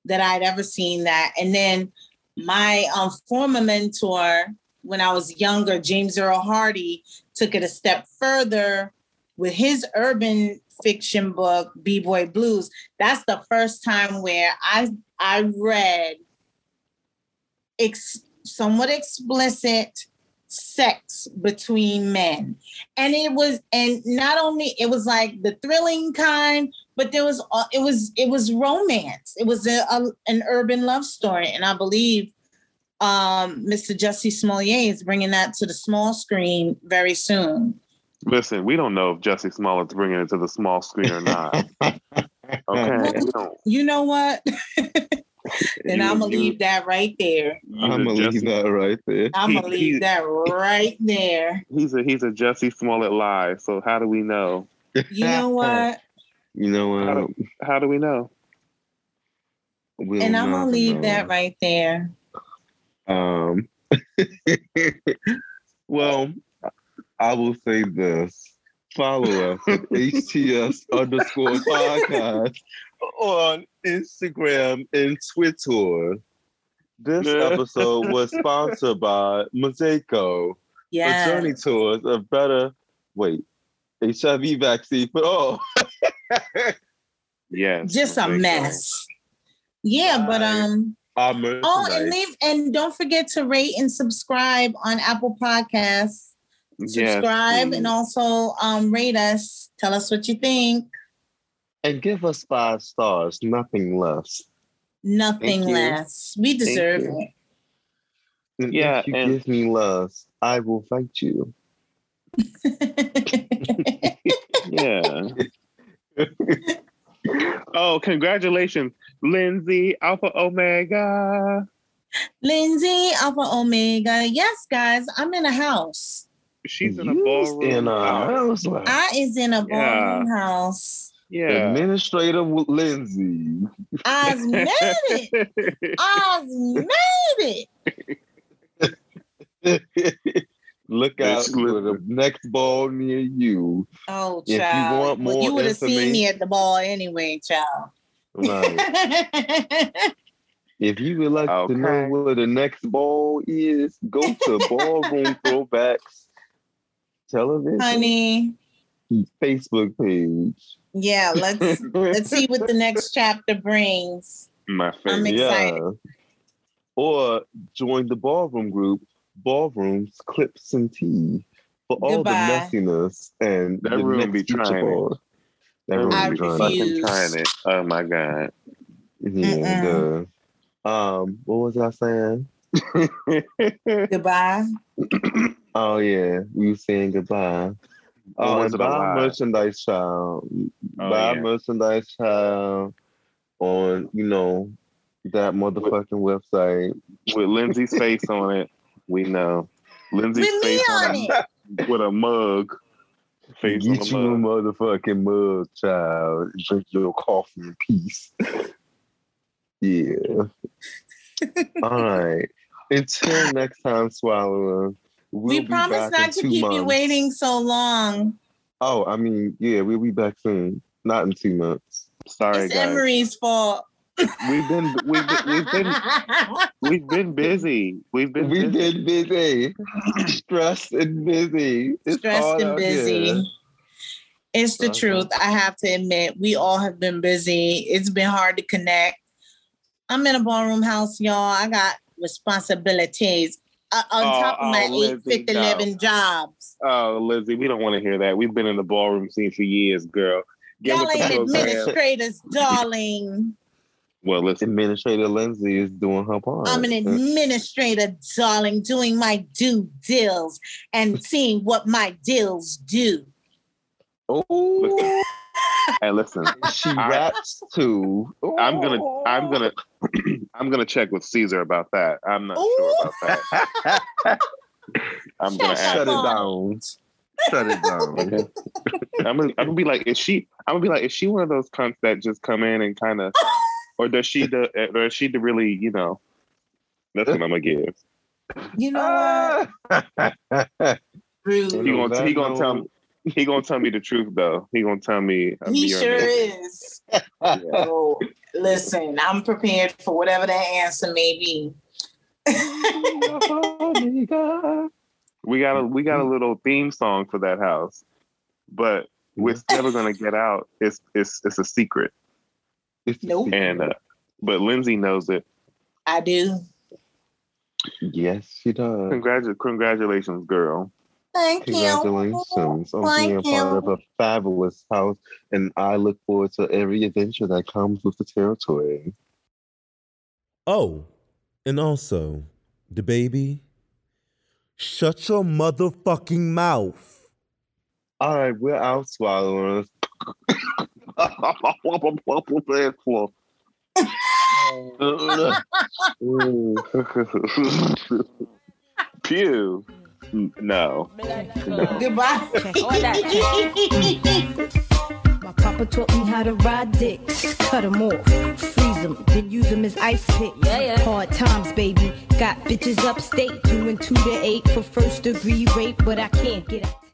that I'd ever seen that. And then my um, former mentor, when I was younger, James Earl Hardy took it a step further with his urban fiction book, B-Boy Blues. That's the first time where I I read ex- somewhat explicit sex between men. And it was, and not only, it was like the thrilling kind, but there was, it was, it was romance. It was a, a, an urban love story. And I believe um, Mister Jussie Smollett is bringing that to the small screen very soon. Listen, we don't know if Jussie Smollett's bringing it to the small screen or not. Okay. Well, no. You know what? Then I'm going to leave that right there. I'm going to leave that right there. I'm going to leave that right there. He's a he's a Jussie Smollett lie. So how do we know? You know what? You know what? How do, how do we know? We'll and I'm going to leave know. that right there. Um. Well, I will say this. Follow us at H T S underscore podcast on Instagram and Twitter. This episode was sponsored by Mosaico. Yes. The journey towards a better, wait, H I V vaccine for all. Yes. Just Mosaico. A mess. Yeah, Bye. but um. Oh, and leave and don't forget to rate and subscribe on Apple Podcasts. Subscribe yes, and also um, rate us. Tell us what you think. And give us five stars. Nothing less. Nothing Thank less. You. We deserve it. And yeah, if you and- give me love, I will fight you. Yeah. Oh, congratulations, Lindsay Alpha Omega. Lindsay Alpha Omega. Yes, guys, I'm in a house. She's in a ballroom in a house. house. I is in a ballroom yeah. house. Yeah. Administrator Lindsay. I've made it. I've made it. Look out for the next ball near you. Oh, if child. You want more well, you would have seen me at the ball anyway, child. Right. If you would like okay. to know where the next ball is, go to Ballroom Throwbacks Television. Honey. Facebook page. Yeah, let's let's see what the next chapter brings. My favorite. I'm excited. Yeah. Or join the ballroom group, Ballrooms, Clips, and Tea for all Goodbye. the messiness and that the room be trying it. That room I be fucking trying it. Oh my god. Yeah. The, um. What was I saying? Goodbye. Oh yeah, we were saying goodbye. Oh, and buy merchandise shop. Oh, buy yeah. merchandise shop on, you know, that motherfucking with, website with Lindsay's face on it. We know Lindsay's with face on it. it with a mug. Face Get on you a mug. motherfucking mug, child. Drink your coffee in peace. Yeah. All right. Until next time, Swallower. We'll we promise not to keep months. you waiting so long. Oh, I mean, yeah, we'll be back soon. Not in two months. Sorry, it's guys. It's Emery's fault. We've been, we've been, we've been, we've been busy. We've been, we've busy. been busy. Stressed and busy. It's Stressed and busy. Here. It's the okay. truth. I have to admit, we all have been busy. It's been hard to connect. I'm in a ballroom house, y'all. I got responsibilities uh, on oh, top of oh, my eight fifty no. eleven jobs. Oh, Lizzie, we don't want to hear that. We've been in the ballroom scene for years, girl. Get y'all ain't administrators, darling. Well, listen, Administrator Lindsay is doing her part. I'm an administrator, darling, doing my due deals and seeing what my deals do. Oh. Hey, listen. She raps too. Ooh. I'm gonna, I'm gonna, I'm gonna check with Caesar about that. I'm not Ooh. sure about that. I'm shut gonna shut it down. Shut it down. Okay. I'm gonna, I'm gonna be like, is she? I'm gonna be like, is she one of those cunts that just come in and kind of, or does she, do, or is she the really, you know? That's what I'm gonna give. You know what? Really? He gonna, he gonna tell me. He gonna tell me the truth though. He gonna tell me. Uh, he sure is. Yeah. So, listen, I'm prepared for whatever that answer may be. Omega. We got a we got a little theme song for that house, but we're never gonna get out. It's it's it's a secret. Nope. And uh, but Lindsay knows it. I do. Yes, she does. Congratu- congratulations, girl. Thank congratulations you. Congratulations on being you. Part of a fabulous house, and I look forward to every adventure that comes with the territory. Oh, and also, the baby, shut your motherfucking mouth. All right, we're out swallowing. Pew. No. Goodbye. My papa taught me how to ride dicks. Cut them off, freeze them, then use them as ice picks. Yeah, yeah. Hard times, baby. Got bitches upstate, two and two to eight for first degree rape, but I can't get out.